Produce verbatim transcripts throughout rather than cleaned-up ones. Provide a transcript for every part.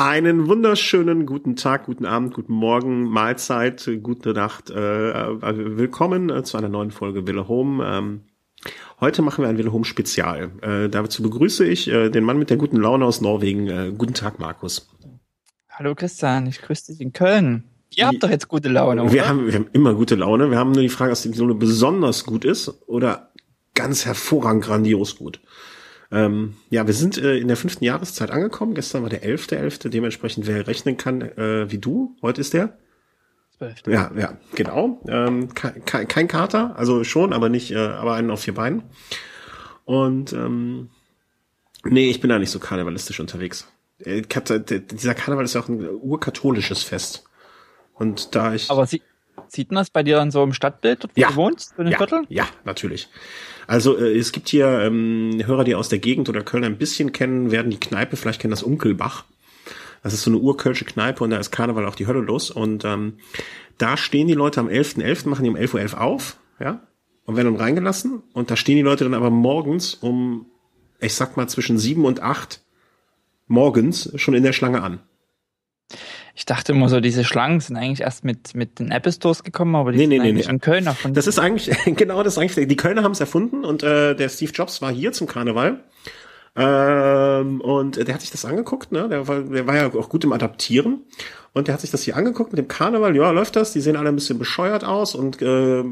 Einen wunderschönen guten Tag, guten Abend, guten Morgen, Mahlzeit, gute Nacht. Äh, willkommen äh, zu einer neuen Folge Wille Home. Ähm, heute machen wir ein Wille Home Spezial. Äh, dazu begrüße ich äh, den Mann mit der guten Laune aus Norwegen. Äh, guten Tag, Markus. Hallo Christian, ich grüße dich in Köln. Ihr habt doch jetzt gute Laune, oder? Wir haben, wir haben immer gute Laune. Wir haben nur die Frage, ob die Laune besonders gut ist oder ganz hervorragend grandios gut. Ähm, ja, wir sind äh, in der fünften Jahreszeit angekommen. Gestern war der elfte elfte. elfte Dementsprechend, wer rechnen kann, äh, wie du, heute ist der? zwölfte Ja, ja, genau. Ähm, ke- ke- kein Kater, also schon, aber nicht, äh, aber einen auf vier Beinen. Und ähm, nee, ich bin da nicht so karnevalistisch unterwegs. Äh, dieser Karneval ist ja auch ein urkatholisches Fest. Und da ich... Aber sie- sieht man es bei dir dann so im Stadtbild, wo ja. du wohnst, in den ja. Vierteln? Ja, natürlich. Also äh, es gibt hier ähm, Hörer, die aus der Gegend oder Köln ein bisschen kennen, werden die Kneipe, vielleicht kennen das Unkelbach. Das ist so eine urkölsche Kneipe und da ist Karneval auch die Hölle los. Und ähm, da stehen die Leute am elften elften, machen die um elf Uhr elf auf, ja, und werden dann reingelassen. Und da stehen die Leute dann aber morgens um, ich sag mal, zwischen sieben und acht morgens schon in der Schlange an. Ich dachte immer so, diese Schlangen sind eigentlich erst mit mit den Apple Stores gekommen, aber die nee, sind nee, eigentlich nee. in Köln erfunden. Das ist eigentlich, genau, das ist eigentlich, die Kölner haben es erfunden und äh, der Steve Jobs war hier zum Karneval ähm, und der hat sich das angeguckt, ne? der war, der war ja auch gut im Adaptieren und der hat sich das hier angeguckt mit dem Karneval, ja, läuft das, die sehen alle ein bisschen bescheuert aus und äh,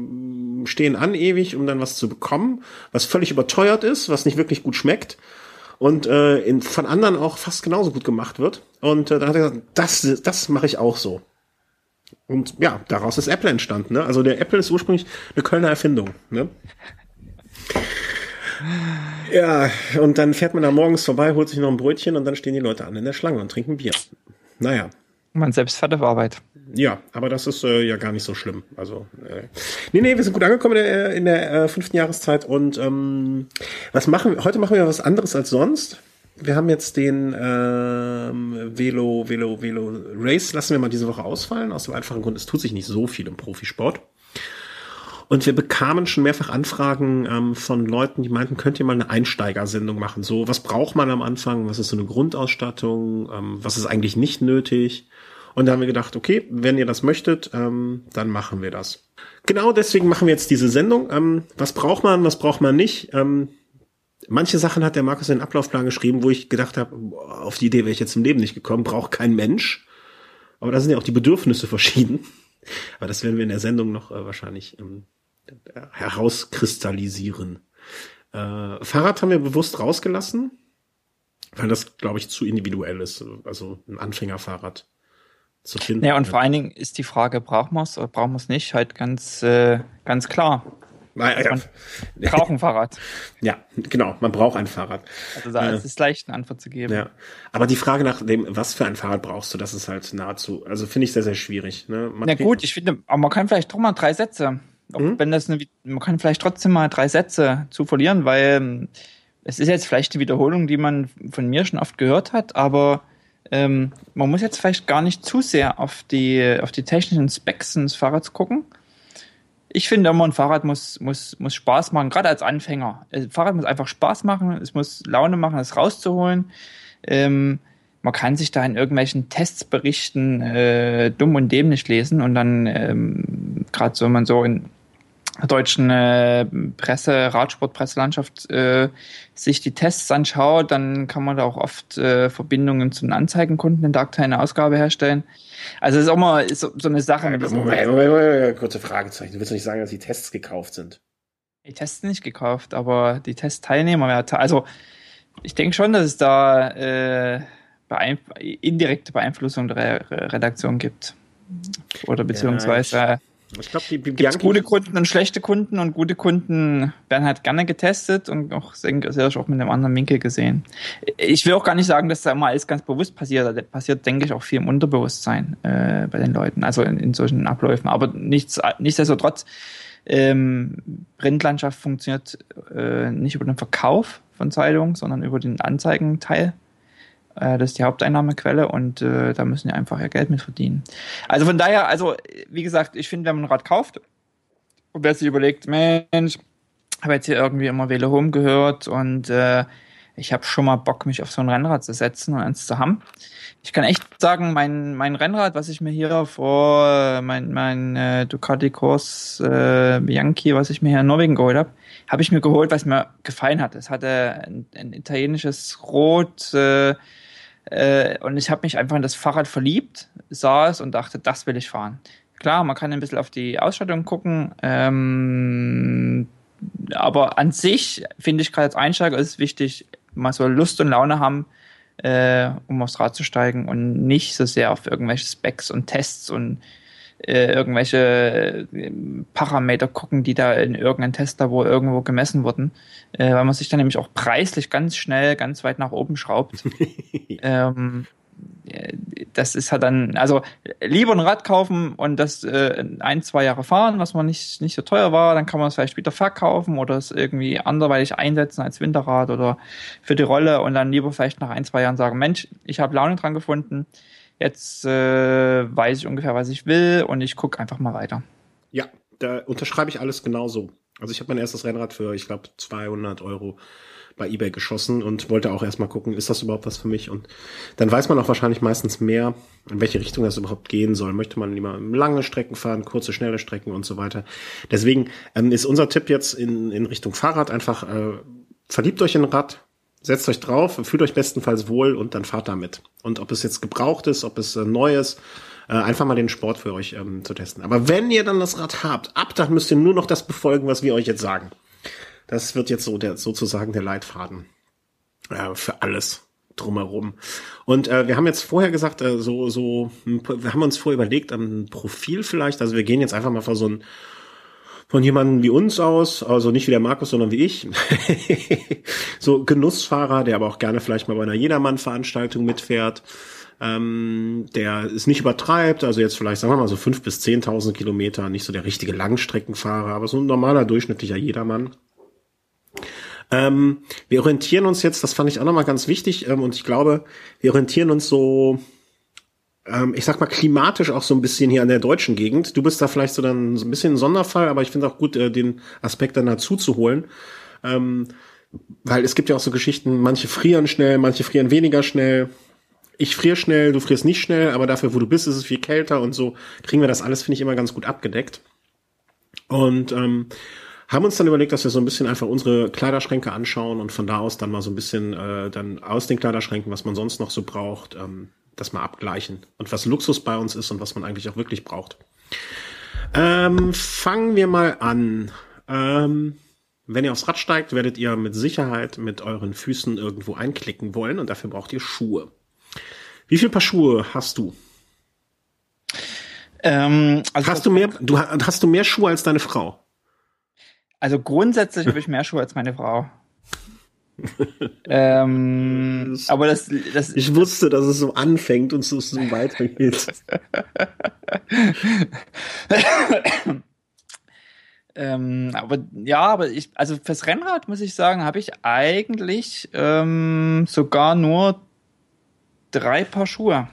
stehen an ewig, um dann was zu bekommen, was völlig überteuert ist, was nicht wirklich gut schmeckt. Und äh, in, von anderen auch fast genauso gut gemacht wird. Und äh, dann hat er gesagt, das, das mache ich auch so. Und ja, daraus ist Apple entstanden. Ne? Also der Apple ist ursprünglich eine Kölner Erfindung. Ne? Ja, und dann fährt man da morgens vorbei, holt sich noch ein Brötchen und dann stehen die Leute an in der Schlange und trinken Bier. Naja. Man selbst fährt auf Arbeit. Ja, aber das ist äh, ja gar nicht so schlimm. Also, äh, nee, nee, wir sind gut angekommen in der, in der äh, fünften Jahreszeit und ähm, was machen wir? Heute machen wir was anderes als sonst. Wir haben jetzt den ähm, Velo, Velo, Velo Race, lassen wir mal diese Woche ausfallen, aus dem einfachen Grund, es tut sich nicht so viel im Profisport. Und wir bekamen schon mehrfach Anfragen ähm, von Leuten, die meinten, könnt ihr mal eine Einsteigersendung machen? So, was braucht man am Anfang? Was ist so eine Grundausstattung? Ähm, was ist eigentlich nicht nötig? Und da haben wir gedacht, okay, wenn ihr das möchtet, ähm, dann machen wir das. Genau deswegen machen wir jetzt diese Sendung. Ähm, was braucht man, was braucht man nicht? Ähm, manche Sachen hat der Markus in den Ablaufplan geschrieben, wo ich gedacht habe, auf die Idee wäre ich jetzt im Leben nicht gekommen, braucht kein Mensch. Aber da sind ja auch die Bedürfnisse verschieden. Aber das werden wir in der Sendung noch äh, wahrscheinlich... Ähm, herauskristallisieren. Äh, Fahrrad haben wir bewusst rausgelassen, weil das, glaube ich, zu individuell ist. Also ein Anfängerfahrrad zu finden. Ja, und vor allen Dingen ist die Frage, brauchen wir es oder brauchen wir es nicht, halt ganz, äh, ganz klar. Also man braucht ein Fahrrad. Ja, genau, man braucht ein Fahrrad. Also da ist es leicht, eine Antwort zu geben. Ja. Aber die Frage nach dem, was für ein Fahrrad brauchst du, das ist halt nahezu, also finde ich sehr, sehr schwierig. Ne? Na gut, ich finde, aber man kann vielleicht doch mal drei Sätze Auch mhm. wenn das eine, man kann vielleicht trotzdem mal drei Sätze zu verlieren, weil es ist jetzt vielleicht eine Wiederholung, die man von mir schon oft gehört hat, aber ähm, man muss jetzt vielleicht gar nicht zu sehr auf die, auf die technischen Specs des Fahrrads gucken. Ich finde immer, ein Fahrrad muss, muss, muss Spaß machen, gerade als Anfänger. Ein Fahrrad muss einfach Spaß machen, es muss Laune machen, es rauszuholen. Ähm, Man kann sich da in irgendwelchen Testberichten äh, dumm und dämlich lesen und dann, ähm, gerade so, wenn man so in der deutschen äh, Presse, Radsport-Presselandschaft äh, sich die Tests anschaut, dann kann man da auch oft äh, Verbindungen zu den Anzeigenkunden in der aktuellen Ausgabe herstellen. Also es ist auch mal ist so, so eine Sache. Moment, Moment, Moment, Moment, kurze Fragezeichen. Du willst doch nicht sagen, dass die Tests gekauft sind? Die Tests sind nicht gekauft, aber die Testteilnehmer, also ich denke schon, dass es da äh, Beeinf- indirekte Beeinflussung der Re- Redaktion gibt. Oder beziehungsweise ja, ich, ich glaub, die, die gibt's gute Kunden und schlechte Kunden und gute Kunden werden halt gerne getestet und auch sehr auch mit einem anderen Winkel gesehen. Ich will auch gar nicht sagen, dass da immer alles ganz bewusst passiert. Das passiert, denke ich, auch viel im Unterbewusstsein äh, bei den Leuten, also in, in solchen Abläufen. Aber nichts, nichtsdestotrotz, ähm, Printlandschaft funktioniert äh, nicht über den Verkauf von Zeitungen, sondern über den Anzeigenteil. Das ist die Haupteinnahmequelle und äh, da müssen die einfach ihr Geld mit verdienen. Also von daher, also wie gesagt, ich finde, wenn man ein Rad kauft und wer sich überlegt, Mensch, habe jetzt hier irgendwie immer Wille Home gehört und äh, Ich habe schon mal Bock, mich auf so ein Rennrad zu setzen und eins zu haben. Ich kann echt sagen, mein mein Rennrad, was ich mir hier vor, mein mein äh, Ducati Corse äh, Bianchi, was ich mir hier in Norwegen geholt habe, habe ich mir geholt, was mir gefallen hat. Es hatte ein, ein italienisches Rot äh, äh, und ich habe mich einfach in das Fahrrad verliebt, sah es und dachte, das will ich fahren. Klar, man kann ein bisschen auf die Ausstattung gucken, ähm, aber an sich finde ich gerade als Einsteiger ist es wichtig, man soll Lust und Laune haben, äh, um aufs Rad zu steigen und nicht so sehr auf irgendwelche Specs und Tests und äh, irgendwelche äh, Parameter gucken, die da in irgendeinem Tester wo irgendwo gemessen wurden, äh, weil man sich dann nämlich auch preislich ganz schnell, ganz weit nach oben schraubt. ähm, das ist halt dann, also lieber ein Rad kaufen und das äh, ein, zwei Jahre fahren, was man nicht, nicht so teuer war, dann kann man es vielleicht später verkaufen oder es irgendwie anderweitig einsetzen als Winterrad oder für die Rolle und dann lieber vielleicht nach ein, zwei Jahren sagen, Mensch, ich habe Laune dran gefunden, jetzt äh, weiß ich ungefähr, was ich will und ich gucke einfach mal weiter. Ja, da unterschreibe ich alles genauso. Also ich habe mein erstes Rennrad für, ich glaube, zweihundert Euro bei eBay geschossen und wollte auch erstmal gucken, ist das überhaupt was für mich? Und dann weiß man auch wahrscheinlich meistens mehr, in welche Richtung das überhaupt gehen soll. Möchte man lieber lange Strecken fahren, kurze, schnelle Strecken und so weiter. Deswegen ähm, ist unser Tipp jetzt in, in Richtung Fahrrad einfach, äh, verliebt euch in ein Rad, setzt euch drauf, fühlt euch bestenfalls wohl und dann fahrt damit. Und ob es jetzt gebraucht ist, ob es äh, neu ist, einfach mal den Sport für euch ähm, zu testen. Aber wenn ihr dann das Rad habt, ab dann müsst ihr nur noch das befolgen, was wir euch jetzt sagen. Das wird jetzt so der sozusagen der Leitfaden äh, für alles drumherum. Und äh, wir haben jetzt vorher gesagt, äh, so so wir haben uns vorher überlegt, ein Profil vielleicht. Also wir gehen jetzt einfach mal von so einem von jemandem wie uns aus, also nicht wie der Markus, sondern wie ich, so Genussfahrer, der aber auch gerne vielleicht mal bei einer Jedermann-Veranstaltung mitfährt. Ähm, der ist nicht übertreibt, also jetzt vielleicht, sagen wir mal so fünftausend bis zehntausend Kilometer, nicht so der richtige Langstreckenfahrer, aber so ein normaler, durchschnittlicher Jedermann. Ähm, wir orientieren uns jetzt, das fand ich auch nochmal ganz wichtig, ähm, und ich glaube, wir orientieren uns so, ähm, ich sag mal klimatisch auch so ein bisschen hier an der deutschen Gegend. Du bist da vielleicht so dann so ein bisschen ein Sonderfall, aber ich finde auch gut, äh, den Aspekt dann dazu zu holen. Ähm, weil es gibt ja auch so Geschichten, manche frieren schnell, manche frieren weniger schnell. Ich friere schnell, du frierst nicht schnell, aber dafür, wo du bist, ist es viel kälter und so kriegen wir das alles, finde ich, immer ganz gut abgedeckt. Und ähm, haben uns dann überlegt, dass wir so ein bisschen einfach unsere Kleiderschränke anschauen und von da aus dann mal so ein bisschen äh, dann aus den Kleiderschränken, was man sonst noch so braucht, ähm, das mal abgleichen und was Luxus bei uns ist und was man eigentlich auch wirklich braucht. Ähm, fangen wir mal an. Ähm, wenn ihr aufs Rad steigt, werdet ihr mit Sicherheit mit euren Füßen irgendwo einklicken wollen und dafür braucht ihr Schuhe. Wie viel Paar Schuhe hast du? Ähm, also hast du mehr? Du hast du mehr Schuhe als deine Frau? Also grundsätzlich habe ich mehr Schuhe als meine Frau. ähm, das, aber das, das, ich wusste, dass es so anfängt und so, so weitergeht. ähm, aber ja, aber ich, also fürs Rennrad muss ich sagen, habe ich eigentlich ähm, sogar nur drei Paar Schuhe.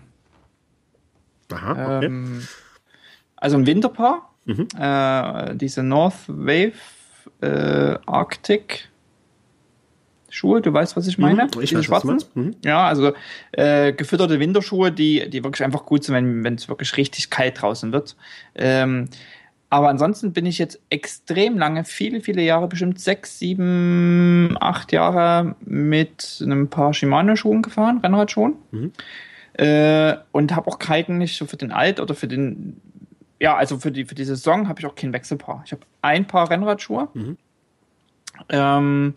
Aha, okay. Ähm, also ein Winterpaar, mhm. äh, diese Northwave äh, Arctic Schuhe, du weißt, was ich meine? Mhm, ich diese weiß, schwarzen. Mhm. Ja, also äh, gefütterte Winterschuhe, die, die wirklich einfach gut sind, wenn wenn es wirklich richtig kalt draußen wird. Ähm, aber ansonsten bin ich jetzt extrem lange, viele, viele Jahre, bestimmt sechs, sieben, acht Jahre mit einem paar Shimano-Schuhen gefahren, Rennradschuhen. Mhm. Äh, und habe auch eigentlich so für den Alt oder für den, ja, also für die, für die Saison habe ich auch kein Wechselpaar. Ich habe ein paar Rennradschuhe. Mhm. Ähm,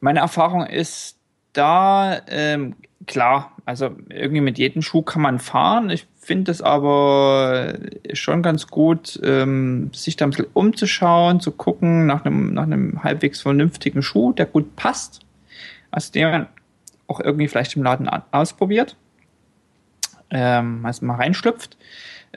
meine Erfahrung ist da, ähm, klar, also irgendwie mit jedem Schuh kann man fahren. Ich finde es aber schon ganz gut, ähm, sich da ein bisschen umzuschauen, zu gucken nach einem nach einem halbwegs vernünftigen Schuh, der gut passt, also den man auch irgendwie vielleicht im Laden a- ausprobiert, ähm, also mal reinschlüpft.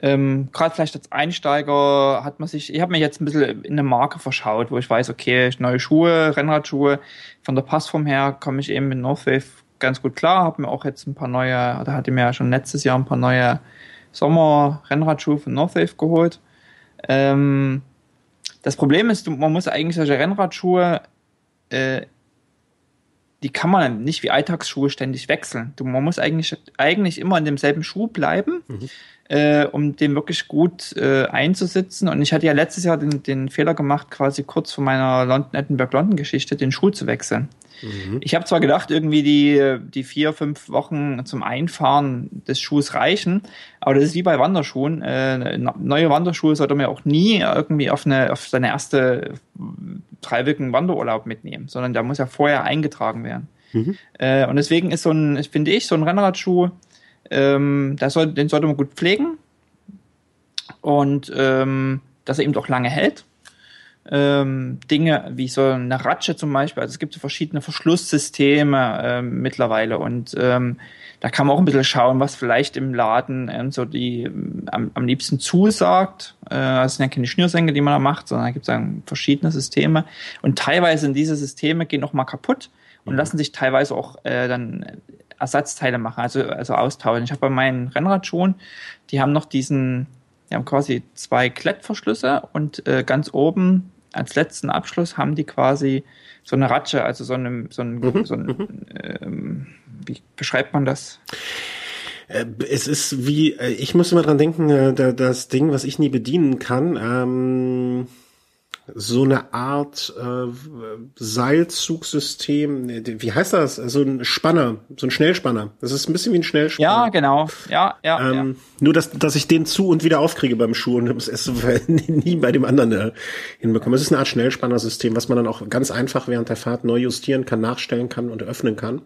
Ähm, gerade vielleicht als Einsteiger hat man sich, ich habe mir jetzt ein bisschen in eine Marke verschaut, wo ich weiß, okay, neue Schuhe, Rennradschuhe, von der Passform her komme ich eben mit Northwave ganz gut klar, habe mir auch jetzt ein paar neue, oder hatte mir ja schon letztes Jahr ein paar neue Sommer-Rennradschuhe von Northwave geholt. Ähm, das Problem ist, man muss eigentlich solche Rennradschuhe äh, die kann man nicht wie Alltagsschuhe ständig wechseln. Du, man muss eigentlich, eigentlich immer in demselben Schuh bleiben, mhm. äh, um den wirklich gut äh, einzusitzen. Und ich hatte ja letztes Jahr den, den Fehler gemacht, quasi kurz vor meiner London-Edinburgh-London-Geschichte den Schuh zu wechseln. Mhm. Ich habe zwar gedacht, irgendwie die, die vier, fünf Wochen zum Einfahren des Schuhs reichen, aber das ist wie bei Wanderschuhen. Äh, neue Wanderschuhe sollte man ja auch nie irgendwie auf, eine, auf seine erste dreiwöchigen Wanderurlaub mitnehmen, sondern der muss ja vorher eingetragen werden. Mhm. Äh, und deswegen ist so ein, finde ich, so ein Rennradschuh, ähm, das soll, den sollte man gut pflegen und ähm, dass er eben auch lange hält. Ähm, Dinge wie so eine Ratsche zum Beispiel, also es gibt so verschiedene Verschlusssysteme ähm, mittlerweile und ähm, da kann man auch ein bisschen schauen, was vielleicht im Laden ähm, so die ähm, am, am liebsten zusagt. Äh, das sind ja keine Schnürsenkel, die man da macht, sondern da gibt es verschiedene Systeme und teilweise in diese Systeme gehen auch mal kaputt und mhm. lassen sich teilweise auch äh, dann Ersatzteile machen, also, also austauschen. Ich habe bei meinen Rennradschuhen, die haben noch diesen, die haben quasi zwei Klettverschlüsse und äh, ganz oben als letzten Abschluss haben die quasi so eine Ratsche, also so eine, so ein, mhm, so ein ähm, wie beschreibt man das? Es ist wie, ich muss immer dran denken, das Ding, was ich nie bedienen kann, ähm, so eine Art äh, Seilzugsystem, wie heißt das? So ein Spanner, so ein Schnellspanner. Das ist ein bisschen wie ein Schnellspanner. Ja, genau. Ja, ja. Ähm, ja. Nur, dass, dass ich den zu und wieder aufkriege beim Schuh und es nie bei dem anderen äh, hinbekomme. Es ist eine Art Schnellspannersystem, was man dann auch ganz einfach während der Fahrt neu justieren kann, nachstellen kann und öffnen kann.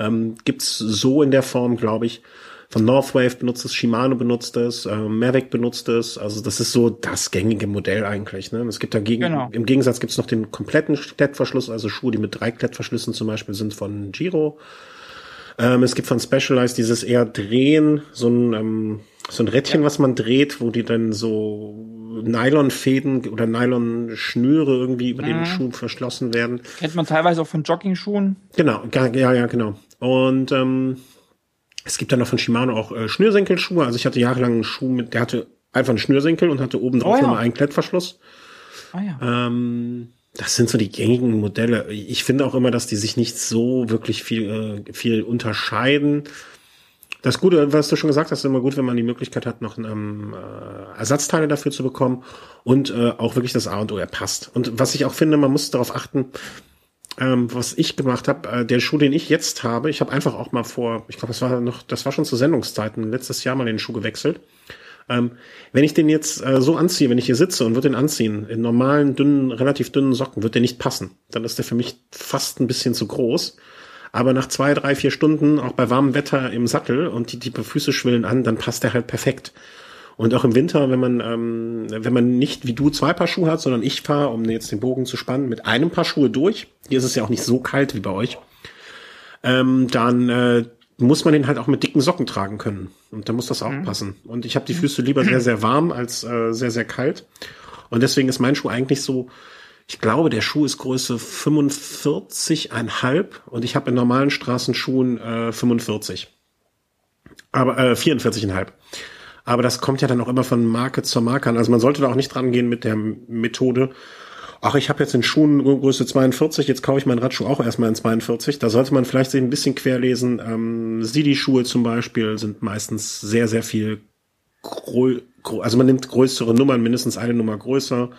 Ähm, gibt's so in der Form, glaube ich. Von Northwave benutzt es, Shimano benutzt es, äh, Mavic benutzt es. Also das ist so das gängige Modell eigentlich. Ne? Es gibt dagegen, genau. Im Gegensatz gibt es noch den kompletten Klettverschluss, also Schuhe, die mit drei Klettverschlüssen zum Beispiel sind von Giro. Ähm, es gibt von Specialized dieses eher Drehen, so ein, ähm, so ein Rädchen, ja. was man dreht, wo die dann so Nylonfäden oder Nylonschnüre irgendwie über mhm. den Schuh verschlossen werden. Kennt man teilweise auch von Jogging-Schuhen. Genau, ja, ja, ja, genau. Und ähm, es gibt dann noch von Shimano auch äh, Schnürsenkelschuhe. Also ich hatte jahrelang einen Schuh mit, der hatte einfach einen Schnürsenkel und hatte oben drauf oh ja. nochmal einen Klettverschluss. Oh ja. Ähm, das sind so die gängigen Modelle. Ich finde auch immer, dass die sich nicht so wirklich viel, äh, viel unterscheiden. Das Gute, was du schon gesagt hast, ist immer gut, wenn man die Möglichkeit hat, noch ähm, Ersatzteile dafür zu bekommen und äh, auch wirklich das A und O erpasst. Und was ich auch finde, man muss darauf achten, Ähm, was ich gemacht habe, äh, der Schuh, den ich jetzt habe, ich habe einfach auch mal vor, ich glaube, das war noch, das war schon zu Sendungszeiten, letztes Jahr mal den Schuh gewechselt. Ähm, wenn ich den jetzt äh, so anziehe, wenn ich hier sitze und würde den anziehen, in normalen, dünnen, relativ dünnen Socken, wird der nicht passen. Dann ist der für mich fast ein bisschen zu groß. Aber nach zwei, drei, vier Stunden, auch bei warmem Wetter im Sattel und die, die Füße schwillen an, dann passt der halt perfekt. Und auch im Winter, wenn man ähm, wenn man nicht wie du zwei Paar Schuhe hat, sondern ich fahre, um jetzt den Bogen zu spannen, mit einem Paar Schuhe durch, hier ist es ja auch nicht so kalt wie bei euch, ähm, dann äh, muss man den halt auch mit dicken Socken tragen können. Und da muss das auch mhm. passen. Und ich habe die Füße lieber sehr, sehr warm als äh, sehr, sehr kalt. Und deswegen ist mein Schuh eigentlich so, ich glaube, der Schuh ist Größe fünfundvierzig Komma fünf und ich habe in normalen Straßenschuhen äh, fünfundvierzig. Aber äh, vierundvierzig Komma fünf. Aber das kommt ja dann auch immer von Marke zur Marke an. Also man sollte da auch nicht dran gehen mit der Methode, ach, ich habe jetzt in Schuhen Größe zweiundvierzig, jetzt kaufe ich meinen Radschuh auch erstmal in zweiundvierzig. Da sollte man vielleicht sich ein bisschen querlesen. Ähm, Sidi-Schuhe zum Beispiel sind meistens sehr, sehr viel, grö- grö- also man nimmt größere Nummern, mindestens eine Nummer größer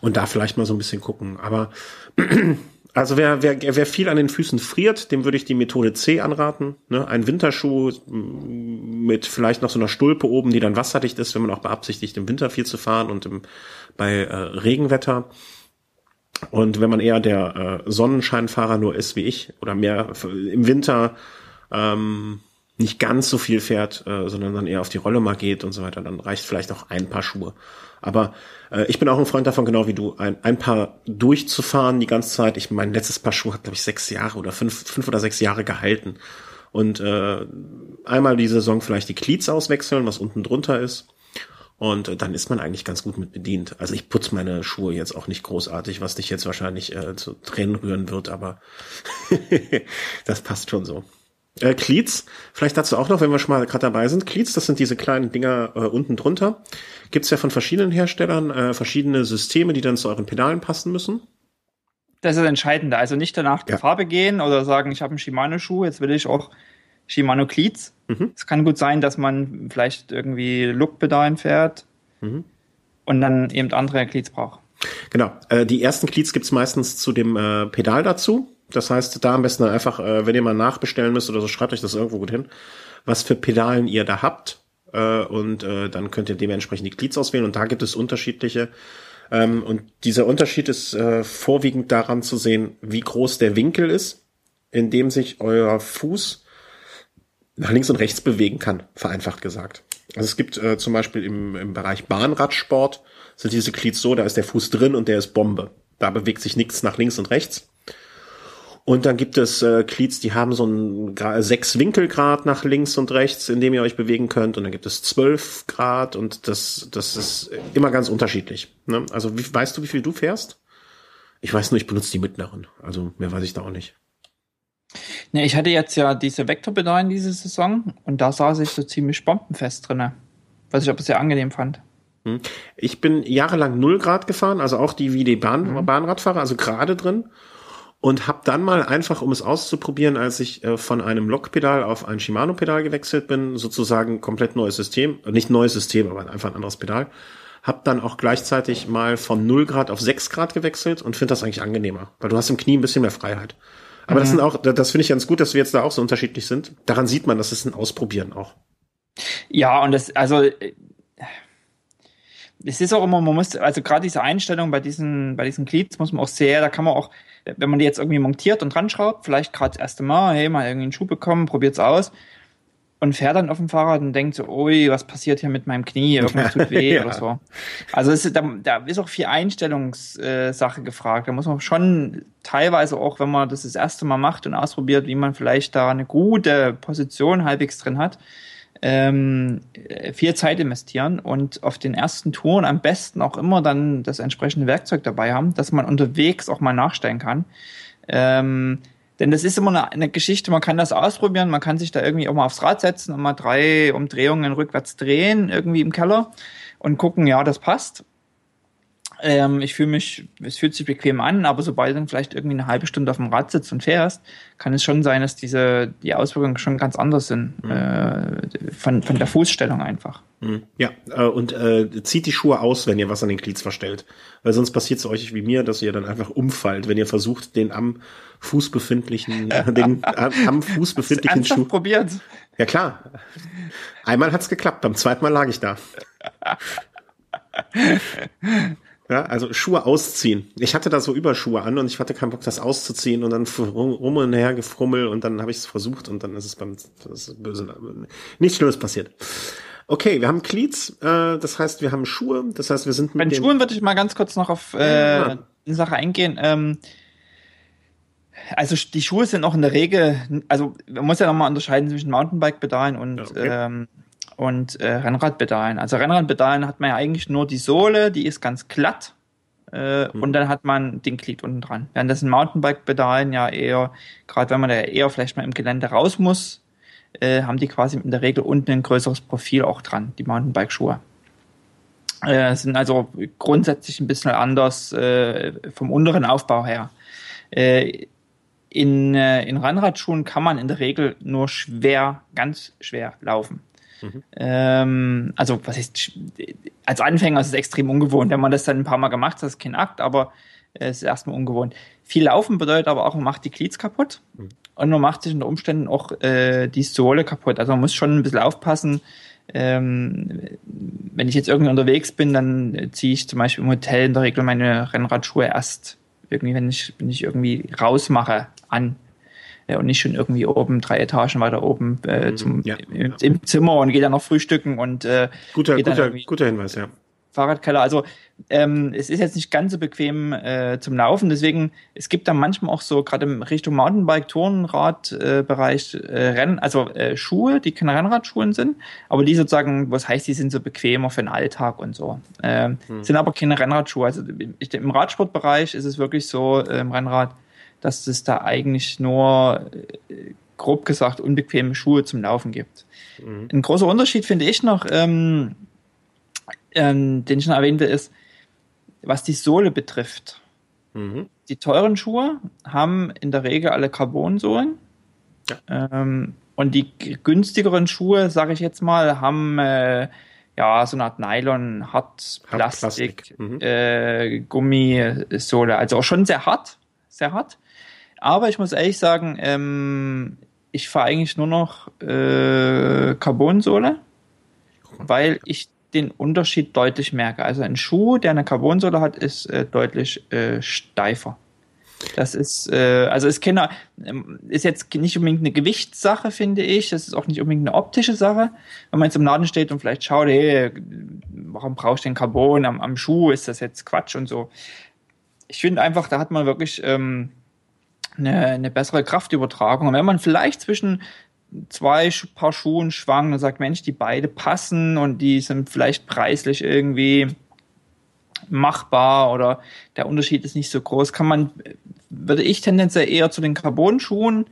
und da vielleicht mal so ein bisschen gucken. Aber also wer, wer, wer viel an den Füßen friert, dem würde ich die Methode C anraten. Ne? Ein Winterschuh mit vielleicht noch so einer Stulpe oben, die dann wasserdicht ist, wenn man auch beabsichtigt, im Winter viel zu fahren und im, bei äh, Regenwetter. Und wenn man eher der äh, Sonnenscheinfahrer nur ist wie ich oder mehr im Winter ähm, nicht ganz so viel fährt, äh, sondern dann eher auf die Rolle mal geht und so weiter, dann reicht vielleicht auch ein Paar Schuhe. Aber äh, ich bin auch ein Freund davon, genau wie du, ein, ein Paar durchzufahren die ganze Zeit. Ich mein letztes Paar Schuhe hat, glaube ich, sechs Jahre oder fünf, fünf oder sechs Jahre gehalten. Und äh, einmal die Saison vielleicht die Cleats auswechseln, was unten drunter ist. Und äh, dann ist man eigentlich ganz gut mit bedient. Also ich putze meine Schuhe jetzt auch nicht großartig, was dich jetzt wahrscheinlich äh, zu Tränen rühren wird, aber das passt schon so. Äh, Cleats, vielleicht dazu auch noch, wenn wir schon mal gerade dabei sind. Cleats, das sind diese kleinen Dinger äh, unten drunter. Gibt's ja von verschiedenen Herstellern äh, verschiedene Systeme, die dann zu euren Pedalen passen müssen. Das ist das Entscheidende. Also nicht danach ja. die Farbe gehen oder sagen, ich habe einen Shimano-Schuh, jetzt will ich auch Shimano-Cleats. Mhm. Es kann gut sein, dass man vielleicht irgendwie Look-Pedalen fährt mhm. und dann eben andere Cleats braucht. Genau. Äh, die ersten Cleats gibt's meistens zu dem äh, Pedal dazu. Das heißt, da am besten einfach, äh, wenn ihr mal nachbestellen müsst oder so, schreibt euch das irgendwo gut hin, was für Pedalen ihr da habt. Äh, und äh, dann könnt ihr dementsprechend die Cleats auswählen. Und da gibt es unterschiedliche. Ähm, und dieser Unterschied ist äh, vorwiegend daran zu sehen, wie groß der Winkel ist, in dem sich euer Fuß nach links und rechts bewegen kann, vereinfacht gesagt. Also es gibt äh, zum Beispiel im, im Bereich Bahnradsport sind diese Cleats so, da ist der Fuß drin und der ist Bombe. Da bewegt sich nichts nach links und rechts. Und dann gibt es äh, Cleats, die haben so einen sechs Winkelgrad nach links und rechts, in dem ihr euch bewegen könnt. Und dann gibt es zwölf Grad und das das ist immer ganz unterschiedlich. Ne? Also wie, weißt du, wie viel du fährst? Ich weiß nur, ich benutze die mittleren. Also mehr weiß ich da auch nicht. Ne, ich hatte jetzt ja diese Vektorpedalen diese Saison und da saß ich so ziemlich bombenfest drinne, was ich aber sehr angenehm fand. Ich bin jahrelang null Grad gefahren, also auch die wie die Bahn, mhm. Bahnradfahrer, also gerade drin. Und habe dann mal einfach, um es auszuprobieren, als ich äh, von einem Lock-Pedal auf ein Shimano-Pedal gewechselt bin, sozusagen komplett neues System, nicht neues System, aber einfach ein anderes Pedal, habe dann auch gleichzeitig mal von null Grad auf sechs Grad gewechselt und finde das eigentlich angenehmer, weil du hast im Knie ein bisschen mehr Freiheit. Aber mhm. das sind auch, das finde ich ganz gut, dass wir jetzt da auch so unterschiedlich sind. Daran sieht man, das ist ein Ausprobieren auch. Ja, und das, also es ist auch immer, man muss, also gerade diese Einstellung bei diesen, bei diesen Cleats muss man auch sehr, da kann man auch, wenn man die jetzt irgendwie montiert und dran schraubt, vielleicht gerade das erste Mal, hey, mal irgendwie einen Schuh bekommen, probiert's aus und fährt dann auf dem Fahrrad und denkt so, ui, was passiert hier mit meinem Knie, irgendwas tut weh ja. oder so. Also es, da, da ist auch viel Einstellungssache gefragt. Da muss man schon teilweise auch, wenn man das das erste Mal macht und ausprobiert, wie man vielleicht da eine gute Position halbwegs drin hat, ähm, viel Zeit investieren und auf den ersten Touren am besten auch immer dann das entsprechende Werkzeug dabei haben, dass man unterwegs auch mal nachstellen kann. Ähm, denn das ist immer eine, eine Geschichte, man kann das ausprobieren, man kann sich da irgendwie auch mal aufs Rad setzen und mal drei Umdrehungen rückwärts drehen, irgendwie im Keller und gucken, ja, das passt. Ähm, ich fühle mich, es fühlt sich bequem an, aber sobald dann vielleicht irgendwie eine halbe Stunde auf dem Rad sitzt und fährst, kann es schon sein, dass diese, die Auswirkungen schon ganz anders sind, mhm. äh, von, von der Fußstellung einfach. Mhm. Ja, äh, und äh, zieht die Schuhe aus, wenn ihr was an den Glieds verstellt, weil sonst passiert es euch wie mir, dass ihr dann einfach umfallt, wenn ihr versucht, den am Fuß befindlichen, äh, den äh, am Fuß befindlichen Hast du ernsthaft Schuh. Probiert? Ja klar, einmal hat's geklappt, beim zweiten Mal lag ich da. Ja, also Schuhe ausziehen. Ich hatte da so Überschuhe an und ich hatte keinen Bock, das auszuziehen und dann rum und her gefrummel und dann habe ich es versucht und dann ist es beim das ist böse, nichts Schlimmes passiert. Okay, wir haben Cleats, äh, das heißt, wir haben Schuhe, das heißt, wir sind mit Bei den Schuhen würde ich mal ganz kurz noch auf äh, ja. eine Sache eingehen. Ähm, also die Schuhe sind auch in der Regel, also man muss ja nochmal unterscheiden zwischen Mountainbike-Pedalen und okay. ähm, und äh, Rennradpedalen. Also Rennradpedalen hat man ja eigentlich nur die Sohle, die ist ganz glatt äh, mhm. und dann hat man den Glied unten dran. Währenddessen Mountainbike-Pedalen ja eher, gerade wenn man da eher vielleicht mal im Gelände raus muss, äh, haben die quasi in der Regel unten ein größeres Profil auch dran, die Mountainbike-Schuhe. Äh, sind also grundsätzlich ein bisschen anders äh, vom unteren Aufbau her. Äh, in, äh, in Rennradschuhen kann man in der Regel nur schwer, ganz schwer laufen. Mhm. Also was heißt, als Anfänger ist es extrem ungewohnt, wenn man das dann ein paar Mal gemacht hat, ist kein Akt, aber es ist erstmal ungewohnt. Viel Laufen bedeutet aber auch, man macht die Glieds kaputt mhm. und man macht sich unter Umständen auch äh, die Sohle kaputt, also man muss schon ein bisschen aufpassen, ähm, wenn ich jetzt irgendwie unterwegs bin, dann ziehe ich zum Beispiel im Hotel in der Regel meine Rennradschuhe erst irgendwie, wenn ich, wenn ich irgendwie rausmache, an. Ja, und nicht schon irgendwie oben, drei Etagen weiter oben äh, zum, ja, im, ja. im Zimmer und geht dann noch frühstücken und äh, guter, guter, guter Hinweis, ja. Fahrradkeller. Also ähm, es ist jetzt nicht ganz so bequem äh, zum Laufen, deswegen, es gibt da manchmal auch so, gerade in Richtung Mountainbike, Tourenrad, äh, Bereich, äh, Rennen, also äh, Schuhe, die keine Rennradschuhen sind, aber die sozusagen, was heißt, die sind so bequemer für den Alltag und so. Ähm, hm. Sind aber keine Rennradschuhe. Also ich, im Radsportbereich ist es wirklich so, äh, im Rennrad, dass es da eigentlich nur, grob gesagt, unbequeme Schuhe zum Laufen gibt. Mhm. Ein großer Unterschied finde ich noch, ähm, ähm, den ich noch erwähnt will, ist, was die Sohle betrifft. Mhm. die teuren Schuhe haben in der Regel alle Carbonsohlen. Ja. Ähm, und die günstigeren Schuhe, sage ich jetzt mal, haben äh, ja so eine Art Nylon, hart Plastik, mhm. äh, Gummisohle. Also auch schon sehr hart, sehr hart. Aber ich muss ehrlich sagen, ähm, ich fahre eigentlich nur noch äh, Carbonsohle, weil ich den Unterschied deutlich merke. Also ein Schuh, der eine Carbonsohle hat, ist äh, deutlich äh, steifer. Das ist, äh, also ist, keine, ist jetzt nicht unbedingt eine Gewichtssache, finde ich. Das ist auch nicht unbedingt eine optische Sache. Wenn man jetzt im Laden steht und vielleicht schaut, hey, warum brauche ich denn Carbon am, am Schuh? Ist das jetzt Quatsch und so? Ich finde einfach, da hat man wirklich ähm, eine, eine bessere Kraftübertragung. Und wenn man vielleicht zwischen zwei Paar Schuhen schwang und sagt, Mensch, die beide passen und die sind vielleicht preislich irgendwie machbar oder der Unterschied ist nicht so groß, kann man, würde ich tendenziell eher zu den Carbon-Schuhen,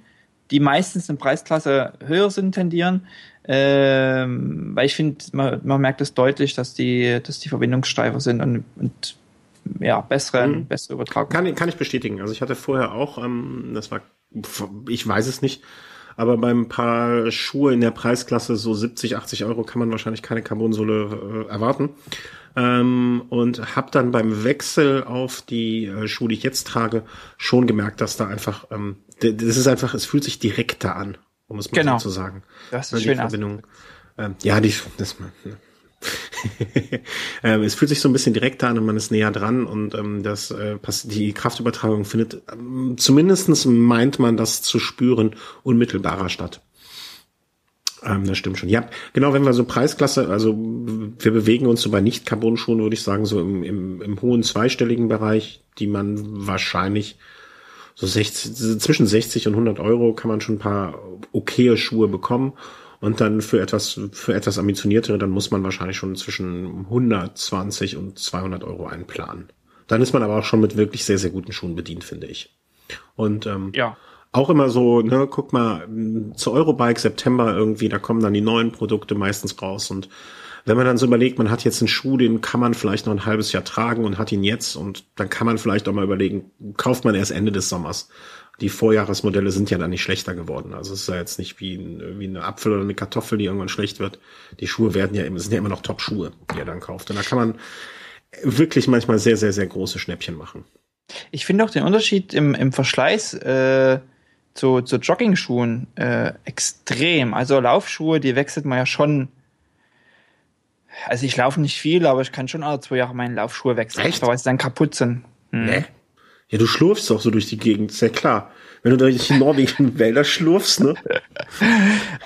die meistens in Preisklasse höher sind, tendieren, ähm, weil ich finde, man, man merkt es deutlich, dass die, dass die verbindungssteifer sind und, und ja, bessere, mhm. bessere Übertragung. Kann, kann ich bestätigen. Also ich hatte vorher auch, ähm, das war, ich weiß es nicht, aber beim Paar Schuhe in der Preisklasse so siebzig, achtzig Euro kann man wahrscheinlich keine Carbonsohle äh, erwarten. Ähm, und habe dann beim Wechsel auf die äh, Schuhe, die ich jetzt trage, schon gemerkt, dass da einfach, ähm, d- das ist einfach, es fühlt sich direkter an, um es mal genau. so zu sagen. Das ist die schön Verbindung. Ähm, ja, die, das mal. Ne. ähm, es fühlt sich so ein bisschen direkter an und man ist näher dran und ähm, das äh, pass- die Kraftübertragung findet ähm, zumindest meint man das zu spüren unmittelbarer statt. Ähm, das stimmt schon. Ja, genau, wenn wir so Preisklasse, also wir bewegen uns so bei Nicht-Carbon-Schuhen, würde ich sagen, so im, im, im hohen zweistelligen Bereich, die man wahrscheinlich so sechzig, zwischen sechzig und hundert Euro kann man schon ein paar okaye Schuhe bekommen. Und dann für etwas, für etwas ambitioniertere, dann muss man wahrscheinlich schon zwischen hundertzwanzig und zweihundert Euro einplanen. Dann ist man aber auch schon mit wirklich sehr, sehr guten Schuhen bedient, finde ich. Und ähm, ja. auch immer so, ne, guck mal, zu Eurobike September irgendwie, da kommen dann die neuen Produkte meistens raus. Und wenn man dann so überlegt, man hat jetzt einen Schuh, den kann man vielleicht noch ein halbes Jahr tragen und hat ihn jetzt. Und dann kann man vielleicht auch mal überlegen, kauft man erst Ende des Sommers. Die Vorjahresmodelle sind ja dann nicht schlechter geworden. Also es ist ja jetzt nicht wie, ein, wie eine Apfel oder eine Kartoffel, die irgendwann schlecht wird. Die Schuhe werden ja immer, sind ja immer noch Top-Schuhe, die er dann kauft. Und da kann man wirklich manchmal sehr, sehr, sehr große Schnäppchen machen. Ich finde auch den Unterschied im, im Verschleiß äh, zu, zu Jogging-Schuhen äh, extrem. Also Laufschuhe, die wechselt man ja schon. Also ich laufe nicht viel, aber ich kann schon alle zwei Jahre meine Laufschuhe wechseln. Echt? Weil sie dann kaputt sind. Hm. Nee. Ja, du schlurfst doch so durch die Gegend, ist ja klar. Wenn du durch die norwegischen Wälder schlurfst, ne?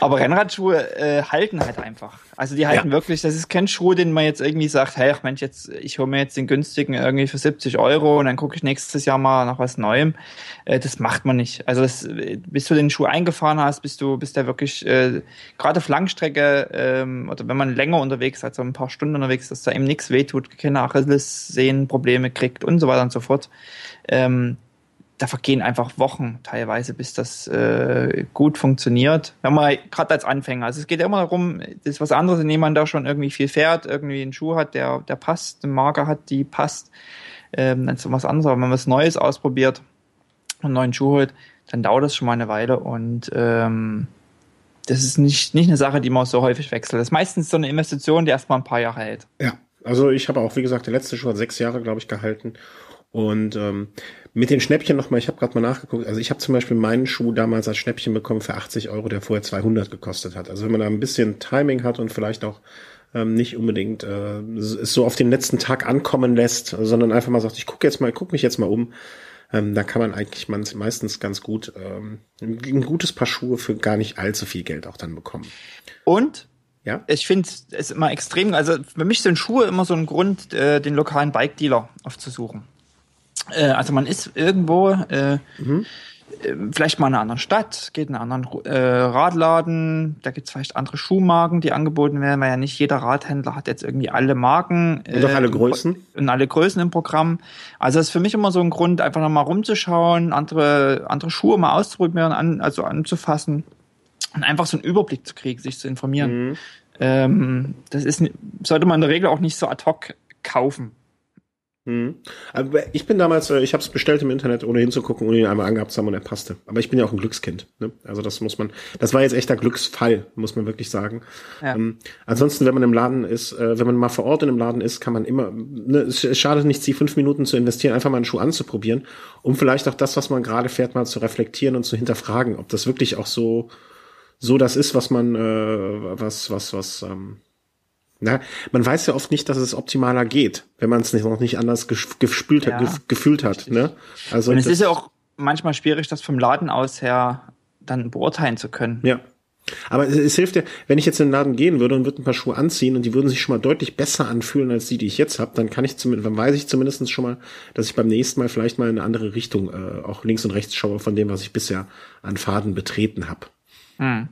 Aber Rennradschuhe äh, halten halt einfach. Also die halten ja. wirklich, das ist kein Schuh, den man jetzt irgendwie sagt, hey, ach Mensch, jetzt, ich hole mir jetzt den günstigen irgendwie für siebzig Euro und dann gucke ich nächstes Jahr mal nach was Neuem. Äh, das macht man nicht. Also das, bis du den Schuh eingefahren hast, bist du, bist der wirklich, äh, gerade auf Langstrecke ähm, oder wenn man länger unterwegs ist, also ein paar Stunden unterwegs, dass da eben nichts wehtut, keine Achillessehnen, Probleme kriegt und so weiter und so fort. Ähm, da vergehen einfach Wochen teilweise, bis das äh, gut funktioniert. Wenn man gerade als Anfänger, also es geht ja immer darum, das ist was anderes, wenn jemand da schon irgendwie viel fährt, irgendwie einen Schuh hat, der, der passt, eine Marke hat, die passt, ähm, dann ist es was anderes. Aber wenn man was Neues ausprobiert und einen neuen Schuh holt, dann dauert das schon mal eine Weile und ähm, das ist nicht, nicht eine Sache, die man so häufig wechselt. Das ist meistens so eine Investition, die erstmal ein paar Jahre hält. Ja, also ich habe auch, wie gesagt, der letzte Schuh hat sechs Jahre, glaube ich, gehalten. Und ähm, mit den Schnäppchen nochmal, ich habe gerade mal nachgeguckt, also ich habe zum Beispiel meinen Schuh damals als Schnäppchen bekommen für achtzig Euro, der vorher zweihundert gekostet hat. Also wenn man da ein bisschen Timing hat und vielleicht auch ähm, nicht unbedingt äh, es so auf den letzten Tag ankommen lässt, sondern einfach mal sagt, ich gucke jetzt mal, guck mich jetzt mal um, ähm, da kann man eigentlich meistens ganz gut ähm, ein gutes Paar Schuhe für gar nicht allzu viel Geld auch dann bekommen. Und? Ja? Ich finde es immer extrem, also für mich sind Schuhe immer so ein Grund, äh, den lokalen Bike-Dealer aufzusuchen. Also man ist irgendwo, äh, mhm. vielleicht mal in einer anderen Stadt, geht in einen anderen äh, Radladen, da gibt es vielleicht andere Schuhmarken, die angeboten werden, weil ja nicht jeder Radhändler hat jetzt irgendwie alle Marken. Und auch äh, alle Größen. Und alle Größen im Programm. Also das ist für mich immer so ein Grund, einfach nochmal rumzuschauen, andere, andere Schuhe mal auszuprobieren, an, also anzufassen und einfach so einen Überblick zu kriegen, sich zu informieren. Mhm. Ähm, das ist sollte man in der Regel auch nicht so ad hoc kaufen. Hm. Aber ich bin damals, ich habe es bestellt im Internet, ohne hinzugucken, ohne ihn einmal angehabt zu haben, und er passte. Aber ich bin ja auch ein Glückskind. Ne? Also das muss man, das war jetzt echter Glücksfall, muss man wirklich sagen. Ja. Ähm, ansonsten, wenn man im Laden ist, äh, wenn man mal vor Ort in einem Laden ist, kann man immer, ne, es schadet nichts, die fünf Minuten zu investieren, einfach mal einen Schuh anzuprobieren, um vielleicht auch das, was man gerade fährt, mal zu reflektieren und zu hinterfragen, ob das wirklich auch so, so das ist, was man, äh, was, was, was, ähm, na, man weiß ja oft nicht, dass es optimaler geht, wenn man es nicht, noch nicht anders gespült hat, ja, gef- gefühlt hat. Ne? Also und es ist ja auch manchmal schwierig, das vom Laden aus her dann beurteilen zu können. Ja, aber es, es hilft ja, wenn ich jetzt in den Laden gehen würde und würde ein paar Schuhe anziehen und die würden sich schon mal deutlich besser anfühlen als die, die ich jetzt habe, dann kann ich zumindest, dann weiß ich zumindest schon mal, dass ich beim nächsten Mal vielleicht mal in eine andere Richtung äh, auch links und rechts schaue von dem, was ich bisher an Faden betreten habe. Hm.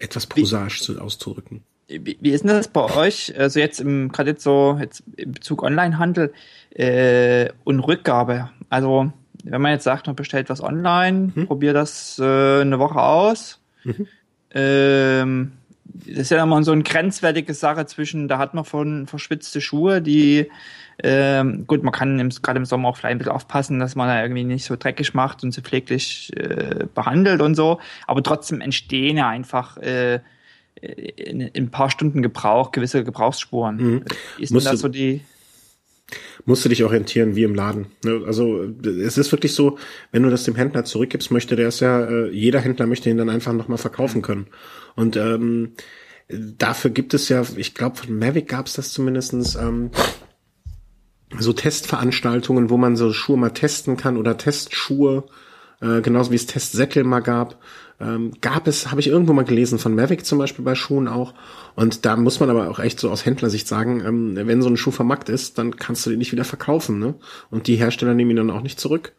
Etwas prosaisch zu auszudrücken. Wie ist denn das bei euch? Also jetzt im, gerade jetzt so, jetzt im Bezug Onlinehandel äh, und Rückgabe. Also, wenn man jetzt sagt, man bestellt was online, hm? probiert das äh, eine Woche aus. Mhm. Ähm, das ist ja dann mal so eine grenzwertige Sache zwischen, da hat man von verschwitzte Schuhe, die, ähm, gut, man kann gerade im Sommer auch vielleicht ein bisschen aufpassen, dass man da irgendwie nicht so dreckig macht und so pfleglich äh, behandelt und so. Aber trotzdem entstehen ja einfach äh, In, in ein paar Stunden Gebrauch, gewisse Gebrauchsspuren. Mhm. Ist denn das so die... Musst du dich orientieren wie im Laden. Also es ist wirklich so, wenn du das dem Händler zurückgibst, möchte der es ja, äh, jeder Händler möchte ihn dann einfach nochmal verkaufen können. Und ähm, dafür gibt es ja, ich glaube von Mavic gab es das zumindestens, ähm, so Testveranstaltungen, wo man so Schuhe mal testen kann oder Testschuhe, äh, genauso wie es Testsäckel mal gab. Ähm, gab es, habe ich irgendwo mal gelesen, von Mavic zum Beispiel bei Schuhen auch. Und da muss man aber auch echt so aus Händlersicht sagen, ähm, wenn so ein Schuh vermarkt ist, dann kannst du den nicht wieder verkaufen, ne? Und die Hersteller nehmen ihn dann auch nicht zurück.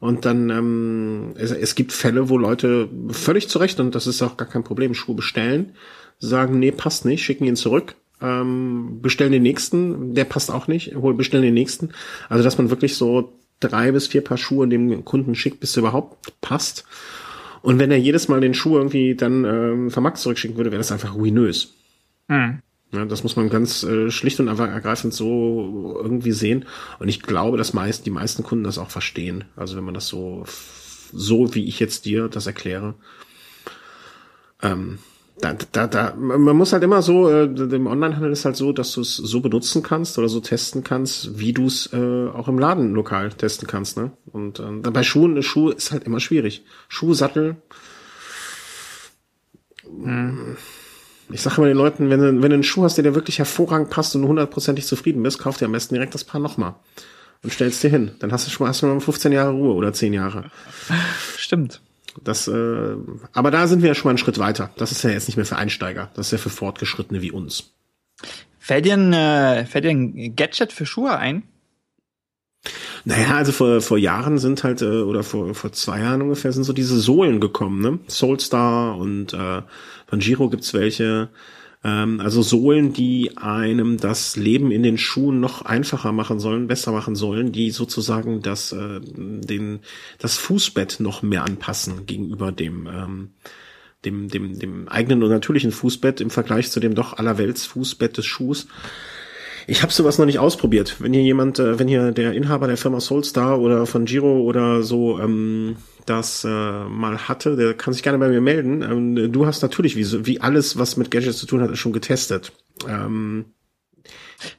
Und dann, ähm, es, es gibt Fälle, wo Leute völlig zurecht, und das ist auch gar kein Problem, Schuhe bestellen, sagen, nee, passt nicht, schicken ihn zurück, ähm, bestellen den nächsten, der passt auch nicht, hol, bestellen den nächsten. Also, dass man wirklich so drei bis vier Paar Schuhe dem Kunden schickt, bis er überhaupt passt. Und wenn er jedes Mal den Schuh irgendwie dann ähm, vermarkt zurückschicken würde, wäre das einfach ruinös. Mhm. Ja, das muss man ganz äh, schlicht und ergreifend so irgendwie sehen. Und ich glaube, dass meist, die meisten Kunden das auch verstehen. Also wenn man das so, so wie ich jetzt dir das erkläre. Ähm, da, da, da, man muss halt immer so, äh, im Onlinehandel ist halt so, dass du es so benutzen kannst oder so testen kannst, wie du es äh, auch im Laden lokal testen kannst, ne? Und ähm, bei Schuhen, Schuh ist halt immer schwierig. Schuh, Sattel. Hm. Ich sage immer den Leuten, wenn du, wenn du einen Schuh hast, der dir wirklich hervorragend passt und hundertprozentig zufrieden bist, kauf dir am besten direkt das Paar nochmal und stellst dir hin. Dann hast du schon mal, hast du mal fünfzehn Jahre Ruhe oder zehn Jahre. Stimmt. Das, äh, aber da sind wir ja schon mal einen Schritt weiter. Das ist ja jetzt nicht mehr für Einsteiger. Das ist ja für Fortgeschrittene wie uns. Fällt dir ein, äh, fällt dir ein Gadget für Schuhe ein? Naja, also vor, vor Jahren sind halt, äh, oder vor, vor zwei Jahren ungefähr, sind so diese Sohlen gekommen, ne? Soulstar und äh, von Giro gibt's welche. Ähm, also Sohlen, die einem das Leben in den Schuhen noch einfacher machen sollen, besser machen sollen, die sozusagen das, äh, den, das Fußbett noch mehr anpassen gegenüber dem, ähm, dem, dem, dem eigenen und natürlichen Fußbett im Vergleich zu dem doch allerwelts Fußbett des Schuhs. Ich habe sowas noch nicht ausprobiert. Wenn hier jemand, äh, wenn hier der Inhaber der Firma Soulstar oder von Giro oder so ähm, das äh, mal hatte, der kann sich gerne bei mir melden. Ähm, du hast natürlich, wie, wie alles, was mit Gadgets zu tun hat, schon getestet. Ähm,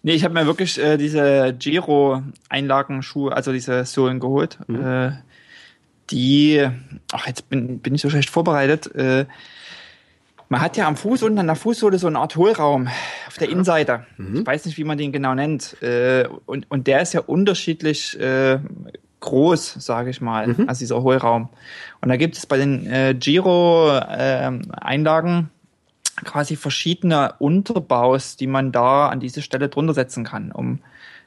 nee, ich habe mir wirklich äh, diese Giro-Einlagenschuhe, also diese Sohlen geholt. Mhm. Äh, die, ach, jetzt bin, bin ich so schlecht vorbereitet. Äh, Man hat ja am Fuß unten an der Fußsohle so eine Art Hohlraum auf der Innenseite. Mhm. Ich weiß nicht, wie man den genau nennt. Und, und der ist ja unterschiedlich groß, sage ich mal, mhm. also dieser Hohlraum. Und da gibt es bei den Giro-Einlagen quasi verschiedene Unterbaus, die man da an diese Stelle drunter setzen kann, um,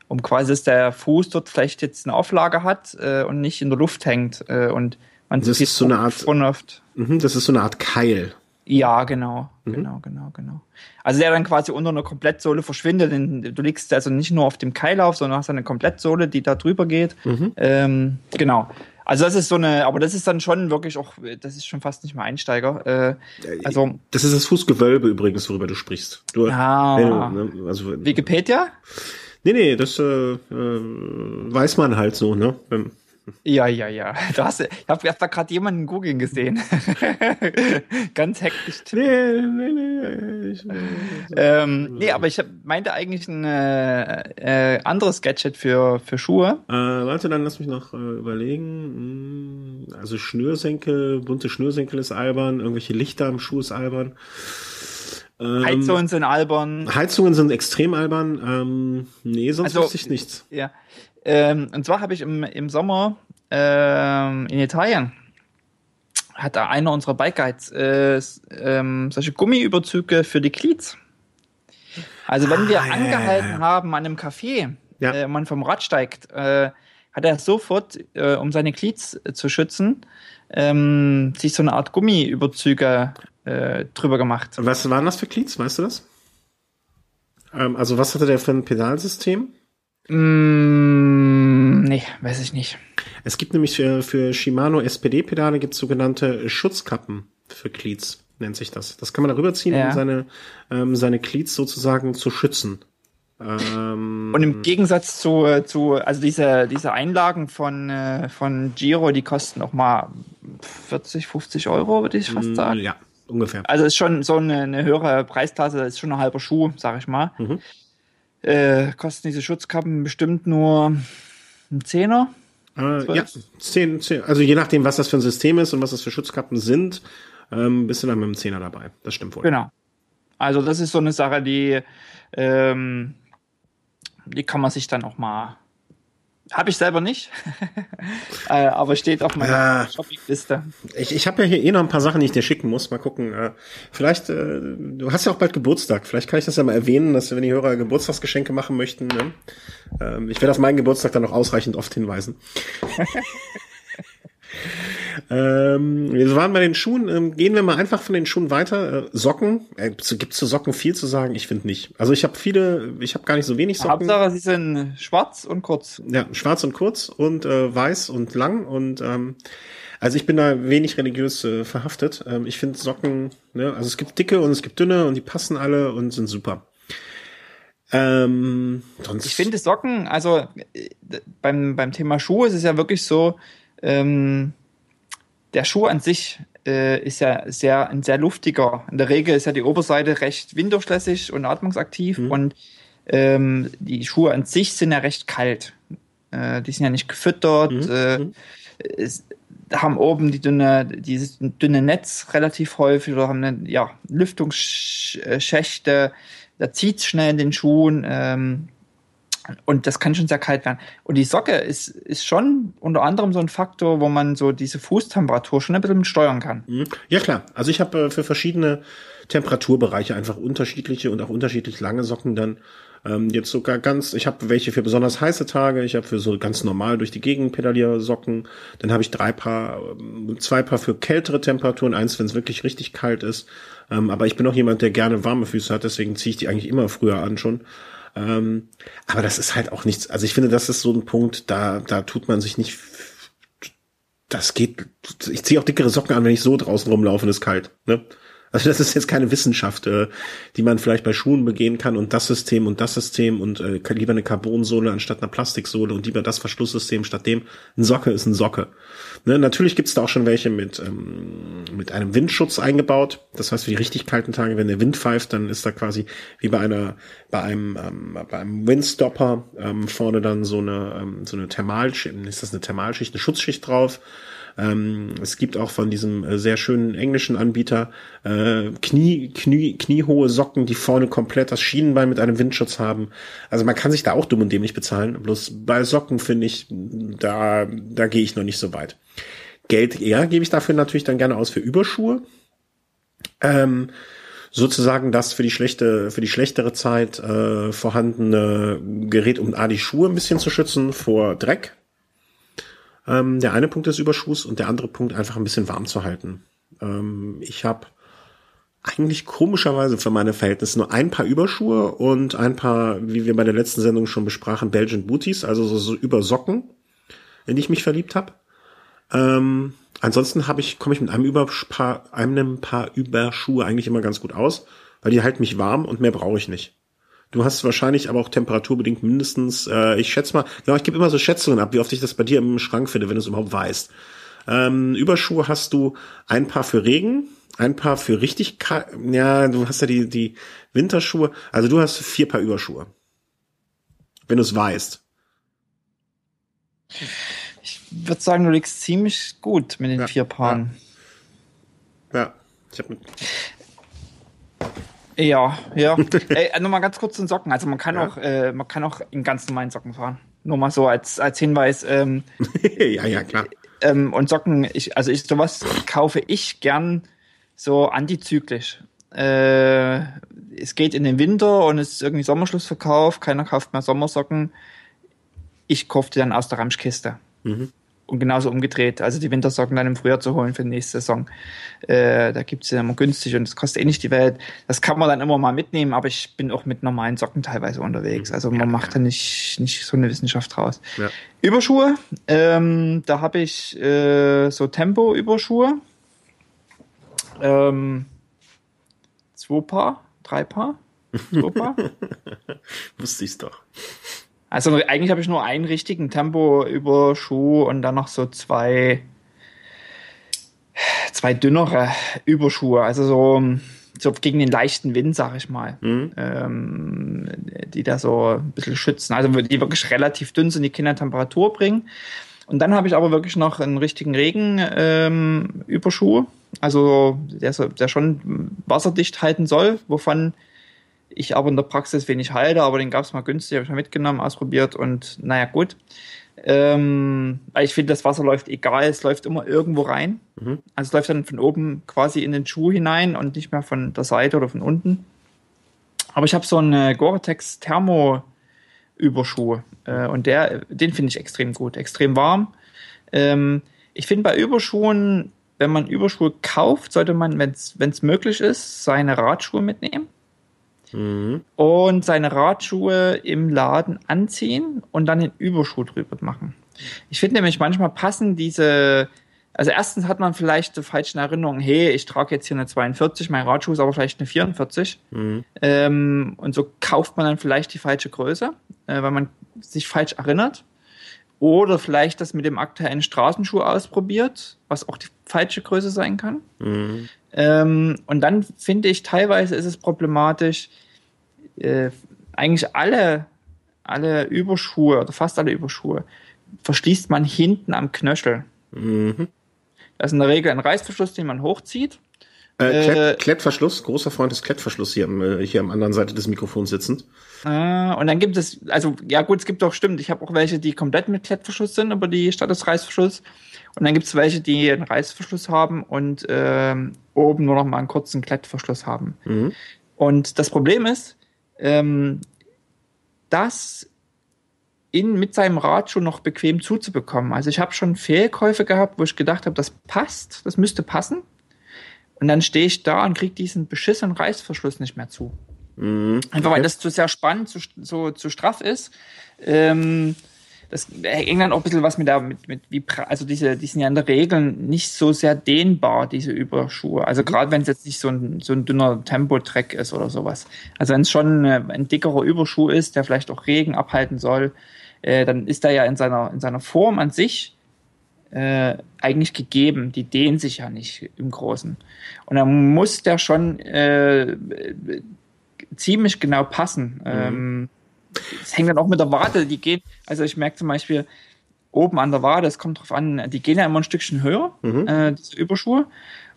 um quasi, dass der Fuß dort vielleicht jetzt eine Auflage hat und nicht in der Luft hängt. Und man das ist so eine Art, mhm, das ist so eine Art Keil. Ja, genau, mhm. genau, genau, genau. Also der dann quasi unter einer Komplettsohle verschwindet. Du liegst also nicht nur auf dem Keil auf, sondern hast eine Komplettsohle, die da drüber geht. Mhm. Ähm, genau. Also das ist so eine, aber das ist dann schon wirklich auch, das ist schon fast nicht mehr Einsteiger. Äh, also das ist das Fußgewölbe übrigens, worüber du sprichst. Du, ah, äh, also, Wikipedia? Nee, nee, das äh, äh, weiß man halt so, ne? Ähm. Ja, ja, ja. Du hast, ich habe erst mal gerade jemanden googeln gesehen. Ganz hektisch. Nee, nee, nee. Ich, ähm, nee, aber ich hab, meinte eigentlich ein äh, anderes Gadget für, für Schuhe. Äh, warte, dann lass mich noch äh, überlegen. Also Schnürsenkel, bunte Schnürsenkel ist albern, irgendwelche Lichter am Schuh ist albern. Ähm, Heizungen sind albern. Heizungen sind extrem albern. Ähm, nee, sonst also, wusste ich nichts. Ja. Ähm, und zwar habe ich im, im Sommer ähm, in Italien hat da einer unserer Bike Guides äh, ähm, solche Gummiüberzüge für die Glieds. Also wenn ah, wir angehalten äh. haben an einem Café, ja. äh, man vom Rad steigt, äh, hat er sofort, äh, um seine Glieds äh, zu schützen, ähm, sich so eine Art Gummiüberzüge äh, drüber gemacht. Was waren das für Glieds, weißt du das? Ähm, also was hatte der für ein Pedalsystem? Mm, nee, weiß ich nicht. Es gibt nämlich für, für Shimano S P D-Pedale gibt's sogenannte Schutzkappen für Cleats, nennt sich das. Das kann man darüber ziehen, ja. um seine, ähm, seine Cleats sozusagen zu schützen. Ähm, Und im Gegensatz zu, zu also diese, diese Einlagen von, von Giro, die kosten auch mal vierzig, fünfzig Euro, würde ich fast sagen. Ja, ungefähr. Also ist schon so eine, eine höhere Preisklasse, ist schon ein halber Schuh, sag ich mal. Mhm. Äh, kosten diese Schutzkappen bestimmt nur einen Zehner? Äh, ja, zehn, zehn. Also je nachdem, was das für ein System ist und was das für Schutzkappen sind, ähm, bist du dann mit einem Zehner dabei. Das stimmt wohl. Genau. Also das ist so eine Sache, die, ähm, die kann man sich dann auch mal... Habe ich selber nicht, äh, aber steht auf meiner äh, Shoppingliste. Ich, ich habe ja hier eh noch ein paar Sachen, die ich dir schicken muss. Mal gucken. Äh, vielleicht, äh, du hast ja auch bald Geburtstag. Vielleicht kann ich das ja mal erwähnen, dass wenn die Hörer Geburtstagsgeschenke machen möchten, ne? ähm, ich werde auf meinen Geburtstag dann auch ausreichend oft hinweisen. Ähm, wir waren bei den Schuhen, ähm, gehen wir mal einfach von den Schuhen weiter. Äh, Socken, äh, gibt's zu Socken viel zu sagen? Ich finde nicht. Also ich habe viele, ich habe gar nicht so wenig Socken. Hauptsache, sie sind schwarz und kurz. Ja, schwarz und kurz und äh, weiß und lang und ähm, also ich bin da wenig religiös äh, verhaftet. Ähm, ich finde Socken, ne, also es gibt dicke und es gibt dünne und die passen alle und sind super. Ähm, sonst ich finde Socken, also äh, beim beim Thema Schuhe ist es ja wirklich so, ähm, der Schuh an sich äh, ist ja sehr, ein sehr luftiger. In der Regel ist ja die Oberseite recht winddurchlässig und atmungsaktiv. Mhm. Und ähm, die Schuhe an sich sind ja recht kalt. Äh, die sind ja nicht gefüttert, mhm. äh, es, haben oben die dünne, dieses dünne Netz relativ häufig oder haben eine, ja, Lüftungsschächte. Da zieht es schnell in den Schuhen. Ähm, Und das kann schon sehr kalt werden. Und die Socke ist, ist schon unter anderem so ein Faktor, wo man so diese Fußtemperatur schon ein bisschen steuern kann. Ja, klar. Also ich habe äh, für verschiedene Temperaturbereiche einfach unterschiedliche und auch unterschiedlich lange Socken dann. Ähm, jetzt sogar ganz, ich habe welche für besonders heiße Tage, ich habe für so ganz normal durch die Gegend Pedaliersocken, dann habe ich drei Paar, zwei Paar für kältere Temperaturen, eins, wenn es wirklich richtig kalt ist. Ähm, aber ich bin auch jemand, der gerne warme Füße hat, deswegen ziehe ich die eigentlich immer früher an schon. Ähm, aber das ist halt auch nichts, also ich finde, das ist so ein Punkt, da da tut man sich nicht, das geht, ich ziehe auch dickere Socken an, wenn ich so draußen rumlaufe und es ist kalt, ne? Also das ist jetzt keine Wissenschaft, äh, die man vielleicht bei Schuhen begehen kann und das System und das System und äh, lieber eine Carbonsohle anstatt einer Plastiksohle und lieber das Verschlusssystem statt dem, eine Socke ist eine Socke. Ne? Natürlich gibt's da auch schon welche mit ähm, mit einem Windschutz eingebaut, das heißt für die richtig kalten Tage, wenn der Wind pfeift, dann ist da quasi wie bei einer bei einem ähm, bei einem Windstopper ähm, vorne dann so eine ähm, so eine Thermalschicht, ist das eine Thermalschicht, eine Schutzschicht drauf. Ähm, es gibt auch von diesem sehr schönen englischen Anbieter äh, Knie, Knie, kniehohe Socken, die vorne komplett das Schienenbein mit einem Windschutz haben. Also man kann sich da auch dumm und dämlich bezahlen. Bloß bei Socken finde ich, da da gehe ich noch nicht so weit. Geld eher gebe ich dafür natürlich dann gerne aus für Überschuhe. Ähm, sozusagen das für die schlechte, für die schlechtere Zeit äh, vorhandene Gerät, um A, die Schuhe ein bisschen zu schützen vor Dreck. Ähm, der eine Punkt ist Überschuss und der andere Punkt einfach ein bisschen warm zu halten. Ähm, ich habe eigentlich komischerweise für meine Verhältnisse nur ein paar Überschuhe und ein paar, wie wir bei der letzten Sendung schon besprachen, Belgian Booties, also so, so Übersocken, in die ich mich verliebt habe. Ähm, ansonsten habe ich, komme ich mit einem, Überpaar, einem paar Überschuhe eigentlich immer ganz gut aus, weil die halten mich warm und mehr brauche ich nicht. Du hast wahrscheinlich aber auch temperaturbedingt mindestens, äh, ich schätze mal, genau, ich gebe immer so Schätzungen ab, wie oft ich das bei dir im Schrank finde, wenn du es überhaupt weißt. Ähm, Überschuhe hast du ein Paar für Regen, ein Paar für richtig kalt, ja, du hast ja die, die Winterschuhe, also du hast vier Paar Überschuhe. Wenn du es weißt. Ich würde sagen, du liegst ziemlich gut mit den ja, vier Paaren. Ja, ja. Ich hab mit ja, ja. Ey, nochmal ganz kurz zu den Socken. Also man kann ja. auch, äh, man kann auch in ganz normalen Socken fahren. Nur mal so als, als Hinweis. Ähm, ja, ja, klar. Ähm, und Socken, ich, also ich, sowas kaufe ich gern so antizyklisch. Äh, es geht in den Winter und es ist irgendwie Sommerschlussverkauf. Keiner kauft mehr Sommersocken. Ich kaufe die dann aus der Ramschkiste. Mhm. Und genauso umgedreht. Also die Wintersocken dann im Frühjahr zu holen für die nächste Saison. Äh, da gibt es ja immer günstig und es kostet eh nicht die Welt. Das kann man dann immer mal mitnehmen, aber ich bin auch mit normalen Socken teilweise unterwegs. Also man ja, macht ja. da nicht, nicht so eine Wissenschaft draus. Ja. Überschuhe, ähm, da habe ich äh, so Tempo-Überschuhe. Ähm, zwei Paar, drei Paar, zwei Paar. Wusste ich's doch. Also eigentlich habe ich nur einen richtigen Tempo-Überschuh und dann noch so zwei zwei dünnere Überschuhe, also so, so gegen den leichten Wind, sag ich mal, mhm. ähm, die da so ein bisschen schützen, also die wirklich relativ dünn sind, die keine Temperatur bringen. Und dann habe ich aber wirklich noch einen richtigen Regen-Überschuh, ähm, also der, so, der schon wasserdicht halten soll, wovon ich aber in der Praxis wenig halte, aber den gab es mal günstig, habe ich mal mitgenommen, ausprobiert und naja, gut. Ähm, ich finde, das Wasser läuft egal, es läuft immer irgendwo rein. Mhm. Also es läuft dann von oben quasi in den Schuh hinein und nicht mehr von der Seite oder von unten. Aber ich habe so einen Gore-Tex Thermo-Überschuh äh, und der, den finde ich extrem gut, extrem warm. Ähm, ich finde bei Überschuhen, wenn man Überschuhe kauft, sollte man, wenn es möglich ist, seine Radschuhe mitnehmen. Mhm. Und seine Radschuhe im Laden anziehen und dann den Überschuh drüber machen. Ich finde nämlich, manchmal passen diese, also erstens hat man vielleicht die falschen Erinnerungen, hey, ich trage jetzt hier eine zweiundvierzig, mein Radschuh ist aber vielleicht eine vierundvierzig. Mhm. Ähm, und so kauft man dann vielleicht die falsche Größe, äh, weil man sich falsch erinnert. Oder vielleicht das mit dem aktuellen Straßenschuh ausprobiert, was auch die falsche Größe sein kann. Mhm. Ähm, und dann finde ich, teilweise ist es problematisch, äh, eigentlich alle, alle Überschuhe oder fast alle Überschuhe verschließt man hinten am Knöchel. Mhm. Das ist in der Regel ein Reißverschluss, den man hochzieht. Äh, Klett, äh, Klettverschluss, großer Freund des Klettverschluss hier am, hier am anderen Seite des Mikrofons sitzend. Äh, und dann gibt es, also ja gut, es gibt auch, stimmt, ich habe auch welche, die komplett mit Klettverschluss sind, aber die statt des Reißverschluss. Und dann gibt es welche, die einen Reißverschluss haben und ähm, oben nur noch mal einen kurzen Klettverschluss haben. Mhm. Und das Problem ist, ähm, das in, mit seinem Radschuh noch bequem zuzubekommen. Also ich habe schon Fehlkäufe gehabt, wo ich gedacht habe, das passt, das müsste passen. Und dann stehe ich da und kriege diesen beschissenen Reißverschluss nicht mehr zu. Mhm. Einfach weil das zu sehr spannend, zu, so, zu straff ist. Ähm, das hängt dann auch ein bisschen was mit der, mit, mit wie, also diese, die sind ja in der Regel nicht so sehr dehnbar, diese Überschuhe. Also gerade wenn es jetzt nicht so ein, so ein dünner Tempo-Track ist oder sowas. Also wenn es schon ein dickerer Überschuh ist, der vielleicht auch Regen abhalten soll, äh, dann ist der ja in seiner, in seiner Form an sich Äh, eigentlich gegeben, die dehnen sich ja nicht im Großen. Und dann muss der schon äh, ziemlich genau passen. Es mhm. ähm, hängt dann auch mit der Wade, die gehen, also ich merke zum Beispiel oben an der Wade, es kommt drauf an, die gehen ja immer ein Stückchen höher, mhm. äh, diese Überschuhe.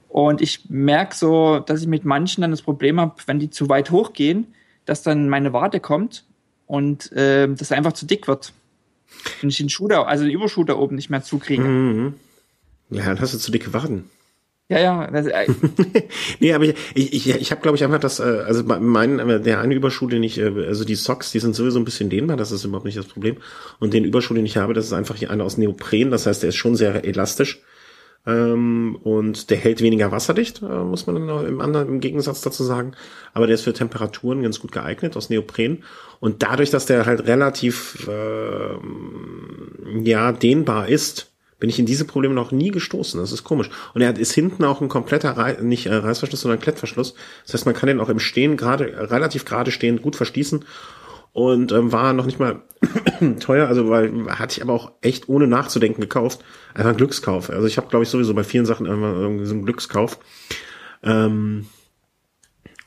Und ich merke so, dass ich mit manchen dann das Problem habe, wenn die zu weit hochgehen, dass dann meine Wade kommt und äh, das einfach zu dick wird. Wenn ich den Schuh da, also den Überschuh da oben nicht mehr zukriege. Mhm. Ja, dann hast du zu dicke Waden. Ja, ja. Das, äh nee, aber ich, ich, ich habe, glaube ich, einfach das, also mein, der eine Überschuh, den ich, also die Socks, die sind sowieso ein bisschen dehnbar, das ist überhaupt nicht das Problem. Und den Überschuh, den ich habe, das ist einfach hier einer aus Neopren, das heißt, der ist schon sehr elastisch. Ähm, und der hält weniger wasserdicht, äh, muss man dann im anderen, im Gegensatz dazu sagen. Aber der ist für Temperaturen ganz gut geeignet, aus Neopren. Und dadurch, dass der halt relativ, äh, ja, dehnbar ist, bin ich in diese Probleme noch nie gestoßen. Das ist komisch. Und er ist hinten auch ein kompletter, Re nicht äh, Reißverschluss, sondern Klettverschluss. Das heißt, man kann den auch im Stehen gerade, relativ gerade stehend gut verschließen. Und ähm, war noch nicht mal teuer, also weil hatte ich aber auch echt ohne nachzudenken gekauft. Einfach ein Glückskauf. Also ich habe, glaube ich, sowieso bei vielen Sachen immer irgendwie so einen Glückskauf. Ähm,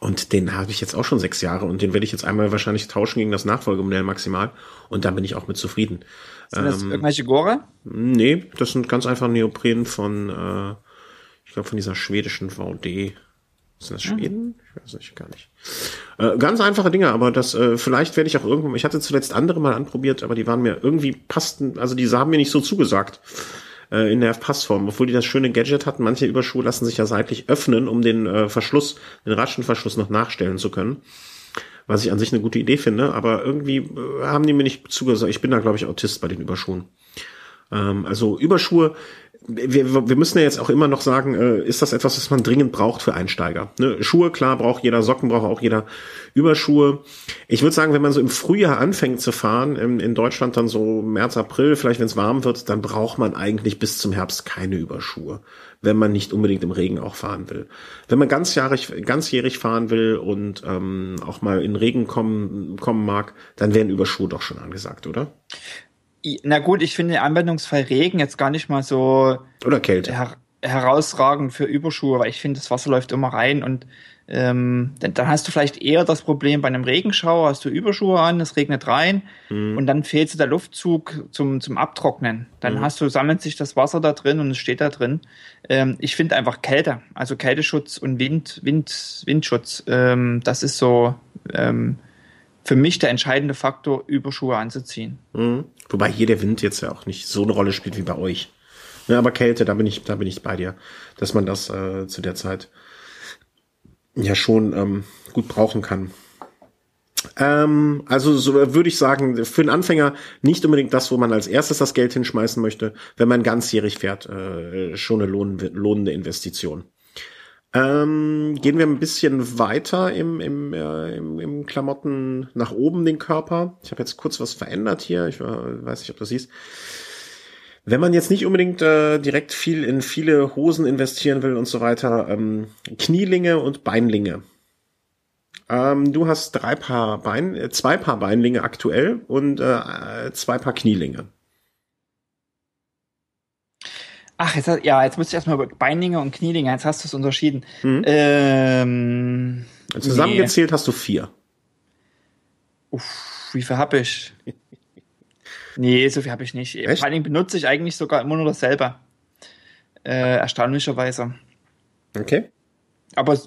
und den habe ich jetzt auch schon sechs Jahre und den werde ich jetzt einmal wahrscheinlich tauschen gegen das Nachfolgemodell maximal. Und da bin ich auch mit zufrieden. Sind das ähm, irgendwelche Gore? Nee, das sind ganz einfach Neopren von, äh, ich glaube, von dieser schwedischen V D. Sind das Schweden? Mhm. Ich weiß nicht, gar nicht. Äh, ganz einfache Dinge, aber das, äh, vielleicht werde ich auch irgendwann, ich hatte zuletzt andere mal anprobiert, aber die waren mir irgendwie passten, also die haben mir nicht so zugesagt äh, in der Passform, obwohl die das schöne Gadget hatten. Manche Überschuhe lassen sich ja seitlich öffnen, um den äh, Verschluss, den Ratschenverschluss noch nachstellen zu können, was ich an sich eine gute Idee finde, aber irgendwie äh, haben die mir nicht zugesagt. Ich bin da, glaube ich, Autist bei den Überschuhen. Ähm, also Überschuhe, Wir, wir müssen ja jetzt auch immer noch sagen, äh, ist das etwas, was man dringend braucht für Einsteiger? Ne? Schuhe, klar, braucht jeder, Socken braucht auch jeder, Überschuhe. Ich würde sagen, wenn man so im Frühjahr anfängt zu fahren, in, in Deutschland dann so März, April, vielleicht wenn es warm wird, dann braucht man eigentlich bis zum Herbst keine Überschuhe, wenn man nicht unbedingt im Regen auch fahren will. Wenn man ganzjährig, ganzjährig fahren will und ähm, auch mal in Regen kommen, kommen mag, dann wären Überschuhe doch schon angesagt, oder? Na gut, ich finde den Anwendungsfall Regen jetzt gar nicht mal so oder Kälte. Her herausragend für Überschuhe, weil ich finde, das Wasser läuft immer rein und ähm, dann, dann hast du vielleicht eher das Problem bei einem Regenschauer, hast du Überschuhe an, es regnet rein mhm. und dann fehlt dir der Luftzug zum, zum Abtrocknen. Dann mhm. hast du, sammelt sich das Wasser da drin und es steht da drin. Ähm, ich finde einfach Kälte, also Kälteschutz und Wind, Wind, Windschutz, ähm, das ist so ähm, für mich der entscheidende Faktor, Überschuhe anzuziehen. Mhm. Wobei hier der Wind jetzt ja auch nicht so eine Rolle spielt wie bei euch. Ja, aber Kälte, da bin ich, da bin ich bei dir, dass man das äh, zu der Zeit ja schon ähm, gut brauchen kann. Ähm, also so würde ich sagen, für einen Anfänger nicht unbedingt das, wo man als erstes das Geld hinschmeißen möchte, wenn man ganzjährig fährt, äh, schon eine lohnende Investition. Ähm, gehen wir ein bisschen weiter im, im, äh, im, im Klamotten nach oben den Körper. Ich habe jetzt kurz was verändert hier. Ich äh, weiß nicht, ob du siehst. Wenn man jetzt nicht unbedingt äh, direkt viel in viele Hosen investieren will und so weiter, ähm, Knielinge und Beinlinge. Ähm, du hast drei Paar Bein, äh, zwei Paar Beinlinge aktuell und äh, zwei Paar Knielinge. Ach, jetzt, ja, jetzt müsste ich erstmal über Beinlinge und Knielinge, jetzt hast du es unterschieden. Mhm. Ähm, Zusammengezählt nee. Hast du vier. Uff, wie viel habe ich? Nee, so viel habe ich nicht. Echt? Vor allem benutze ich eigentlich sogar immer nur dasselbe. Äh, erstaunlicherweise. Okay. Aber pff,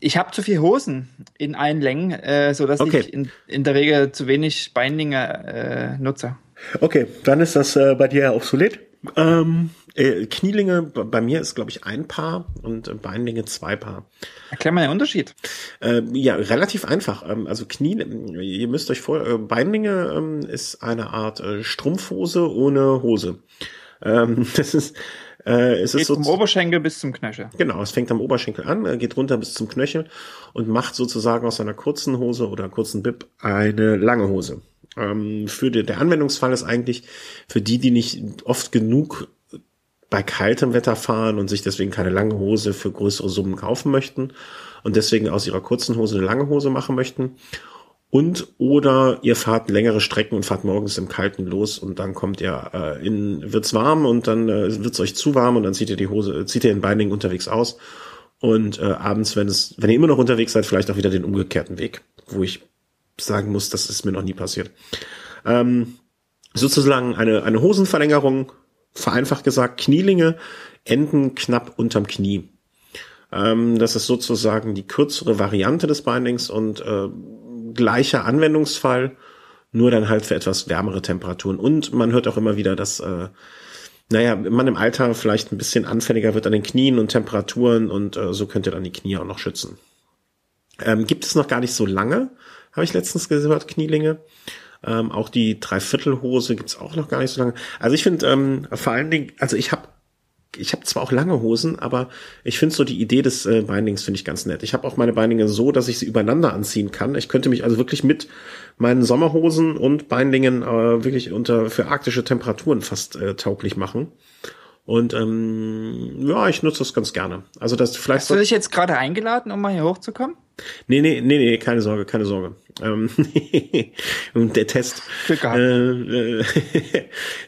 ich habe zu viel Hosen in allen Längen, äh, sodass okay. ich in, in der Regel zu wenig Beinlinge äh, nutze. Okay, dann ist das äh, bei dir ja obsolet. Ähm, äh, Knielinge, bei mir ist, glaube ich, ein Paar und Beinlinge zwei Paar. Erklär mal den Unterschied. Äh, ja, relativ einfach. Ähm, also Knie, ihr müsst euch vor, äh, Beinlinge ähm, ist eine Art äh, Strumpfhose ohne Hose. Ähm, das ist, äh, es geht ist so vom Oberschenkel bis zum Knöchel. Genau, es fängt am Oberschenkel an, geht runter bis zum Knöchel und macht sozusagen aus einer kurzen Hose oder kurzen Bib eine lange Hose. Für die, der Anwendungsfall ist eigentlich für die, die nicht oft genug bei kaltem Wetter fahren und sich deswegen keine lange Hose für größere Summen kaufen möchten und deswegen aus ihrer kurzen Hose eine lange Hose machen möchten und oder ihr fahrt längere Strecken und fahrt morgens im Kalten los und dann kommt ihr äh, in wird's warm und dann äh, wird's euch zu warm und dann zieht ihr die Hose zieht ihr den Beinling unterwegs aus und äh, abends, wenn es wenn ihr immer noch unterwegs seid, vielleicht auch wieder den umgekehrten Weg, wo ich sagen muss, das ist mir noch nie passiert. Ähm, sozusagen eine eine Hosenverlängerung, vereinfacht gesagt, Knielinge enden knapp unterm Knie. Ähm, das ist sozusagen die kürzere Variante des Beinlings und äh, gleicher Anwendungsfall, nur dann halt für etwas wärmere Temperaturen. Und man hört auch immer wieder, dass äh, naja, man im Alter vielleicht ein bisschen anfälliger wird an den Knien und Temperaturen und äh, so könnt ihr dann die Knie auch noch schützen. Ähm, gibt es noch gar nicht so lange, habe ich letztens gehört, Knielinge. Ähm, auch die Dreiviertelhose gibt's auch noch gar nicht so lange. Also ich finde ähm, vor allen Dingen, also ich habe ich habe zwar auch lange Hosen, aber ich finde so die Idee des äh, Bindings finde ich ganz nett. Ich habe auch meine Bindinge so, dass ich sie übereinander anziehen kann. Ich könnte mich also wirklich mit meinen Sommerhosen und Bindingen äh, wirklich unter für arktische Temperaturen fast äh, tauglich machen. Und ähm, ja, ich nutze das ganz gerne. Also das vielleicht. Hast du dich jetzt gerade eingeladen, um mal hier hochzukommen? Nee, nee, nee, nee, keine Sorge, keine Sorge. Ähm, der Test. Glück gehabt. Äh, äh,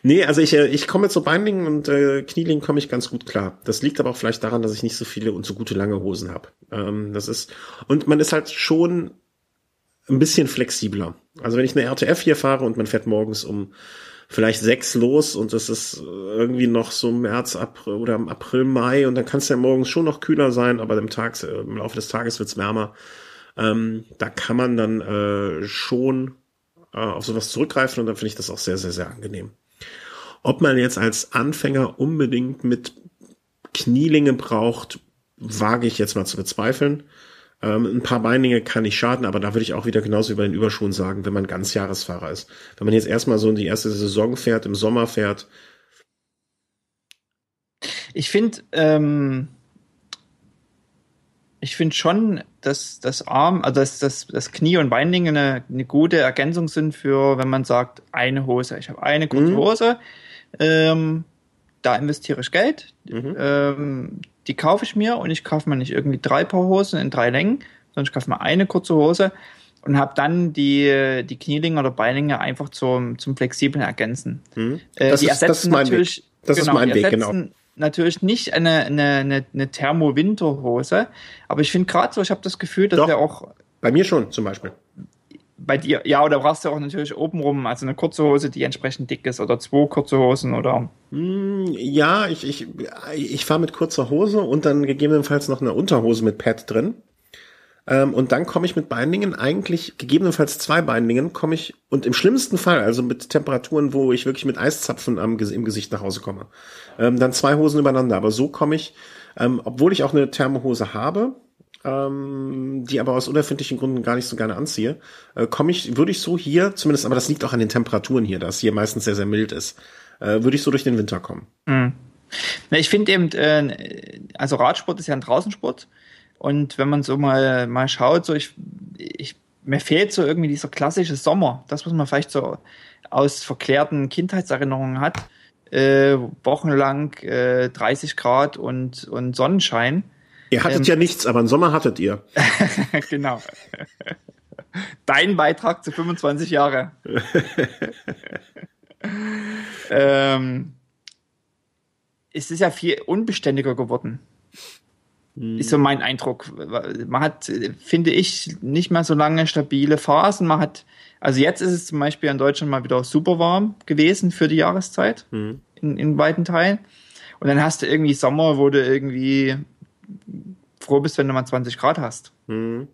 nee, also ich, ich komme mit so Beinlingen und äh, Knielingen komme ich ganz gut klar. Das liegt aber auch vielleicht daran, dass ich nicht so viele und so gute lange Hosen habe. Ähm, das ist, und man ist halt schon ein bisschen flexibler. Also wenn ich eine R T F hier fahre und man fährt morgens um vielleicht sechs los und es ist irgendwie noch so im März, April oder im April, Mai und dann kann es ja morgens schon noch kühler sein, aber im, Tag, im Laufe des Tages wird's wärmer. Ähm, da kann man dann äh, schon äh, auf sowas zurückgreifen und dann finde ich das auch sehr, sehr, sehr angenehm. Ob man jetzt als Anfänger unbedingt mit Knielinge braucht, wage ich jetzt mal zu bezweifeln. Ähm, ein paar Beinlinge kann nicht schaden, aber da würde ich auch wieder genauso wie bei den Überschuhen sagen, wenn man Ganzjahresfahrer ist. Wenn man jetzt erstmal so in die erste Saison fährt, im Sommer fährt. Ich finde, ähm, ich finde schon, dass das Arm, also dass das, das Knie und Beinlinge eine, eine gute Ergänzung sind für, wenn man sagt, eine Hose. Ich habe eine kurze mhm. Hose, ähm, da investiere ich Geld. Mhm. Ähm, die kaufe ich mir und ich kaufe mir nicht irgendwie drei Paar Hosen in drei Längen, sondern ich kaufe mir eine kurze Hose und habe dann die, die Knielinge oder Beinlinge einfach zum, zum flexiblen Ergänzen. Hm. Das, äh, die ist, das ist mein natürlich, Weg. Das genau, ist mein Weg, genau. Natürlich nicht eine, eine, eine, eine Thermo-Winterhose, aber ich finde gerade so, ich habe das Gefühl, dass Doch, wir auch... Bei mir schon, zum Beispiel. Bei dir, ja, oder brauchst du auch natürlich obenrum, also eine kurze Hose, die entsprechend dick ist, oder zwei kurze Hosen, oder? Ja, ich, ich, ich fahre mit kurzer Hose und dann gegebenenfalls noch eine Unterhose mit Pad drin. Und dann komme ich mit Beinlingen eigentlich, gegebenenfalls zwei Beinlingen, komme ich, und im schlimmsten Fall, also mit Temperaturen, wo ich wirklich mit Eiszapfen am, im Gesicht nach Hause komme, dann zwei Hosen übereinander. Aber so komme ich, obwohl ich auch eine Thermohose habe, Ähm, die aber aus unerfindlichen Gründen gar nicht so gerne anziehe, äh, komme ich, würde ich so hier, zumindest, aber das liegt auch an den Temperaturen hier, dass hier meistens sehr, sehr mild ist, äh, würde ich so durch den Winter kommen. Mhm. Na, ich finde eben, äh, also Radsport ist ja ein Draußensport und wenn man so mal, mal schaut, so ich, ich, mir fehlt so irgendwie dieser klassische Sommer, das, was man vielleicht so aus verklärten Kindheitserinnerungen hat, äh, wochenlang äh, dreißig Grad und, und Sonnenschein. Ihr hattet ähm, ja nichts, aber im Sommer hattet ihr. Genau. Dein Beitrag zu fünfundzwanzig Jahre. ähm, es ist ja viel unbeständiger geworden. Hm. Ist so mein Eindruck. Man hat, finde ich, nicht mehr so lange stabile Phasen. Man hat, also jetzt ist es zum Beispiel in Deutschland mal wieder super warm gewesen für die Jahreszeit, hm. in, in weiten Teilen. Und dann hast du irgendwie Sommer, wo du irgendwie froh bist, wenn du mal zwanzig Grad hast. Hm.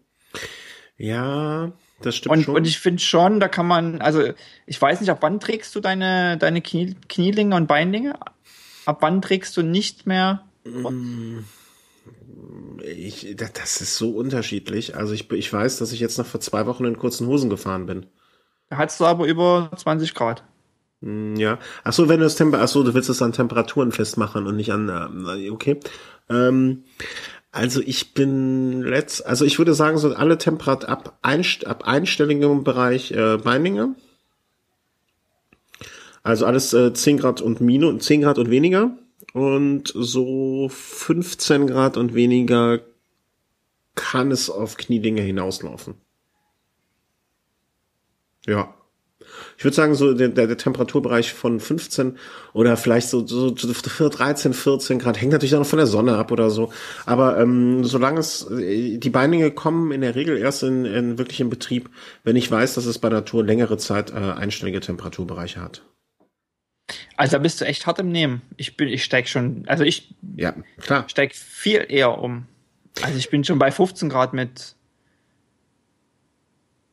Ja, das stimmt und, schon. Und ich finde schon, da kann man, also ich weiß nicht, ab wann trägst du deine, deine Knie, Knielinge und Beinlinge? Ab wann trägst du nicht mehr? Ich, das ist so unterschiedlich. Also ich, ich weiß, dass ich jetzt noch vor zwei Wochen in kurzen Hosen gefahren bin. Da hattest du aber über zwanzig Grad. Ja, ach so, wenn du das Temper, ach so, du willst es an Temperaturen festmachen und nicht an, okay. Ähm, also ich bin letzt, also ich würde sagen, so alle Temperaturen ab, einst, ab einstelligem Bereich äh, Beinlinge. Also alles äh, zehn Grad und minus, zehn Grad und weniger. Und so fünfzehn Grad und weniger kann es auf Knielinge hinauslaufen. Ja. Ich würde sagen, so der, der Temperaturbereich von fünfzehn oder vielleicht so, so dreizehn, vierzehn Grad, hängt natürlich auch noch von der Sonne ab oder so. Aber ähm, solange es, die Beinlinge kommen in der Regel erst in, in wirklich in Betrieb, wenn ich weiß, dass es bei der Tour längere Zeit äh, einstellige Temperaturbereiche hat. Also da bist du echt hart im Nehmen. Ich bin, ich steig schon, also ich ja, klar. steig viel eher um. Also ich bin schon bei fünfzehn Grad mit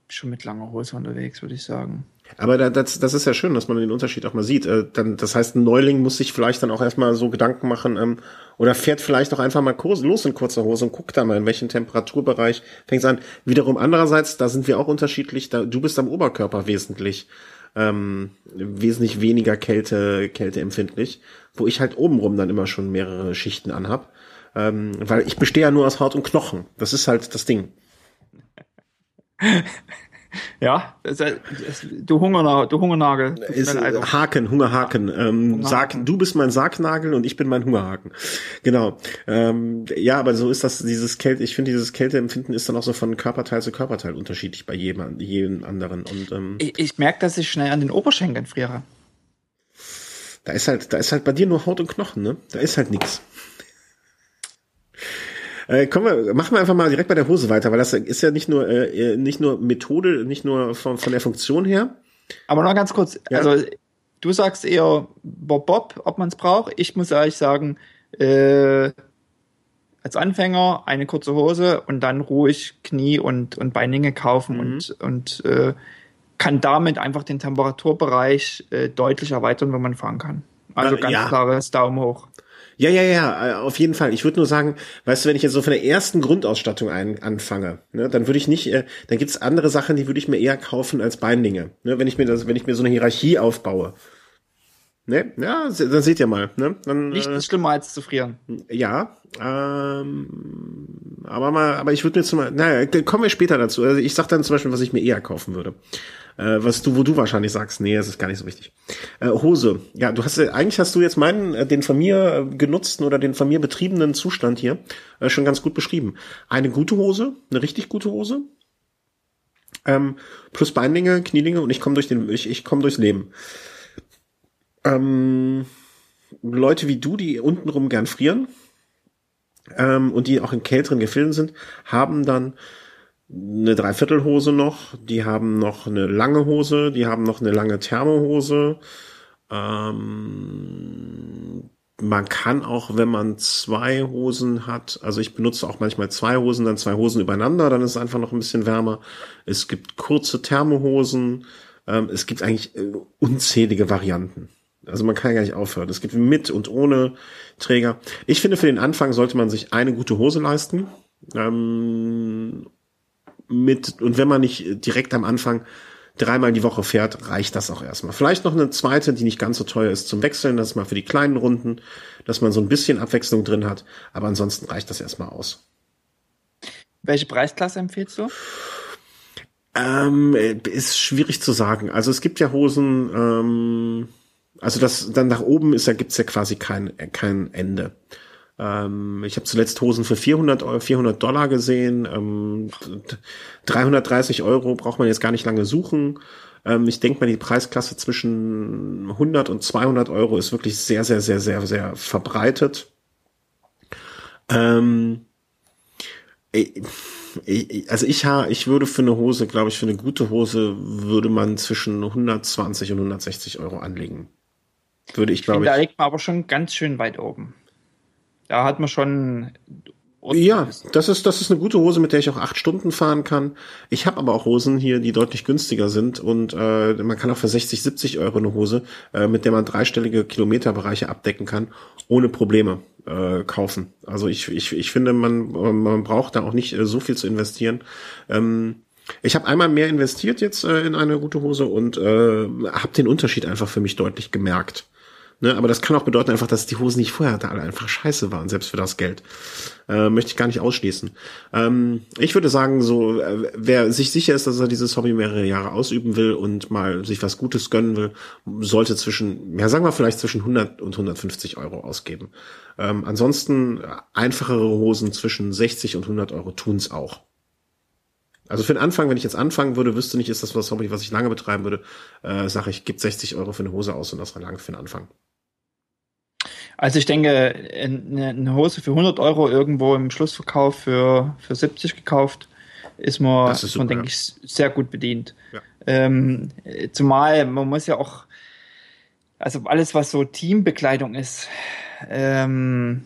schon mit langer Hose unterwegs, würde ich sagen. Aber das, das ist ja schön, dass man den Unterschied auch mal sieht. Dann, das heißt, ein Neuling muss sich vielleicht dann auch erstmal so Gedanken machen ähm, oder fährt vielleicht auch einfach mal los in kurzer Hose und guckt da mal, in welchem Temperaturbereich fängt es an. Wiederum andererseits, da sind wir auch unterschiedlich. Da, du bist am Oberkörper wesentlich ähm, wesentlich weniger Kälte, kälteempfindlich, wo ich halt obenrum dann immer schon mehrere Schichten anhab, ähm, weil ich bestehe ja nur aus Haut und Knochen. Das ist halt das Ding. Ja, das, das, du Hungernagel, du Hungernagel. Ist, Haken, Hungerhaken. Ähm, Hungerhaken. Sarg, du bist mein Sargnagel und ich bin mein Hungerhaken. Genau. Ähm, ja, aber so ist das, dieses Kälte, ich finde, dieses Kälteempfinden ist dann auch so von Körperteil zu Körperteil unterschiedlich bei jedem, jedem anderen. Und, ähm, ich ich merke, dass ich schnell an den Oberschenkeln friere. Da ist halt, da ist halt bei dir nur Haut und Knochen, ne? Da ist halt nichts. Äh, kommen wir, machen wir einfach mal direkt bei der Hose weiter, weil das ist ja nicht nur äh, nicht nur Methode, nicht nur von, von der Funktion her. Aber noch ganz kurz, ja. Also du sagst eher Bob Bob, ob man es braucht. Ich muss ehrlich sagen, äh, als Anfänger eine kurze Hose und dann ruhig Knie- und, und Beinlinge kaufen, mhm. und, und äh, kann damit einfach den Temperaturbereich äh, deutlich erweitern, wenn man fahren kann. Also ganz ja. klares Daumen hoch. Ja, ja, ja, auf jeden Fall. Ich würde nur sagen, weißt du, wenn ich jetzt so von der ersten Grundausstattung ein, anfange, ne, dann würde ich nicht, äh, dann gibt's andere Sachen, die würde ich mir eher kaufen als Beinlinge. Ne, wenn ich mir das, wenn ich mir so eine Hierarchie aufbaue. Ne, ja, dann seht ihr mal. Ne, dann, nicht äh, schlimmer als zu frieren. Ja, ähm, aber mal, aber ich würde mir zum Beispiel, naja, dann kommen wir später dazu. Also ich sag dann zum Beispiel, was ich mir eher kaufen würde. Was du, wo du wahrscheinlich sagst, nee, das ist gar nicht so wichtig. Äh, Hose, ja, du hast eigentlich hast du jetzt meinen, den von mir genutzten oder den von mir betriebenen Zustand hier äh, schon ganz gut beschrieben. Eine gute Hose, eine richtig gute Hose, ähm, plus Beinlinge, Knielinge und ich komme durch den, ich, ich komme durchs Leben. Ähm, Leute wie du, die untenrum gern frieren ähm, und die auch in kälteren Gefilden sind, haben dann eine Dreiviertelhose noch, die haben noch eine lange Hose, die haben noch eine lange Thermohose. Ähm, man kann auch, wenn man zwei Hosen hat, also ich benutze auch manchmal zwei Hosen, dann zwei Hosen übereinander, dann ist es einfach noch ein bisschen wärmer. Es gibt kurze Thermohosen, ähm, es gibt eigentlich unzählige Varianten. Also man kann ja gar nicht aufhören. Es gibt mit und ohne Träger. Ich finde, für den Anfang sollte man sich eine gute Hose leisten. Ähm, Mit, und wenn man nicht direkt am Anfang dreimal die Woche fährt, reicht das auch erstmal. Vielleicht noch eine zweite, die nicht ganz so teuer ist zum Wechseln, das ist mal für die kleinen Runden, dass man so ein bisschen Abwechslung drin hat, aber ansonsten reicht das erstmal aus. Welche Preisklasse empfiehlst du? Ähm, ist schwierig zu sagen. Also es gibt ja Hosen, ähm, also das dann nach oben ist, da gibt's ja quasi kein, kein Ende. Ich habe zuletzt Hosen für vierhundert Dollar gesehen. dreihundertdreißig Euro braucht man jetzt gar nicht lange suchen. Ich denke mal, die Preisklasse zwischen hundert und zweihundert Euro ist wirklich sehr, sehr, sehr, sehr, sehr verbreitet. Ähm Also ich ich würde für eine Hose, glaube ich, für eine gute Hose würde man zwischen hundertzwanzig und hundertsechzig Euro anlegen. Würde ich, glaube ich. Da liegt man aber schon ganz schön weit oben. Da hat man schon... Ja, das ist das ist eine gute Hose, mit der ich auch acht Stunden fahren kann. Ich habe aber auch Hosen hier, die deutlich günstiger sind. Und äh, man kann auch für sechzig, siebzig Euro eine Hose, äh, mit der man dreistellige Kilometerbereiche abdecken kann, ohne Probleme äh, kaufen. Also ich ich ich finde, man man braucht da auch nicht äh, so viel zu investieren. Ähm, ich habe einmal mehr investiert jetzt äh, in eine gute Hose und äh, habe den Unterschied einfach für mich deutlich gemerkt. Ne, aber das kann auch bedeuten einfach, dass die Hosen nicht vorher da alle einfach scheiße waren, selbst für das Geld. Äh, möchte ich gar nicht ausschließen. Ähm, ich würde sagen, so, äh, wer sich sicher ist, dass er dieses Hobby mehrere Jahre ausüben will und mal sich was Gutes gönnen will, sollte zwischen, ja, sagen wir vielleicht zwischen hundert und hundertfünfzig Euro ausgeben. Ähm, ansonsten einfachere Hosen zwischen sechzig und hundert Euro tun's auch. Also für den Anfang, wenn ich jetzt anfangen würde, wüsste nicht, ist das was Hobby, was ich lange betreiben würde, äh, sage ich, gib sechzig Euro für eine Hose aus und das war lange für den Anfang. Also ich denke, eine Hose für hundert Euro irgendwo im Schlussverkauf für, für siebzig gekauft, ist man, ist super, ist man denke ja. ich, sehr gut bedient. Ja. Ähm, zumal man muss ja auch, also alles, was so Teambekleidung ist, ähm,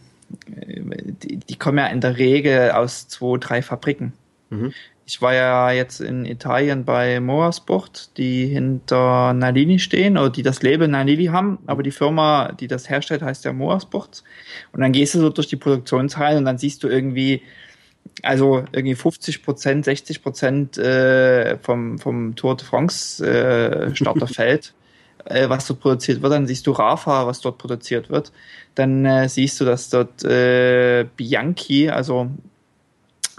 die, die kommen ja in der Regel aus zwei, drei Fabriken. Mhm. Ich war ja jetzt in Italien bei Moa Sport, die hinter Nalini stehen oder die das Label Nalini haben, aber die Firma, die das herstellt, heißt ja Moa Sport. Und dann gehst du so durch die Produktionshallen und dann siehst du irgendwie Also irgendwie fünfzig Prozent, sechzig Prozent äh, vom, vom Tour de France äh, Starterfeld, äh, was dort produziert wird, dann siehst du Rafa, was dort produziert wird. Dann äh, siehst du, dass dort äh, Bianchi, also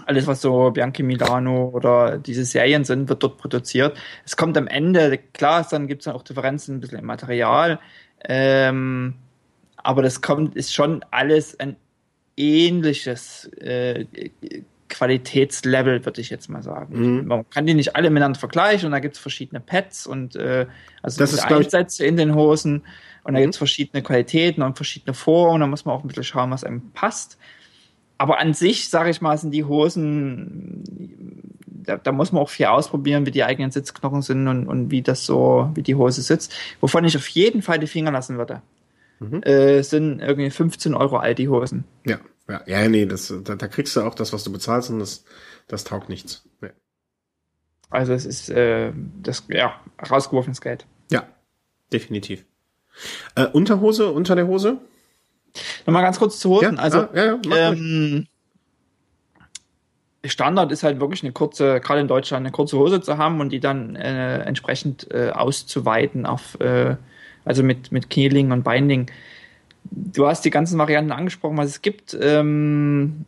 alles, was so Bianchi Milano oder diese Serien sind, wird dort produziert. Es kommt am Ende, klar, ist dann gibt es dann auch Differenzen, ein bisschen im Material, ähm, aber das kommt, ist schon alles ein ähnliches äh, Qualitätslevel, würde ich jetzt mal sagen. Mhm. Man kann die nicht alle miteinander vergleichen und da gibt es verschiedene Pads und äh, also das ist, Einsätze in den Hosen und mhm. da gibt es verschiedene Qualitäten und verschiedene Formen und da muss man auch ein bisschen schauen, was einem passt. Aber an sich, sage ich mal, sind die Hosen, da, da muss man auch viel ausprobieren, wie die eigenen Sitzknochen sind und, und wie das so, wie die Hose sitzt. Wovon ich auf jeden Fall die Finger lassen würde. Mhm. Äh, sind irgendwie fünfzehn Euro alt, die Hosen. Ja, ja, ja nee, das, da, da kriegst du auch das, was du bezahlst und das, das taugt nichts. Nee. Also es ist äh, das, ja, rausgeworfenes Geld. Ja, definitiv. Äh, Unterhose, unter der Hose? Nochmal ganz kurz zu Hosen. Ja, also ah, ja, ja, ähm, Standard ist halt wirklich eine kurze, gerade in Deutschland, eine kurze Hose zu haben und die dann äh, entsprechend äh, auszuweiten auf äh, also mit, mit Knielingen und Beinlingen. Du hast die ganzen Varianten angesprochen, was es gibt. Ähm,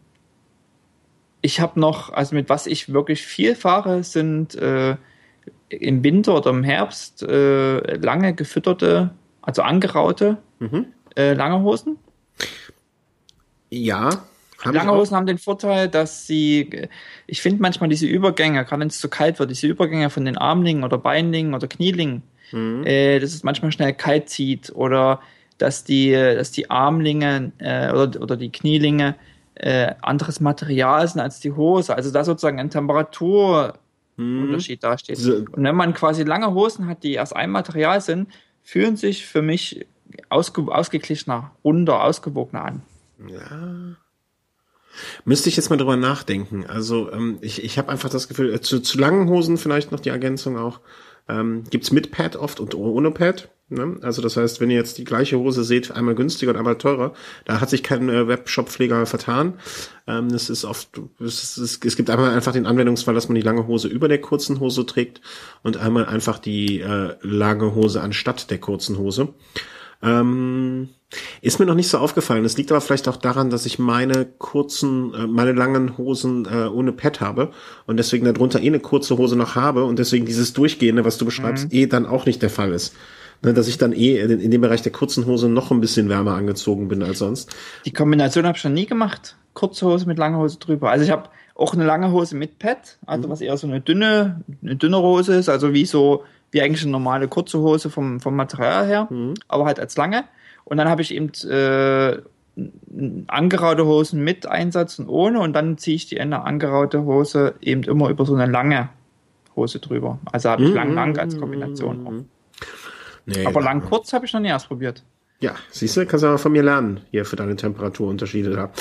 ich habe noch, also mit was ich wirklich viel fahre, sind äh, im Winter oder im Herbst äh, lange gefütterte, also angeraute, mhm. äh, lange Hosen. Ja. Lange Hosen haben den Vorteil, dass sie, ich finde manchmal diese Übergänge, gerade wenn es zu kalt wird, diese Übergänge von den Armlingen oder Beinlingen oder Knielingen, mhm. dass es manchmal schnell kalt zieht oder dass die, dass die Armlinge äh, oder, oder die Knielinge äh, anderes Material sind als die Hose. Also da sozusagen ein Temperaturunterschied mhm. dasteht. So. Und wenn man quasi lange Hosen hat, die aus einem Material sind, fühlen sich für mich ausge- ausgeglichener, runder, ausgewogener an. Ja. Müsste ich jetzt mal drüber nachdenken. Also ähm, ich, ich habe einfach das Gefühl, äh, zu, zu langen Hosen vielleicht noch die Ergänzung auch. Ähm, gibt's mit Pad oft und ohne Pad, ne? Also das heißt, wenn ihr jetzt die gleiche Hose seht, einmal günstiger und einmal teurer, da hat sich kein äh, Webshop-Pfleger vertan. Ähm, das ist oft, es, ist, es gibt einmal einfach den Anwendungsfall, dass man die lange Hose über der kurzen Hose trägt und einmal einfach die äh, lange Hose anstatt der kurzen Hose. Ähm, ist mir noch nicht so aufgefallen. Das liegt aber vielleicht auch daran, dass ich meine kurzen, äh, meine langen Hosen äh, ohne Pad habe und deswegen darunter eh eine kurze Hose noch habe und deswegen dieses Durchgehende, was du beschreibst, mhm. eh dann auch nicht der Fall ist. Ne, dass ich dann eh in, in dem Bereich der kurzen Hose noch ein bisschen wärmer angezogen bin als sonst. Die Kombination habe ich schon nie gemacht. Kurze Hose mit langer Hose drüber. Also ich habe auch eine lange Hose mit Pad, also mhm. was eher so eine dünne, eine dünne Hose ist, also wie so wie eigentlich eine normale kurze Hose vom, vom Material her, mhm. aber halt als lange. Und dann habe ich eben äh, angeraute Hosen mit Einsatz und ohne und dann ziehe ich die eine angeraute Hose eben immer über so eine lange Hose drüber. Also habe ich mhm. lang-lang als Kombination. Mhm. Nee, aber lang-kurz habe ich noch nie erst probiert. Ja, siehst du, kannst du aber von mir lernen, hier für deine Temperaturunterschiede da.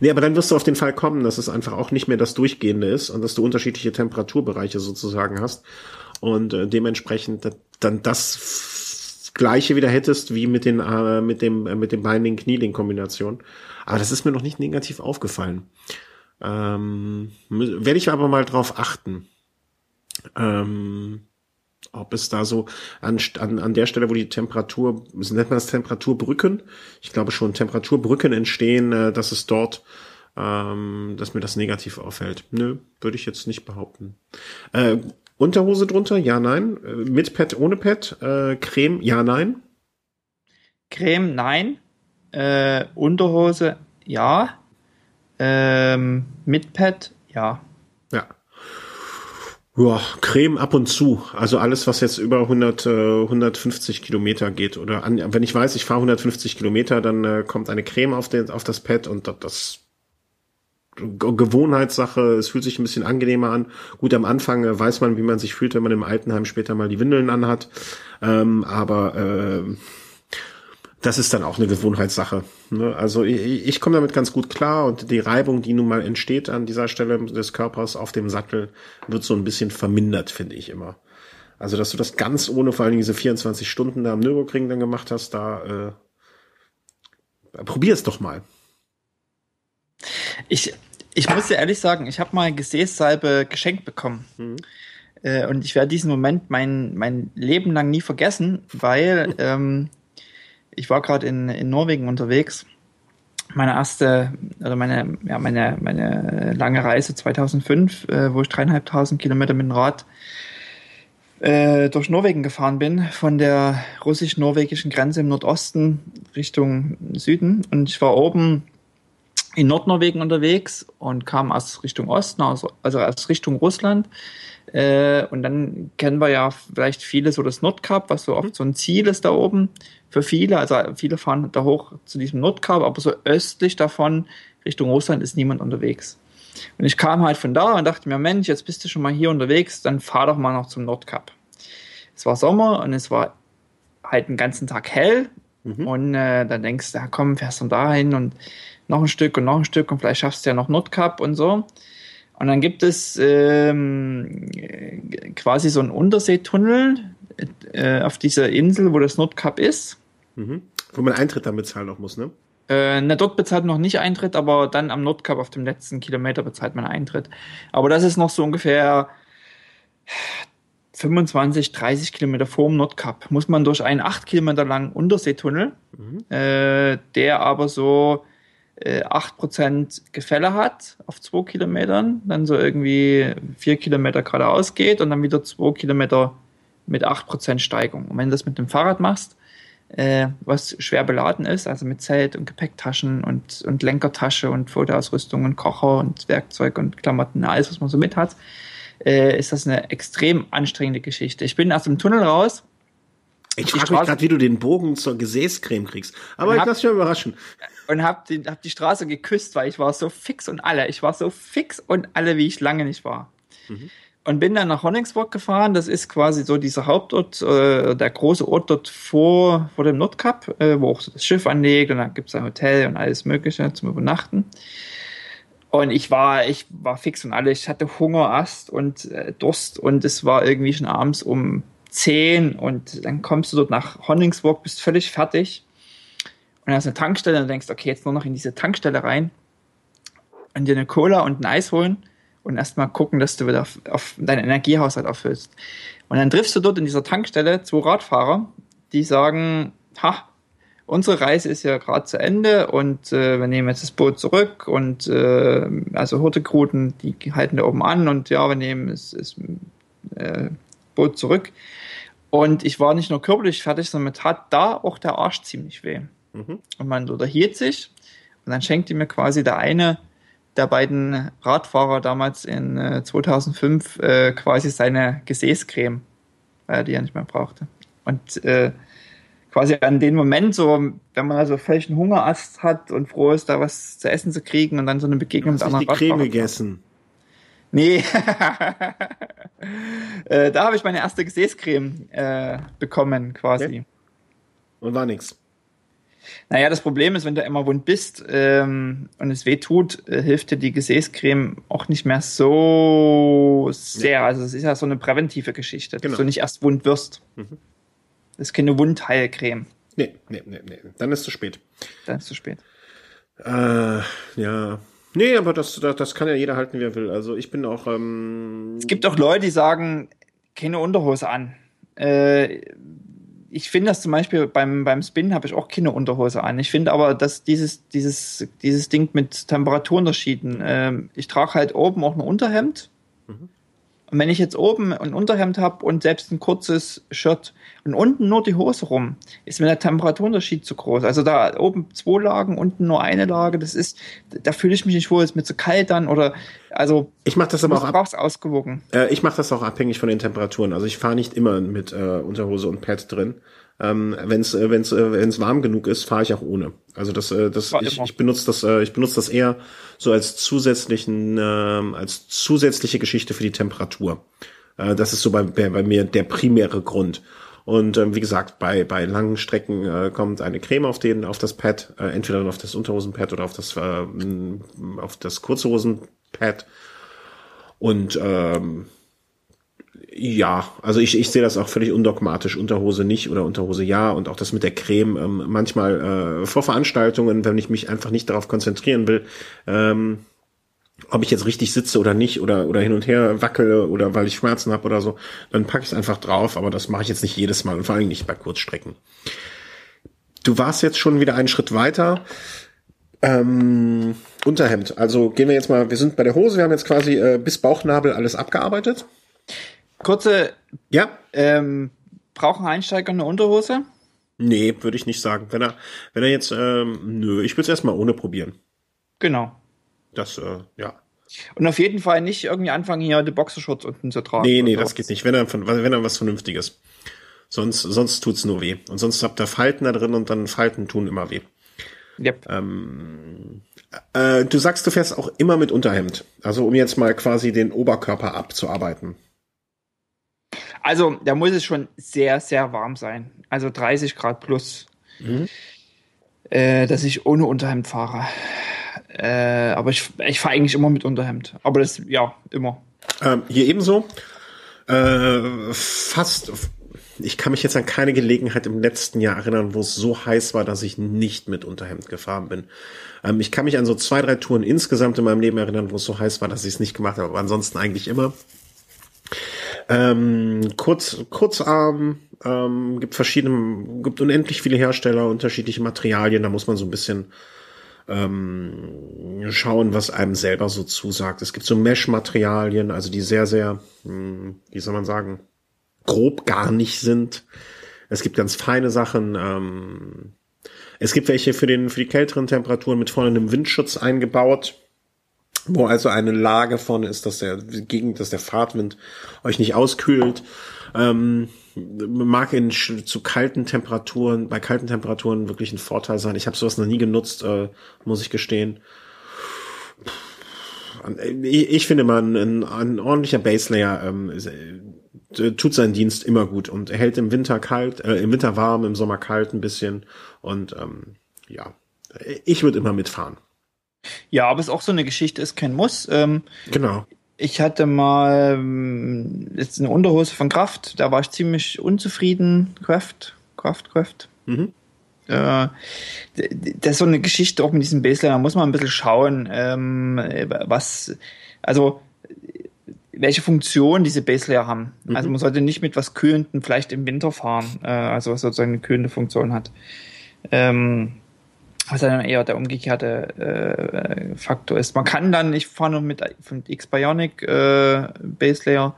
Nee, aber dann wirst du auf den Fall kommen, dass es einfach auch nicht mehr das Durchgehende ist und dass du unterschiedliche Temperaturbereiche sozusagen hast. Und äh, dementsprechend dann das Gleiche wieder hättest wie mit den äh, mit dem äh, mit dem Beinling-Knieling-Kombination. Aber das ist mir noch nicht negativ aufgefallen. Ähm, werde ich aber mal drauf achten, ähm, ob es da so an, an an der Stelle, wo die Temperatur, nennt man das Temperaturbrücken? Ich glaube schon, Temperaturbrücken entstehen, äh, dass es dort ähm, dass mir das negativ auffällt. Nö, würde ich jetzt nicht behaupten. Äh, Unterhose drunter? Ja, nein. Mit Pad, ohne Pad? Äh, Creme? Ja, nein. Creme? Nein. Äh, Unterhose? Ja. Ähm, mit Pad? Ja. Ja. Ja, Creme ab und zu. Also alles, was jetzt über hundert, hundertfünfzig Kilometer geht. Oder an, wenn ich weiß, ich fahre hundertfünfzig Kilometer, dann äh, kommt eine Creme auf, den, auf das Pad und das... Gewohnheitssache, es fühlt sich ein bisschen angenehmer an. Gut, am Anfang weiß man, wie man sich fühlt, wenn man im Altenheim später mal die Windeln anhat. Ähm, aber äh, das ist dann auch eine Gewohnheitssache. Ne? Also ich, ich komme damit ganz gut klar und die Reibung, die nun mal entsteht an dieser Stelle des Körpers auf dem Sattel, wird so ein bisschen vermindert, finde ich immer. Also dass du das ganz ohne, vor allen Dingen diese vierundzwanzig Stunden da am Nürburgring dann gemacht hast, da äh, probier es doch mal. Ich Ich muss dir ehrlich sagen, ich habe mal Gesäßsalbe geschenkt bekommen. Mhm. Äh, und ich werde diesen Moment mein, mein Leben lang nie vergessen, weil ähm, ich war gerade in, in Norwegen unterwegs. Meine erste, oder meine, ja, meine, meine lange Reise zweitausendfünf, äh, wo ich dreieinhalbtausend Kilometer mit dem Rad äh, durch Norwegen gefahren bin, von der russisch-norwegischen Grenze im Nordosten Richtung Süden. Und ich war oben in Nordnorwegen unterwegs und kam aus Richtung Osten, also aus Richtung Russland. Äh, und dann kennen wir ja vielleicht viele so das Nordkap, was so oft so ein Ziel ist da oben für viele. Also viele fahren da hoch zu diesem Nordkap, aber so östlich davon Richtung Russland ist niemand unterwegs. Und ich kam halt von da und dachte mir, Mensch, jetzt bist du schon mal hier unterwegs, dann fahr doch mal noch zum Nordkap. Es war Sommer und es war halt den ganzen Tag hell. Mhm. Und äh, dann denkst du, ja komm, fährst dann dahin und noch ein Stück und noch ein Stück und vielleicht schaffst du ja noch Nordkap und so. Und dann gibt es ähm, quasi so einen Unterseetunnel äh, auf dieser Insel, wo das Nordkap ist. Mhm. Wo man Eintritt dann bezahlen noch muss, ne? Äh, na, dort bezahlt man noch nicht Eintritt, aber dann am Nordkap auf dem letzten Kilometer bezahlt man Eintritt. Aber das ist noch so ungefähr fünfundzwanzig, dreißig Kilometer vorm Nordkap. Muss man durch einen acht Kilometer langen Unterseetunnel, mhm. äh, der aber so acht Prozent Gefälle hat auf zwei Kilometern, dann so irgendwie vier Kilometer geradeaus geht und dann wieder zwei Kilometer mit acht Prozent Steigung. Und wenn du das mit dem Fahrrad machst, äh, was schwer beladen ist, also mit Zelt und Gepäcktaschen und, und Lenkertasche und Fotoausrüstung und Kocher und Werkzeug und Klamotten, alles, was man so mit hat, äh, ist das eine extrem anstrengende Geschichte. Ich bin aus dem Tunnel raus. Ich frage mich gerade, wie du den Bogen zur Gesäßcreme kriegst. Aber ich lasse mich überraschen. Und hab die, hab die Straße geküsst, weil ich war so fix und alle. Ich war so fix und alle, wie ich lange nicht war. Mhm. Und bin dann nach Honningsvåg gefahren. Das ist quasi so dieser Hauptort, äh, der große Ort dort vor, vor dem Nordkap, äh, wo auch so das Schiff anlegt. Und dann gibt's ein Hotel und alles Mögliche zum Übernachten. Und ich war, ich war fix und alle. Ich hatte Hunger, Ast und äh, Durst. Und es war irgendwie schon abends um zehn und dann kommst du dort nach Honningsvåg, bist völlig fertig und hast eine Tankstelle und denkst, okay, jetzt nur noch in diese Tankstelle rein und dir eine Cola und ein Eis holen und erstmal gucken, dass du wieder auf, auf deinen Energiehaushalt erfüllst. Und dann triffst du dort in dieser Tankstelle zwei Radfahrer, die sagen, ha, unsere Reise ist ja gerade zu Ende und äh, wir nehmen jetzt das Boot zurück und äh, also Hurtigruten, die halten da oben an und ja, wir nehmen es, es äh, Boot zurück. Und ich war nicht nur körperlich fertig, sondern mir tat da auch der Arsch ziemlich weh. Mhm. Und man unterhielt sich und dann schenkte mir quasi der eine der beiden Radfahrer damals in äh, zweitausendfünf äh, quasi seine Gesäßcreme, weil er die ja nicht mehr brauchte. Und äh, quasi an den Moment, so wenn man also völlig einen Hungerast hat und froh ist, da was zu essen zu kriegen und dann so eine Begegnung mit anderen Radfahrern. Creme gegessen. Nee, äh, da habe ich meine erste Gesäßcreme äh, bekommen quasi. Okay. Und war nix. Naja, das Problem ist, wenn du immer wund bist ähm, und es weh tut, äh, hilft dir die Gesäßcreme auch nicht mehr so sehr. Ja. Also es ist ja so eine präventive Geschichte, dass genau. du nicht erst wund wirst. Mhm. Das ist keine Wundheilcreme. Nee, nee, nee, nee, dann ist es zu spät. Dann ist es zu spät. Äh, ja... Nee, aber das, das, das kann ja jeder halten, wie er will. Also ich bin auch... Ähm es gibt auch Leute, die sagen, keine Unterhose an. Äh, ich finde das zum Beispiel beim, beim Spin habe ich auch keine Unterhose an. Ich finde aber, dass dieses, dieses, dieses Ding mit Temperaturunterschieden, äh, ich trage halt oben auch ein Unterhemd. Mhm. Und wenn ich jetzt oben ein Unterhemd habe und selbst ein kurzes Shirt und unten nur die Hose rum, ist mir der Temperaturunterschied zu groß. Also da oben zwei Lagen, unten nur eine Lage, das ist, da fühle ich mich nicht wohl, ist mir zu kalt dann oder, also. Ich mache das aber auch ab- ausgewogen. Äh, ich mache das auch abhängig von den Temperaturen. Also ich fahre nicht immer mit äh, Unterhose und Pad drin. Ähm, wenn es äh, wenn's, äh, wenn's warm genug ist, fahre ich auch ohne. Also das, äh, das ich, ich benutze das, äh, ich benutze das eher so als zusätzlichen, äh, als zusätzliche Geschichte für die Temperatur. Äh, das ist so bei, bei, bei mir der primäre Grund. Und ähm, wie gesagt, bei bei langen Strecken äh, kommt eine Creme auf den, auf das Pad, äh, entweder auf das Unterhosenpad oder auf das äh, auf das Kurzhosenpad. Und ähm, ja, also ich, ich sehe das auch völlig undogmatisch, Unterhose nicht oder Unterhose ja und auch das mit der Creme, ähm, manchmal äh, vor Veranstaltungen, wenn ich mich einfach nicht darauf konzentrieren will, ähm, ob ich jetzt richtig sitze oder nicht oder oder hin und her wackele oder weil ich Schmerzen habe oder so, dann packe ich es einfach drauf, aber das mache ich jetzt nicht jedes Mal und vor allem nicht bei Kurzstrecken. Du warst jetzt schon wieder einen Schritt weiter. Ähm, Unterhemd. Also gehen wir jetzt mal, wir sind bei der Hose, wir haben jetzt quasi äh, bis Bauchnabel alles abgearbeitet. Kurze, ja. ähm, brauchen Einsteiger eine Unterhose? Nee, würde ich nicht sagen. Wenn er, wenn er jetzt, ähm, nö, ich würde es erstmal ohne probieren. Genau. Das, äh, ja. Und auf jeden Fall nicht irgendwie anfangen, hier den Boxershorts unten zu tragen. Nee, nee, so. Das geht nicht. Wenn er, wenn er was Vernünftiges. Sonst, sonst tut's nur weh. Und sonst habt ihr Falten da drin und dann Falten tun immer weh. Yep. Ähm, äh, du sagst, du fährst auch immer mit Unterhemd. Also um jetzt mal quasi den Oberkörper abzuarbeiten. Also da muss es schon sehr, sehr warm sein. Also dreißig Grad plus. Mhm. Äh, dass ich ohne Unterhemd fahre. Äh, aber ich, ich fahre eigentlich immer mit Unterhemd. Aber das, ja, immer. Ähm, hier ebenso. Äh, fast... Ich kann mich jetzt an keine Gelegenheit im letzten Jahr erinnern, wo es so heiß war, dass ich nicht mit Unterhemd gefahren bin. Ähm, ich kann mich an so zwei, drei Touren insgesamt in meinem Leben erinnern, wo es so heiß war, dass ich es nicht gemacht habe. Aber ansonsten eigentlich immer. Ähm, kurz, Kurzarm, ähm, gibt verschiedene, gibt unendlich viele Hersteller, unterschiedliche Materialien. Da muss man so ein bisschen ähm, schauen, was einem selber so zusagt. Es gibt so Mesh-Materialien, also die sehr, sehr, mh, wie soll man sagen, grob gar nicht sind. Es gibt ganz feine Sachen. Ähm, es gibt welche für den für die kälteren Temperaturen mit vorne einem Windschutz eingebaut, wo also eine Lage vorne ist, dass der gegen, dass der Fahrtwind euch nicht auskühlt. Ähm, mag in zu kalten Temperaturen, bei kalten Temperaturen wirklich ein Vorteil sein. Ich habe sowas noch nie genutzt, äh, muss ich gestehen. Ich finde mal ein, ein ordentlicher Baselayer ähm, tut seinen Dienst immer gut und hält im Winter kalt, äh, im Winter warm, im Sommer kalt ein bisschen und ähm, ja, ich würde immer mitfahren. Ja, aber es ist auch so eine Geschichte, ist kein Muss. Ähm, genau. Ich hatte mal ähm, jetzt eine Unterhose von Kraft, da war ich ziemlich unzufrieden. Kraft, Kraft, Kraft. Mhm. Äh, das ist so eine Geschichte auch mit diesem Baselayer, da muss man ein bisschen schauen, ähm, was, also welche Funktion diese Baselayer haben. Mhm. Also man sollte nicht mit was Kühlendem vielleicht im Winter fahren, äh, also was sozusagen eine kühlende Funktion hat. Ähm, was dann eher der umgekehrte äh, Faktor ist. Man kann dann, ich fahre nur mit, mit X-Bionic äh, Baselayer,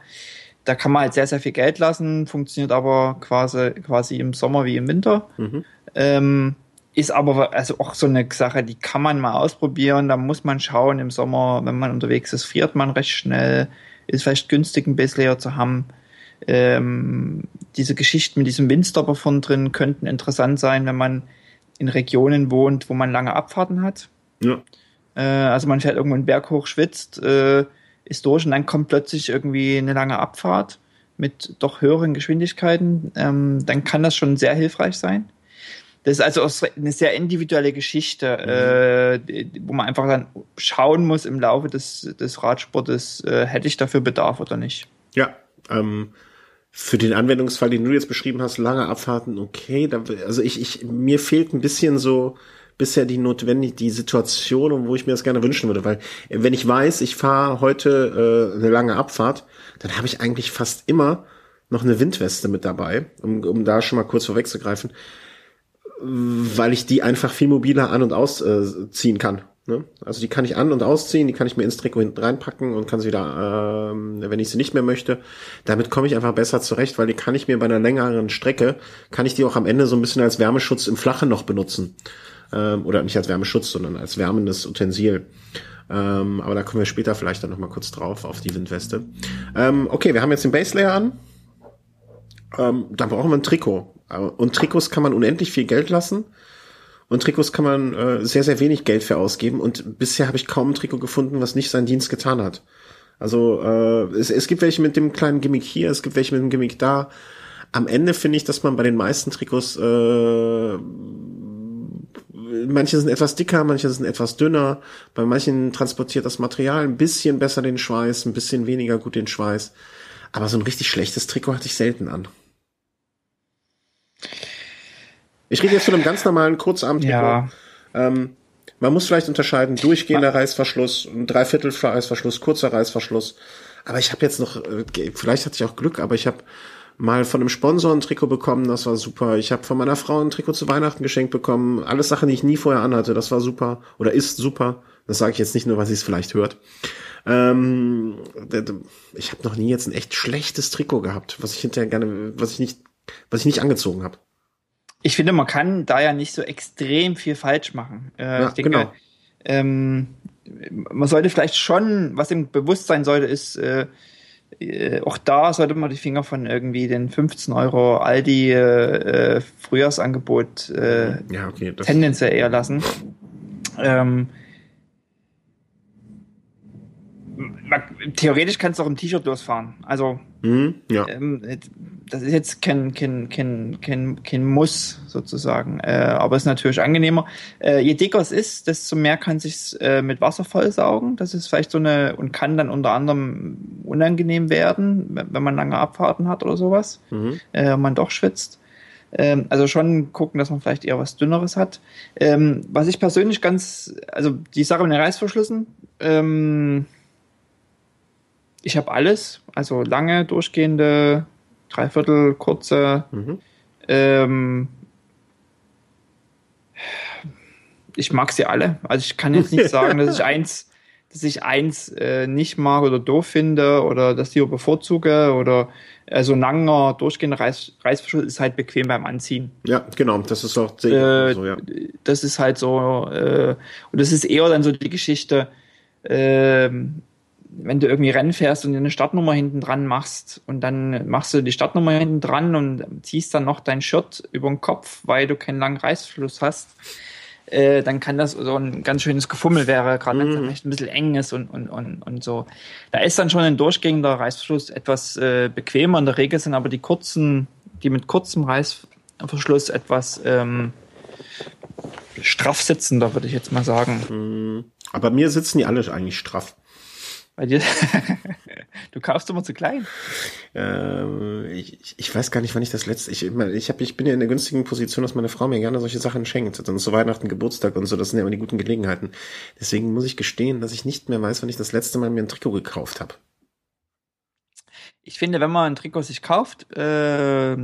da kann man halt sehr, sehr viel Geld lassen, funktioniert aber quasi, quasi im Sommer wie im Winter. Mhm. Ähm, ist aber also auch so eine Sache, die kann man mal ausprobieren, da muss man schauen im Sommer, wenn man unterwegs ist, friert man recht schnell, ist vielleicht günstig, ein Baselayer zu haben. Ähm, diese Geschichten mit diesem Windstopper von drin könnten interessant sein, wenn man in Regionen wohnt, wo man lange Abfahrten hat. Ja. Äh, also man fährt irgendwo einen Berg hoch, schwitzt, äh, ist durch und dann kommt plötzlich irgendwie eine lange Abfahrt mit doch höheren Geschwindigkeiten. Ähm, dann kann das schon sehr hilfreich sein. Das ist also auch eine sehr individuelle Geschichte, mhm. äh, wo man einfach dann schauen muss im Laufe des, des Radsportes, äh, hätte ich dafür Bedarf oder nicht. Ja, ähm, für den Anwendungsfall, den du jetzt beschrieben hast, lange Abfahrten, okay, da, also ich, ich, mir fehlt ein bisschen so bisher die notwendig, die Situation, wo ich mir das gerne wünschen würde, weil wenn ich weiß, ich fahre heute äh, eine lange Abfahrt, dann habe ich eigentlich fast immer noch eine Windweste mit dabei, um, um da schon mal kurz vorwegzugreifen, weil ich die einfach viel mobiler an- und ausziehen äh, kann. Ne? Also die kann ich an- und ausziehen, die kann ich mir ins Trikot hinten reinpacken und kann sie wieder, ähm, wenn ich sie nicht mehr möchte, damit komme ich einfach besser zurecht, weil die kann ich mir bei einer längeren Strecke, kann ich die auch am Ende so ein bisschen als Wärmeschutz im Flachen noch benutzen. Ähm, oder nicht als Wärmeschutz, sondern als wärmendes Utensil. Ähm, aber da kommen wir später vielleicht dann nochmal kurz drauf, auf die Windweste. Ähm, okay, wir haben jetzt den Baselayer an. Ähm, dann brauchen wir ein Trikot. Und Trikots kann man unendlich viel Geld lassen und Trikots kann man äh, sehr, sehr wenig Geld für ausgeben und bisher habe ich kaum ein Trikot gefunden, was nicht seinen Dienst getan hat. Also äh, es, es gibt welche mit dem kleinen Gimmick hier, es gibt welche mit dem Gimmick da. Am Ende finde ich, dass man bei den meisten Trikots, äh, manche sind etwas dicker, manche sind etwas dünner, bei manchen transportiert das Material ein bisschen besser den Schweiß, ein bisschen weniger gut den Schweiß, aber so ein richtig schlechtes Trikot hatte ich selten an. Ich rede jetzt von einem ganz normalen Kurzarm-Trikot. Ja. Ähm, Man muss vielleicht unterscheiden, durchgehender Reißverschluss, ein Dreiviertel Reißverschluss, kurzer Reißverschluss. Aber ich habe jetzt noch, vielleicht hatte ich auch Glück, aber ich habe mal von einem Sponsor ein Trikot bekommen, das war super. Ich habe von meiner Frau ein Trikot zu Weihnachten geschenkt bekommen. Alles Sachen, die ich nie vorher anhatte, das war super oder ist super. Das sage ich jetzt nicht nur, weil sie es vielleicht hört. Ähm, ich habe noch nie jetzt ein echt schlechtes Trikot gehabt, was ich hinterher gerne, was ich nicht, was ich nicht angezogen habe. Ich finde, man kann da ja nicht so extrem viel falsch machen. Äh, ja, ich denke, genau. ähm, man sollte vielleicht schon, was im Bewusstsein sollte, ist, äh, äh, auch da sollte man die Finger von irgendwie den fünfzehn Euro Aldi äh, Frühjahrsangebot äh, ja, okay, das tendenziell eher lassen. Ähm, Theoretisch kannst du auch im T-Shirt losfahren. Also, mhm, ja. ähm, das ist jetzt kein, kein, kein, kein, kein Muss sozusagen. Äh, aber es ist natürlich angenehmer. Äh, je dicker es ist, desto mehr kann es sich äh, mit Wasser vollsaugen. Das ist vielleicht so eine, und kann dann unter anderem unangenehm werden, wenn man lange Abfahrten hat oder sowas. Mhm. Äh, man doch schwitzt. Ähm, also schon gucken, dass man vielleicht eher was Dünneres hat. Ähm, was ich persönlich ganz, also die Sache mit den Reißverschlüssen, ähm, ich habe alles, also lange, durchgehende, Dreiviertel, kurze. Mhm. Ähm, ich mag sie alle. Also ich kann jetzt nicht sagen, dass ich eins, dass ich eins äh, nicht mag oder doof finde oder dass die bevorzuge oder äh, so ein langer, durchgehender Reiß, Reißverschluss ist halt bequem beim Anziehen. Ja, genau. Das ist auch äh, so, ja. Das ist halt so, äh, und das ist eher dann so die Geschichte, äh, wenn du irgendwie Rennen fährst und dir eine Startnummer hinten dran machst und dann machst du die Startnummer hinten dran und ziehst dann noch dein Shirt über den Kopf, weil du keinen langen Reißverschluss hast, äh, dann kann das so ein ganz schönes Gefummel wäre, gerade wenn es dann echt ein bisschen eng ist und, und, und, und so. Da ist dann schon ein durchgehender Reißverschluss etwas äh, bequemer. In der Regel sind aber die kurzen, die mit kurzem Reißverschluss etwas ähm, straff sitzender, würde ich jetzt mal sagen. Aber mir sitzen die alle eigentlich straff. Du kaufst immer zu klein. Ähm, ich, ich weiß gar nicht, wann ich das letzte... Ich, ich, hab, ich bin ja in der günstigen Position, dass meine Frau mir gerne solche Sachen schenkt. Und so Weihnachten, Geburtstag und so, das sind ja immer die guten Gelegenheiten. Deswegen muss ich gestehen, dass ich nicht mehr weiß, wann ich das letzte Mal mir ein Trikot gekauft habe. Ich finde, wenn man ein Trikot sich kauft, äh,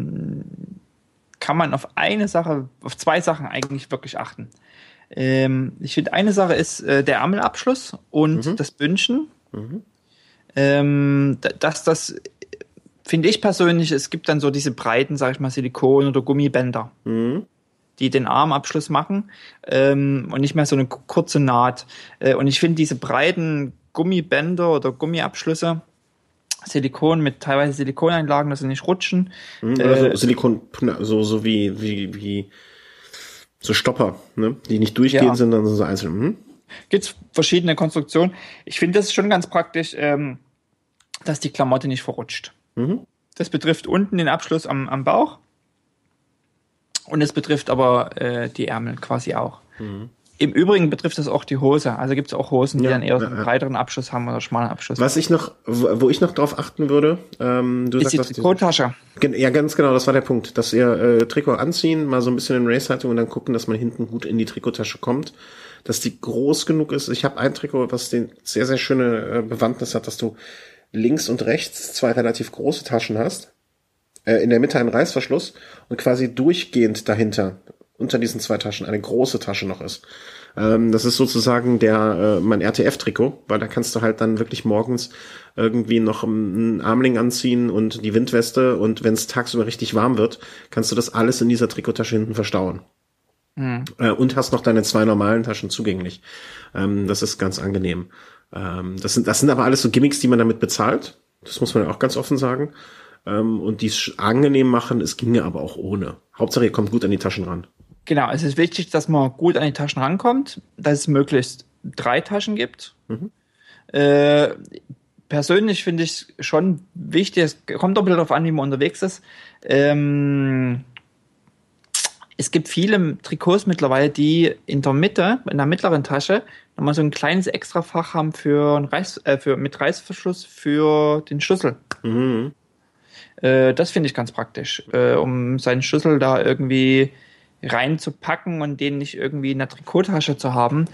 kann man auf eine Sache, auf zwei Sachen eigentlich wirklich achten. Ähm, ich finde, eine Sache ist äh, der Ärmelabschluss und mhm. das Bündchen. Mhm. Ähm, dass das, finde ich persönlich, es gibt dann so diese breiten, sag ich mal, Silikon- oder Gummibänder, mhm. die den Armabschluss machen ähm, und nicht mehr so eine kurze Naht. Äh, und ich finde diese breiten Gummibänder oder Gummiabschlüsse, Silikon mit teilweise Silikoneinlagen, dass sie nicht rutschen. Mhm, oder so äh, Silikon, so, so wie, wie, wie so Stopper, ne? Die nicht durchgehen, ja. Sind dann so einzeln. Mhm. Gibt es verschiedene Konstruktionen. Ich finde, das ist schon ganz praktisch, ähm, dass die Klamotte nicht verrutscht. Mhm. Das betrifft unten den Abschluss am, am Bauch und es betrifft aber äh, die Ärmel quasi auch. Mhm. Im Übrigen betrifft das auch die Hose. Also gibt es auch Hosen, die ja, dann eher so einen ja, breiteren Abschluss haben oder schmalen Abschluss. Was ich noch, wo ich noch drauf achten würde, ähm, du ist sagst, die Trikottasche. Ja, ganz genau, das war der Punkt. Dass ihr äh, Trikot anziehen, mal so ein bisschen in Race-Haltung und dann gucken, dass man hinten gut in die Trikottasche kommt. Dass die groß genug ist. Ich habe ein Trikot, was den sehr, sehr schöne äh, Bewandtnis hat, dass du links und rechts zwei relativ große Taschen hast. Äh, in der Mitte einen Reißverschluss und quasi durchgehend dahinter unter diesen zwei Taschen eine große Tasche noch ist. Ähm, das ist sozusagen der äh, mein R T F-Trikot, weil da kannst du halt dann wirklich morgens irgendwie noch einen Armling anziehen und die Windweste und wenn es tagsüber richtig warm wird, kannst du das alles in dieser Trikottasche hinten verstauen. Mhm. Äh, und hast noch deine zwei normalen Taschen zugänglich. Ähm, das ist ganz angenehm. Ähm, das sind das sind aber alles so Gimmicks, die man damit bezahlt. Das muss man ja auch ganz offen sagen. Ähm, und die es angenehm machen, es ginge aber auch ohne. Hauptsache, ihr kommt gut an die Taschen ran. Genau, es ist wichtig, dass man gut an die Taschen rankommt, dass es möglichst drei Taschen gibt. Mhm. Äh, persönlich finde ich es schon wichtig, es kommt doch ein bisschen darauf an, wie man unterwegs ist. Ähm, es gibt viele Trikots mittlerweile, die in der Mitte, in der mittleren Tasche, nochmal so ein kleines Extrafach haben für, einen Reiß, äh, für mit Reißverschluss für den Schlüssel. Mhm. Äh, das finde ich ganz praktisch, äh, um seinen Schlüssel da irgendwie reinzupacken und den nicht irgendwie in der Trikottasche zu haben,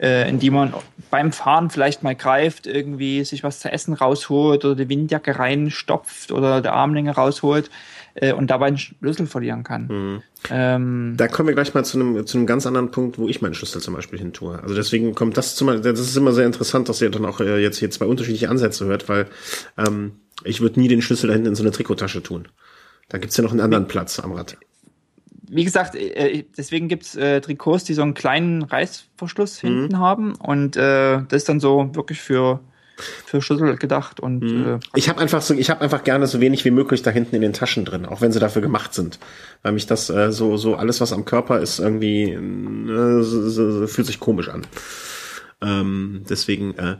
äh, in die man beim Fahren vielleicht mal greift, irgendwie sich was zu essen rausholt oder die Windjacke reinstopft oder die Armlänge rausholt äh, und dabei einen Schlüssel verlieren kann. Mhm. Ähm, da kommen wir gleich mal zu einem zu einem ganz anderen Punkt, wo ich meinen Schlüssel zum Beispiel hin tue. Also deswegen kommt das zum Beispiel, das ist immer sehr interessant, dass ihr dann auch jetzt hier zwei unterschiedliche Ansätze hört, weil ähm, ich würde nie den Schlüssel da hinten in so eine Trikottasche tun. Da gibt's ja noch einen anderen Platz am Rad. Wie gesagt, deswegen gibt es äh, Trikots, die so einen kleinen Reißverschluss mhm. hinten haben und äh, das ist dann so wirklich für, für Schlüssel gedacht. Und mhm. äh, ich habe einfach so, ich habe einfach gerne so wenig wie möglich da hinten in den Taschen drin, auch wenn sie dafür gemacht sind, weil mich das äh, so so alles, was am Körper ist, irgendwie äh, so, so, so, fühlt sich komisch an. Ähm, deswegen äh,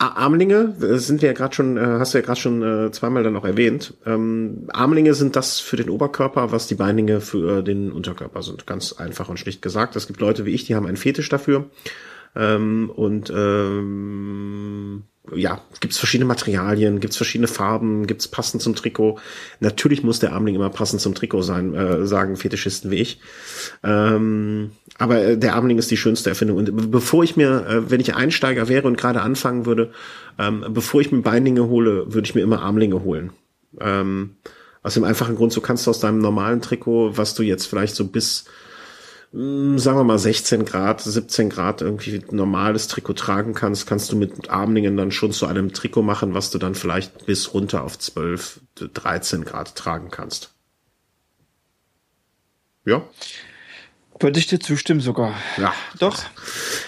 Armlinge sind wir ja gerade schon, hast du ja gerade schon zweimal dann auch erwähnt. Ähm, Armlinge sind das für den Oberkörper, was die Beinlinge für den Unterkörper sind. Ganz einfach und schlicht gesagt. Es gibt Leute wie ich, die haben einen Fetisch dafür. Ähm, und ähm, ja, gibt's verschiedene Materialien, gibt's verschiedene Farben, gibt's passend zum Trikot. Natürlich muss der Armling immer passend zum Trikot sein, äh, sagen Fetischisten wie ich. Ähm, aber der Armling ist die schönste Erfindung. Und bevor ich mir, äh, wenn ich Einsteiger wäre und gerade anfangen würde, ähm, bevor ich mir Beinlinge hole, würde ich mir immer Armlinge holen. Ähm, aus dem einfachen Grund, so kannst du aus deinem normalen Trikot, was du jetzt vielleicht so bis sagen wir mal sechzehn Grad, siebzehn Grad irgendwie normales Trikot tragen kannst, kannst du mit Armlingen dann schon zu einem Trikot machen, was du dann vielleicht bis runter auf zwölf, dreizehn Grad tragen kannst. Ja. Würde ich dir zustimmen sogar. Ja. Doch.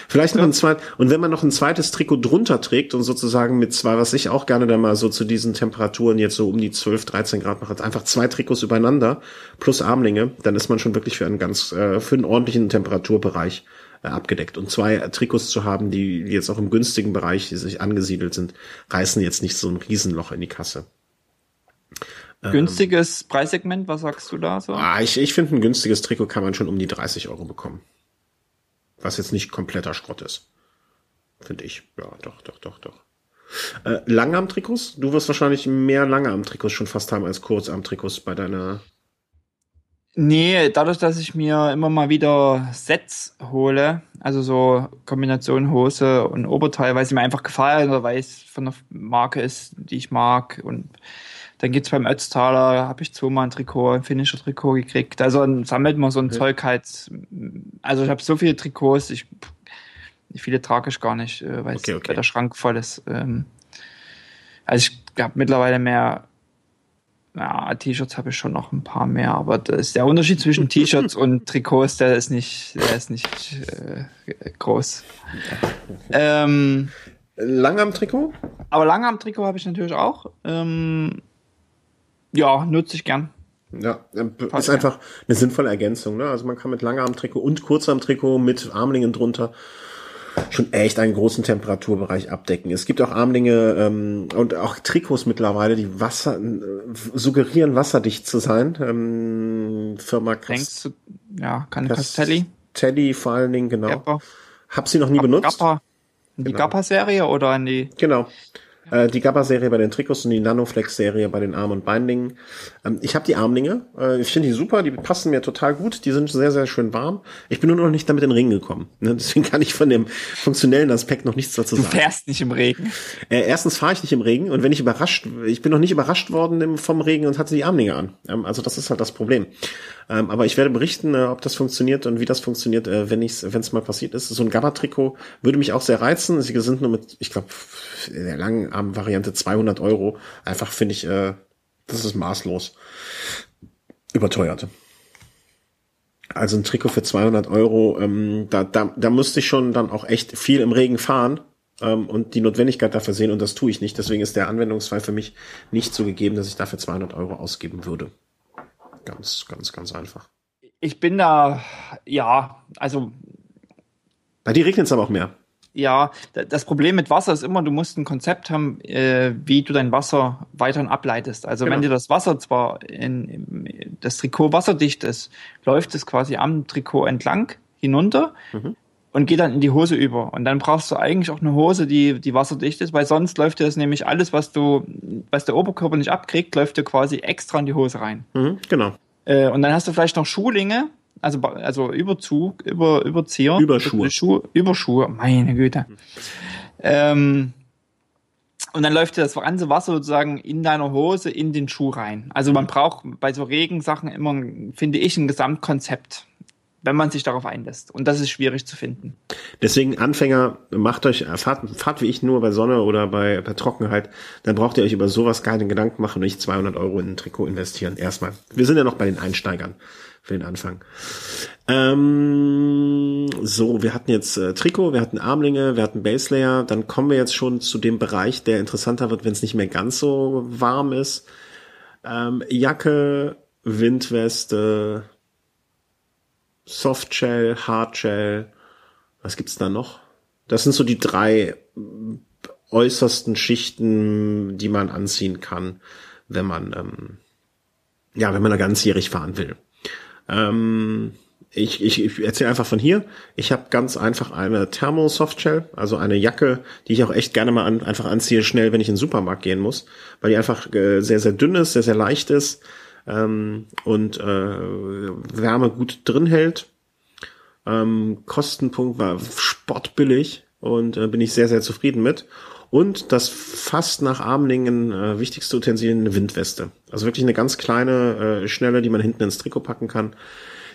Vielleicht noch ein zweites, und wenn man noch ein zweites Trikot drunter trägt und sozusagen mit zwei, was ich auch gerne dann mal so zu diesen Temperaturen jetzt so um die zwölf, dreizehn Grad mache, einfach zwei Trikots übereinander plus Armlinge, dann ist man schon wirklich für einen ganz, äh, für einen ordentlichen Temperaturbereich äh, abgedeckt. Und zwei Trikots zu haben, die jetzt auch im günstigen Bereich, die sich angesiedelt sind, reißen jetzt nicht so ein Riesenloch in die Kasse. Günstiges Preissegment, was sagst du da so? Ah, ich ich finde, ein günstiges Trikot kann man schon um die dreißig Euro bekommen. Was jetzt nicht kompletter Schrott ist. Finde ich. Ja, doch, doch, doch, doch. Äh, Langarm-Trikots? Du wirst wahrscheinlich mehr Langarm-Trikots schon fast haben als Kurzarm-Trikots bei deiner... Nee, dadurch, dass ich mir immer mal wieder Sets hole, also so Kombination Hose und Oberteil, weil sie mir einfach gefallen oder weil es von einer Marke ist, die ich mag, und dann gibt's beim Ötztaler, habe ich zweimal ein Trikot, ein finnischer Trikot gekriegt. Also sammelt man so ein okay. Zeug halt. Also ich habe so viele Trikots, ich viele trage ich gar nicht, weil okay, okay. der Schrank voll ist. Also ich habe mittlerweile mehr, ja, T-Shirts habe ich schon noch ein paar mehr, aber das ist der Unterschied zwischen T-Shirts und Trikots, der ist nicht, der ist nicht äh, groß. Ähm, Langarm-Trikot? Aber Langarm-Trikot habe ich natürlich auch. Ähm, Ja, nutze ich gern. Ja, ist einfach eine sinnvolle Ergänzung, ne? Also man kann mit Langarm-Trikot und Kurzarm-Trikot mit Armlingen drunter schon echt einen großen Temperaturbereich abdecken. Es gibt auch Armlinge ähm, und auch Trikots mittlerweile, die Wasser äh, suggerieren, wasserdicht zu sein. Ähm, Firma Kraft. Ja, kann Castelli. Castelli vor allen Dingen, genau. Gappa. Hab sie noch nie Gappa. benutzt. Gappa. In die genau. Gappa-Serie oder in die... Genau. Die Gabba-Serie bei den Trikots und die Nanoflex-Serie bei den Arm- und Beinlingen. Ich habe die Armlinge. Ich finde die super. Die passen mir total gut. Die sind sehr, sehr schön warm. Ich bin nur noch nicht damit in den Ring gekommen. Deswegen kann ich von dem funktionellen Aspekt noch nichts dazu sagen. Du fährst nicht im Regen. Erstens fahre ich nicht im Regen. Und wenn ich überrascht, ich bin noch nicht überrascht worden vom Regen und hatte die Armlinge an. Also das ist halt das Problem. Aber ich werde berichten, ob das funktioniert und wie das funktioniert, wenn ich's, wenn es mal passiert ist. So ein Gabba-Trikot würde mich auch sehr reizen. Sie sind nur mit, ich glaube, der langen Variante zweihundert Euro. Einfach finde ich, äh, das ist maßlos überteuert. Also ein Trikot für zweihundert Euro, ähm, da, da, da müsste ich schon dann auch echt viel im Regen fahren ähm, und die Notwendigkeit dafür sehen, und das tue ich nicht. Deswegen ist der Anwendungsfall für mich nicht so gegeben, dass ich dafür zweihundert Euro ausgeben würde. Ganz, ganz, ganz einfach. Ich bin da, ja, also... Bei dir regnet es aber auch mehr. Ja, das Problem mit Wasser ist immer, du musst ein Konzept haben, äh, wie du dein Wasser weiterhin ableitest. Also genau. Wenn dir das Wasser zwar in, in das Trikot wasserdicht ist, läuft es quasi am Trikot entlang hinunter mhm. und geht dann in die Hose über. Und dann brauchst du eigentlich auch eine Hose, die, die wasserdicht ist, weil sonst läuft dir das nämlich alles, was du, was der Oberkörper nicht abkriegt, läuft dir quasi extra in die Hose rein. Mhm, genau. Äh, und dann hast du vielleicht noch Schuhlinge, also, also Überzug, über, Überzieher. Überschuhe. Schuhe, Überschuhe, meine Güte. Mhm. Ähm, und dann läuft das ganze Wasser sozusagen in deiner Hose in den Schuh rein. Also man braucht bei so Regensachen immer, finde ich, ein Gesamtkonzept, wenn man sich darauf einlässt. Und das ist schwierig zu finden. Deswegen, Anfänger, macht euch, fahrt, fahrt wie ich nur bei Sonne oder bei, bei Trockenheit, dann braucht ihr euch über sowas keine Gedanken machen und nicht zweihundert Euro in ein Trikot investieren. Erstmal. Wir sind ja noch bei den Einsteigern für den Anfang. Ähm, so, wir hatten jetzt äh, Trikot, wir hatten Armlinge, wir hatten Baselayer. Dann kommen wir jetzt schon zu dem Bereich, der interessanter wird, wenn es nicht mehr ganz so warm ist. Ähm, Jacke, Windweste, Softshell, Hardshell, was gibt's da noch? Das sind so die drei äußersten Schichten, die man anziehen kann, wenn man ähm, ja, wenn man da ganzjährig fahren will. Ähm, ich ich, ich erzähle einfach von hier. Ich habe ganz einfach eine Thermo-Softshell, also eine Jacke, die ich auch echt gerne mal an, einfach anziehe, schnell, wenn ich in den Supermarkt gehen muss, weil die einfach äh, sehr, sehr dünn ist, sehr, sehr leicht ist. Ähm, und äh, Wärme gut drin hält. Ähm, Kostenpunkt war sportbillig und äh, bin ich sehr, sehr zufrieden mit. Und das fast nach Armlingen äh, wichtigste Utensil, eine Windweste. Also wirklich eine ganz kleine, äh, schnelle, die man hinten ins Trikot packen kann,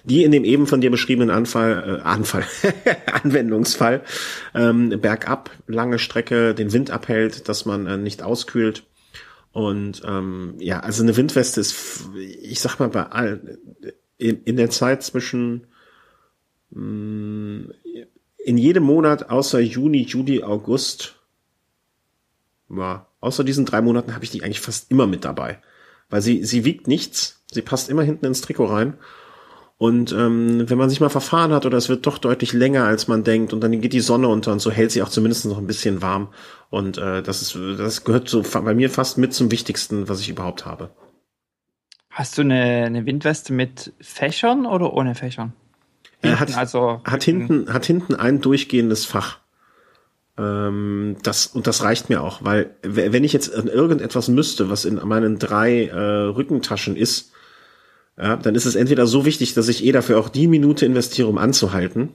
die in dem eben von dir beschriebenen Anfall, äh, Anfall, Anwendungsfall, ähm, bergab, lange Strecke, den Wind abhält, dass man äh, nicht auskühlt. Und ähm, ja, also eine Windweste ist, ich sag mal, bei all, in, in der Zeit zwischen mh, in jedem Monat außer Juni, Juli, August, ja, außer diesen drei Monaten habe ich die eigentlich fast immer mit dabei. Weil sie, sie wiegt nichts, sie passt immer hinten ins Trikot rein. Und ähm, wenn man sich mal verfahren hat oder es wird doch deutlich länger, als man denkt, und dann geht die Sonne unter und so, hält sie auch zumindest noch ein bisschen warm. Und äh, das ist, das gehört so bei mir fast mit zum Wichtigsten, was ich überhaupt habe. Hast du eine, eine Windweste mit Fächern oder ohne Fächern? Hinten, hat, also hat, hinten, hat hinten ein durchgehendes Fach. Ähm, das, und das reicht mir auch, weil wenn ich jetzt an irgendetwas müsste, was in meinen drei äh, Rückentaschen ist, ja, dann ist es entweder so wichtig, dass ich eh dafür auch die Minute investiere, um anzuhalten,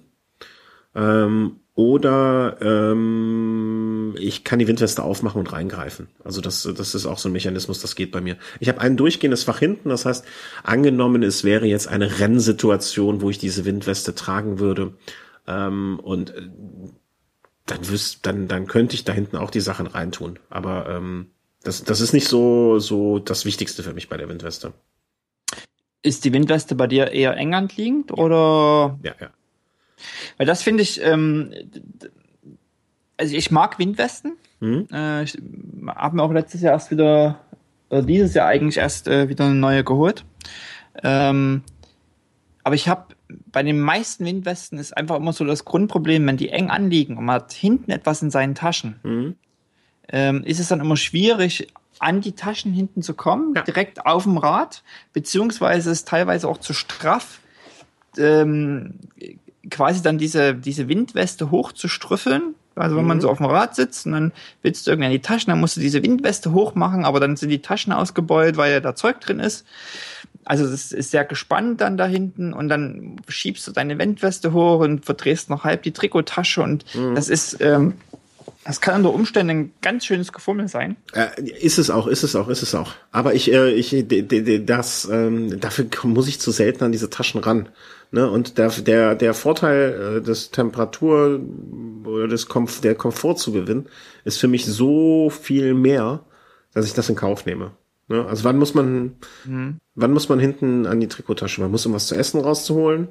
ähm, oder ähm, ich kann die Windweste aufmachen und reingreifen. Also das, das ist auch so ein Mechanismus, das geht bei mir. Ich habe ein durchgehendes Fach hinten, das heißt, angenommen, es wäre jetzt eine Rennsituation, wo ich diese Windweste tragen würde, ähm, und dann, wüs- dann, dann könnte ich da hinten auch die Sachen reintun. Aber ähm, das, das ist nicht so, so das Wichtigste für mich bei der Windweste. Ist die Windweste bei dir eher eng anliegend, oder? Ja, ja. Weil das finde ich, ähm, also ich mag Windwesten. Mhm. Äh, ich habe mir auch letztes Jahr erst wieder, oder dieses Jahr eigentlich erst äh, wieder eine neue geholt. Ähm, aber ich habe, bei den meisten Windwesten ist einfach immer so das Grundproblem, wenn die eng anliegen und man hat hinten etwas in seinen Taschen, mhm. ähm, ist es dann immer schwierig, an die Taschen hinten zu kommen, ja. Direkt auf dem Rad, beziehungsweise ist teilweise auch zu straff, ähm, quasi dann diese, diese Windweste hochzustrüffeln. Also wenn mhm. man so auf dem Rad sitzt und dann willst du irgendwie an die Taschen, dann musst du diese Windweste hochmachen, aber dann sind die Taschen ausgebeult, weil ja da Zeug drin ist. Also es ist sehr gespannt dann da hinten und dann schiebst du deine Windweste hoch und verdrehst noch halb die Trikottasche und mhm. das ist... Ähm, Das kann unter Umständen ein ganz schönes Gefummel sein. Äh, ist es auch, ist es auch, ist es auch. Aber ich, äh, ich, d, d, das, ähm, dafür muss ich zu selten an diese Taschen ran. Ne? Und der, der, der Vorteil äh, des Temperatur oder des Komf- der Komfort zu gewinnen, ist für mich so viel mehr, dass ich das in Kauf nehme. Ne? Also wann muss man, mhm. wann muss man hinten an die Trikottasche? Man muss, um was zu essen rauszuholen.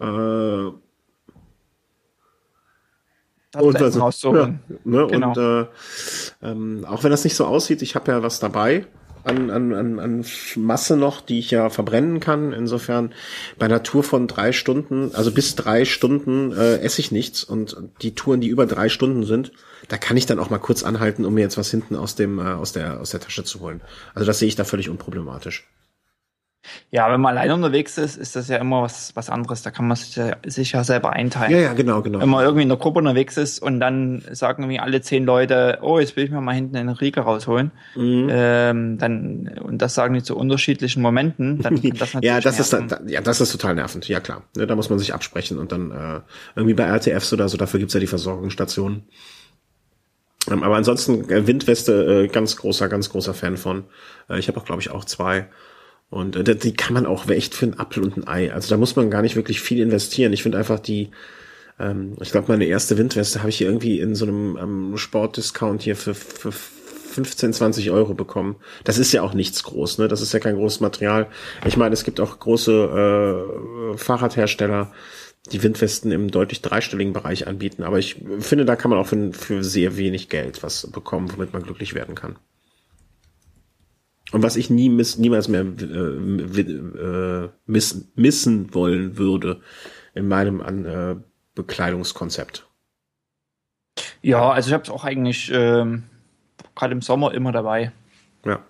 Äh, Und, also, rauszuholen. Ja, ne, genau. Und äh, ähm, auch wenn das nicht so aussieht, ich habe ja was dabei an, an, an, an Masse noch, die ich ja verbrennen kann. Insofern bei einer Tour von drei Stunden, also bis drei Stunden äh, esse ich nichts. Und die Touren, die über drei Stunden sind, da kann ich dann auch mal kurz anhalten, um mir jetzt was hinten aus dem äh, aus der aus der Tasche zu holen. Also das sehe ich da völlig unproblematisch. Ja, wenn man alleine unterwegs ist, ist das ja immer was, was anderes. Da kann man sich ja, sich ja selber einteilen. Ja, ja, genau, genau. Wenn man irgendwie in der Gruppe unterwegs ist und dann sagen irgendwie alle zehn Leute, oh, jetzt will ich mir mal hinten einen Riegel rausholen. Mhm. Ähm, dann, und das sagen die zu unterschiedlichen Momenten. Dann kann das natürlich ja, das ist da, da, ja, das ist total nervend. Ja, klar. Ja, da muss man sich absprechen. Und dann äh, irgendwie bei R T Fs oder so, dafür gibt's ja die Versorgungsstationen. Ähm, aber ansonsten äh, Windweste, äh, ganz großer, ganz großer Fan von. Äh, ich habe auch, glaube ich, auch zwei. Und äh, die kann man auch echt für einen Apfel und ein Ei. Also da muss man gar nicht wirklich viel investieren. Ich finde einfach die, ähm, ich glaube, meine erste Windweste habe ich hier irgendwie in so einem ähm, Sportdiscount hier für, für fünfzehn, zwanzig Euro bekommen. Das ist ja auch nichts groß, ne? Das ist ja kein großes Material. Ich meine, es gibt auch große äh, Fahrradhersteller, die Windwesten im deutlich dreistelligen Bereich anbieten. Aber ich finde, da kann man auch für, für sehr wenig Geld was bekommen, womit man glücklich werden kann. Und was ich nie miss, niemals mehr äh, miss, missen wollen würde in meinem an, äh, Bekleidungskonzept. Ja, also ich habe es auch eigentlich ähm, gerade im Sommer immer dabei. Ja.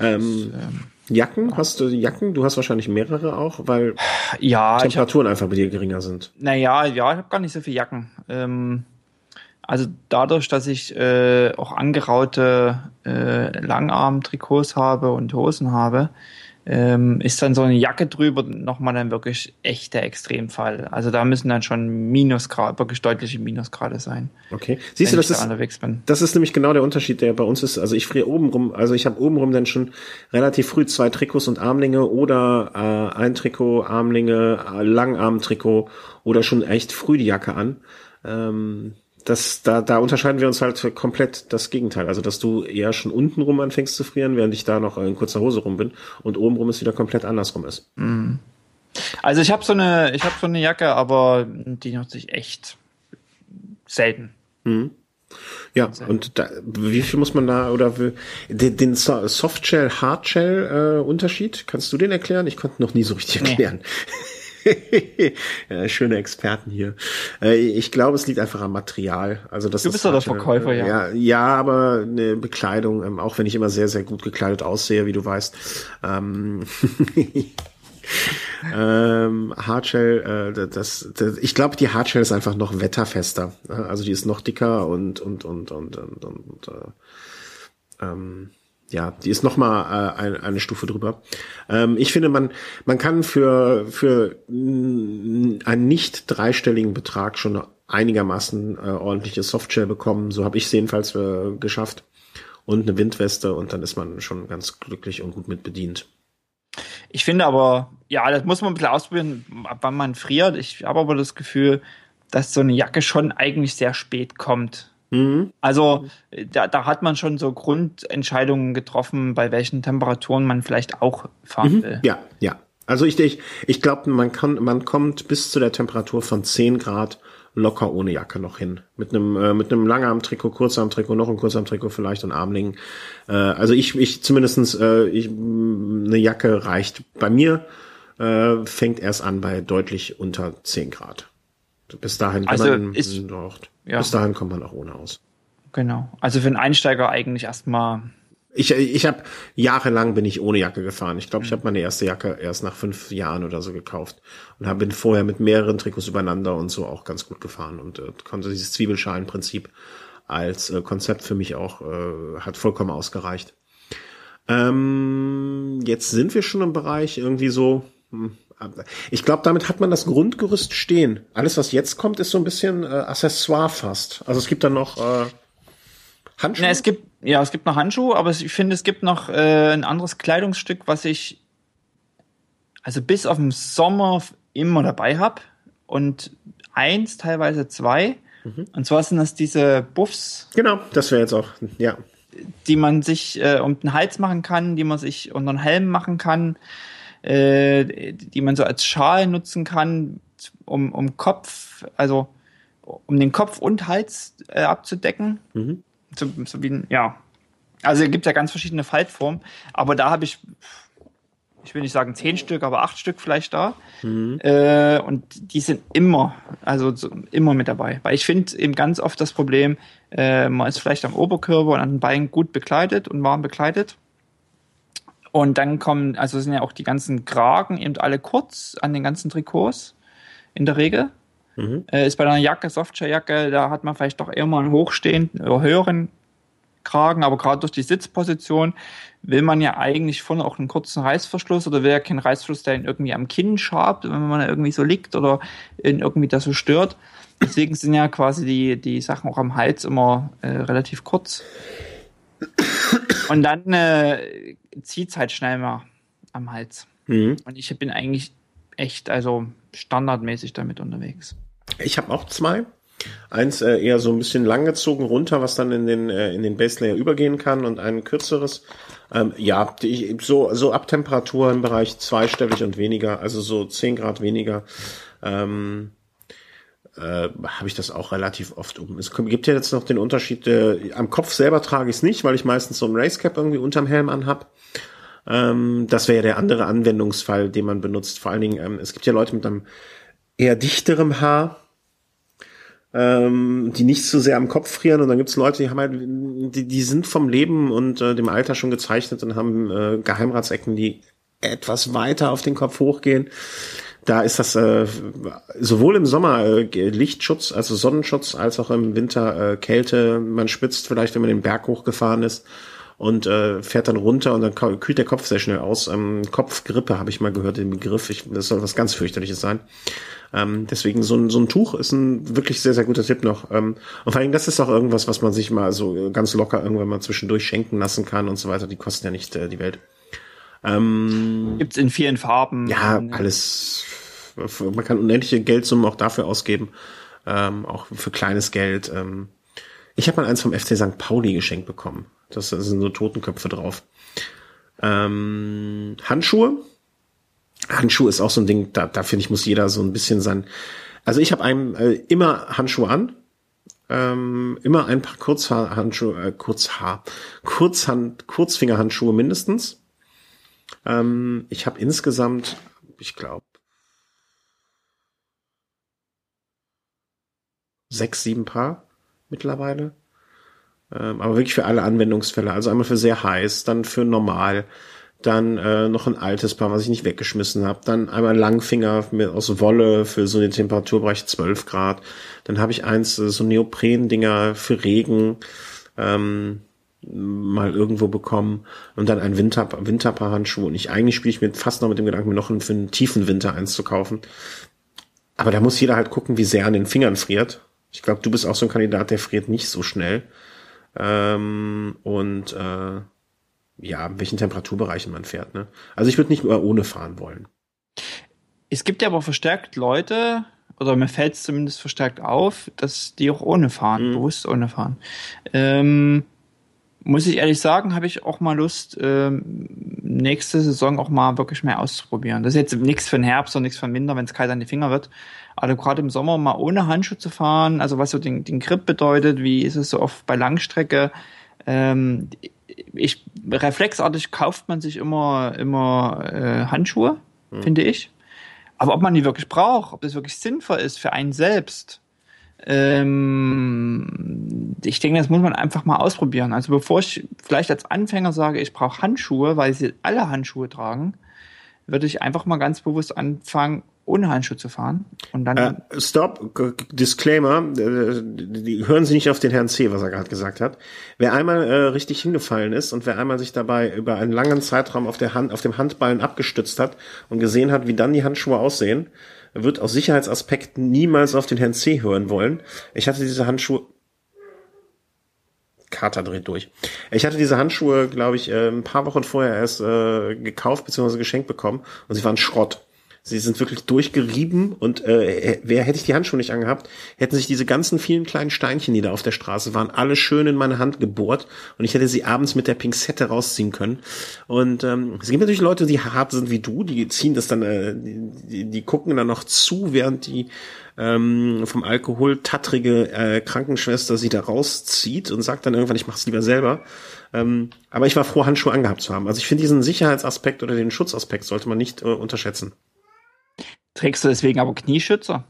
Ähm, ist, ähm, Jacken? Hast du Jacken? Du hast wahrscheinlich mehrere auch, weil ja, Temperaturen hab, einfach bei dir geringer sind. Naja, ja, ich habe gar nicht so viele Jacken. Ähm, Also dadurch, dass ich äh, auch angeraute äh, Langarm-Trikots habe und Hosen habe, ähm, ist dann so eine Jacke drüber nochmal dann wirklich echt der Extremfall. Also da müssen dann schon Minusgrade, wirklich deutliche Minusgrade sein. Okay. Siehst du, das ist, das ist nämlich genau der Unterschied, der bei uns ist. Also ich friere obenrum, also ich habe obenrum dann schon relativ früh zwei Trikots und Armlinge oder äh, ein Trikot, Armlinge, Langarm-Trikot oder schon echt früh die Jacke an. Ähm, Das, da, da unterscheiden wir uns halt komplett das Gegenteil. Also, dass du eher schon unten rum anfängst zu frieren, während ich da noch in kurzer Hose rum bin und oben rum es wieder komplett andersrum ist. Also, ich habe so eine, ich habe so eine Jacke, aber die nutze ich echt selten. Mhm. Ja, selten. Und da, wie viel muss man da, oder wie, den, den Softshell, Hardshell äh, Unterschied, kannst du den erklären? Ich konnte noch nie so richtig erklären. Nee. Ja, schöne Experten hier. Ich glaube, es liegt einfach am Material. Also das du bist doch der Verkäufer, ja. ja. Ja, aber eine Bekleidung, auch wenn ich immer sehr, sehr gut gekleidet aussehe, wie du weißt. Ähm, ähm, Hardshell, äh, das, das, ich glaube, die Hardshell ist einfach noch wetterfester. Also die ist noch dicker und und und und und, und äh, ähm. Ja, die ist nochmal äh, eine, eine Stufe drüber. Ähm, ich finde, man man kann für für einen nicht dreistelligen Betrag schon einigermaßen äh, ordentliche Softshell bekommen. So habe ich es jedenfalls äh, geschafft. Und eine Windweste und dann ist man schon ganz glücklich und gut mit bedient. Ich finde aber, ja, das muss man ein bisschen ausprobieren, ab wann man friert. Ich habe aber das Gefühl, dass so eine Jacke schon eigentlich sehr spät kommt. Mhm. Also da, da hat man schon so Grundentscheidungen getroffen, bei welchen Temperaturen man vielleicht auch fahren mhm. will. Ja, ja. Also ich, ich, ich glaube, man kann, man kommt bis zu der Temperatur von zehn Grad locker ohne Jacke noch hin. Mit einem, äh, mit einem Langarm-Trikot, Kurzarm-Trikot, noch ein Kurzarm-Trikot vielleicht und Armlingen. Äh, also ich, ich zumindestens, äh, ich, eine Jacke reicht. Bei mir äh, fängt erst an bei deutlich unter zehn Grad. Bis dahin kann also man ist, ja. Bis dahin kommt man auch ohne aus. Genau. Also für einen Einsteiger eigentlich erstmal. Ich ich habe jahrelang bin ich ohne Jacke gefahren. Ich glaube, mhm. ich habe meine erste Jacke erst nach fünf Jahren oder so gekauft und hab, bin vorher mit mehreren Trikots übereinander und so auch ganz gut gefahren und äh, konnte dieses Zwiebelschalenprinzip als äh, Konzept für mich auch äh, hat vollkommen ausgereicht. Ähm, jetzt sind wir schon im Bereich irgendwie so. Hm, ich glaube, damit hat man das Grundgerüst stehen. Alles, was jetzt kommt, ist so ein bisschen äh, Accessoire fast. Also es gibt dann noch äh, Handschuhe. Na, es gibt, ja, es gibt noch Handschuhe, aber ich finde, es gibt noch äh, ein anderes Kleidungsstück, was ich also bis auf den Sommer immer dabei habe. Und eins, teilweise zwei. Mhm. Und zwar sind das diese Buffs. Genau, das wäre jetzt auch, ja. Die man sich äh, um den Hals machen kann, die man sich unter den Helm machen kann. Die man so als Schal nutzen kann, um, um Kopf, also um den Kopf und Hals äh, abzudecken. Mhm. So, so wie, ja. Also es gibt ja ganz verschiedene Faltformen, aber da habe ich, ich will nicht sagen zehn Stück, aber acht Stück vielleicht da. Mhm. Äh, und die sind immer, also so, immer mit dabei. Weil ich finde eben ganz oft das Problem, äh, man ist vielleicht am Oberkörper und an den Beinen gut bekleidet und warm bekleidet. Und dann kommen, also sind ja auch die ganzen Kragen eben alle kurz an den ganzen Trikots in der Regel. Mhm. Äh, ist bei einer Jacke, Softshelljacke, da hat man vielleicht doch eher mal einen hochstehenden oder höheren Kragen, aber gerade durch die Sitzposition will man ja eigentlich vorne auch einen kurzen Reißverschluss oder will ja keinen Reißverschluss, der ihn irgendwie am Kinn schabt, wenn man da irgendwie so liegt oder ihn irgendwie da so stört. Deswegen sind ja quasi die, die Sachen auch am Hals immer äh, relativ kurz. Und dann äh, zieht es halt schnell mal am Hals. Mhm. Und ich bin eigentlich echt, also standardmäßig damit unterwegs. Ich habe auch zwei. Eins äh, eher so ein bisschen langgezogen runter, was dann in den äh, in den Baselayer übergehen kann, und ein kürzeres. Ähm, ja, die, so so ab Temperatur im Bereich zweistellig und weniger, also so zehn Grad weniger, ähm, äh, habe ich das auch relativ oft um. Es gibt ja jetzt noch den Unterschied, äh, am Kopf selber trage ich es nicht, weil ich meistens so ein Racecap irgendwie unterm Helm anhab. Ähm, das wäre ja der andere Anwendungsfall, den man benutzt. Vor allen Dingen, ähm, es gibt ja Leute mit einem eher dichterem Haar, die nicht so sehr am Kopf frieren, und dann gibt's Leute, die haben halt, die, die sind vom Leben und äh, dem Alter schon gezeichnet und haben äh, Geheimratsecken, die etwas weiter auf den Kopf hochgehen. Da ist das äh, sowohl im Sommer äh, Lichtschutz, also Sonnenschutz, als auch im Winter äh, Kälte. Man schwitzt vielleicht, wenn man den Berg hochgefahren ist, und äh, fährt dann runter, und dann kühlt der Kopf sehr schnell aus. Ähm, Kopfgrippe habe ich mal gehört, den Begriff. Ich, das soll was ganz Fürchterliches sein. Ähm, deswegen so ein, so ein Tuch ist ein wirklich sehr, sehr guter Tipp noch. Ähm, und vor allen Dingen, das ist auch irgendwas, was man sich mal so ganz locker irgendwann mal zwischendurch schenken lassen kann und so weiter. Die kosten ja nicht äh, die Welt. Ähm, Gibt's in vielen Farben. Ja, alles. Man kann unendliche Geldsummen auch dafür ausgeben. Ähm, auch für kleines Geld. Ähm, ich habe mal eins vom F C Sankt Pauli geschenkt bekommen. Das sind so Totenköpfe drauf. Ähm, Handschuhe. Handschuhe ist auch so ein Ding, da, da finde ich, muss jeder so ein bisschen sein. Also ich habe einem äh, immer Handschuhe an, ähm, immer ein paar Kurzhaarhandschuhe, äh, Kurzhaar, Kurzhand, Kurzfingerhandschuhe mindestens. Ähm, ich habe insgesamt, ich glaube, sechs, sieben Paar mittlerweile. Ähm, aber wirklich für alle Anwendungsfälle. Also einmal für sehr heiß, dann für normal. Dann äh, noch ein altes Paar, was ich nicht weggeschmissen habe. Dann einmal Langfinger mit, aus Wolle für so eine Temperaturbereich zwölf Grad. Dann habe ich eins, äh, so Neopren-Dinger für Regen ähm, mal irgendwo bekommen. Und dann ein Winter, Winterpaar Handschuhe. Und ich, eigentlich spiele ich mir fast noch mit dem Gedanken, mir noch einen, für einen tiefen Winter eins zu kaufen. Aber da muss jeder halt gucken, wie sehr an den Fingern friert. Ich glaube, du bist auch so ein Kandidat, der friert nicht so schnell. Ähm, und äh, ja, in welchen Temperaturbereichen man fährt, ne? Also ich würde nicht mehr ohne fahren wollen. Es gibt ja aber verstärkt Leute, oder mir fällt es zumindest verstärkt auf, dass die auch ohne fahren, mhm. bewusst ohne fahren. Ähm, muss ich ehrlich sagen, habe ich auch mal Lust, ähm, nächste Saison auch mal wirklich mehr auszuprobieren. Das ist jetzt nichts für den Herbst und nichts für den Winter, wenn es kalt an die Finger wird. Also gerade im Sommer mal ohne Handschuhe zu fahren, also was so den, den Grip bedeutet, wie ist es so oft bei Langstrecke, ähm, Ich, reflexartig kauft man sich immer, immer äh, Handschuhe, hm. finde ich. Aber ob man die wirklich braucht, ob das wirklich sinnvoll ist für einen selbst, ähm, ich denke, das muss man einfach mal ausprobieren. Also bevor ich vielleicht als Anfänger sage, ich brauche Handschuhe, weil sie alle Handschuhe tragen, würde ich einfach mal ganz bewusst anfangen, ohne Handschuhe zu fahren. Und dann äh, Stop, Disclaimer, äh, die, hören Sie nicht auf den Herrn C., was er gerade gesagt hat. Wer einmal äh, richtig hingefallen ist und wer einmal sich dabei über einen langen Zeitraum auf der Hand, auf dem Handballen abgestützt hat und gesehen hat, wie dann die Handschuhe aussehen, wird aus Sicherheitsaspekten niemals auf den Herrn C. hören wollen. Ich hatte diese Handschuhe... Kater dreht durch. Ich hatte diese Handschuhe, glaube ich, äh, ein paar Wochen vorher erst äh, gekauft bzw. geschenkt bekommen, und sie waren Schrott. Sie sind wirklich durchgerieben, und äh, wer hätte ich die Handschuhe nicht angehabt, hätten sich diese ganzen vielen kleinen Steinchen, die da auf der Straße waren, alle schön in meine Hand gebohrt, und ich hätte sie abends mit der Pinzette rausziehen können. Und ähm, es gibt natürlich Leute, die hart sind wie du, die ziehen das dann, äh, die, die gucken dann noch zu, während die ähm, vom Alkohol tattrige äh, Krankenschwester sie da rauszieht und sagt dann irgendwann, ich mach's lieber selber. Ähm, aber ich war froh, Handschuhe angehabt zu haben. Also ich finde, diesen Sicherheitsaspekt oder den Schutzaspekt sollte man nicht äh, unterschätzen. Trägst du deswegen aber Knieschützer?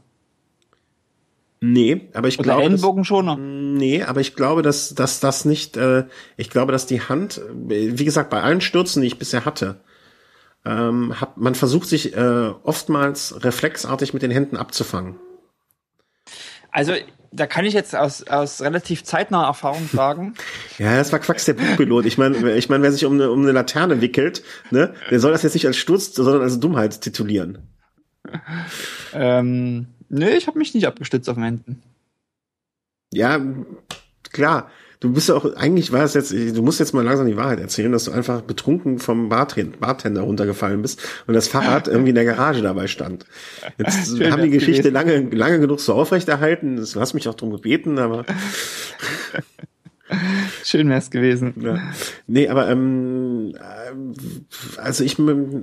Nee, aber ich Oder glaube, Ellenbogen schon noch. Nee, aber ich glaube, dass, dass das nicht, äh, ich glaube, dass die Hand, wie gesagt, bei allen Stürzen, die ich bisher hatte, ähm, hat, man versucht sich äh, oftmals reflexartig mit den Händen abzufangen. Also, da kann ich jetzt aus, aus relativ zeitnaher Erfahrung sagen. Ja, das war Quacks der Buchpilot. Ich meine, ich meine, wer sich um eine, um eine Laterne wickelt, ne, der soll das jetzt nicht als Sturz, sondern als Dummheit titulieren. ähm, nee, ich habe mich nicht abgestützt auf meine Händen. Ja, klar. Du bist ja auch, eigentlich war es jetzt, du musst jetzt mal langsam die Wahrheit erzählen, dass du einfach betrunken vom Bartender runtergefallen bist und das Fahrrad irgendwie in der Garage dabei stand. Jetzt Schön, haben die Geschichte lange, lange genug so aufrechterhalten. Du hast mich auch drum gebeten, aber. Schön wär's gewesen. Ja. Nee, aber, ähm, also ich,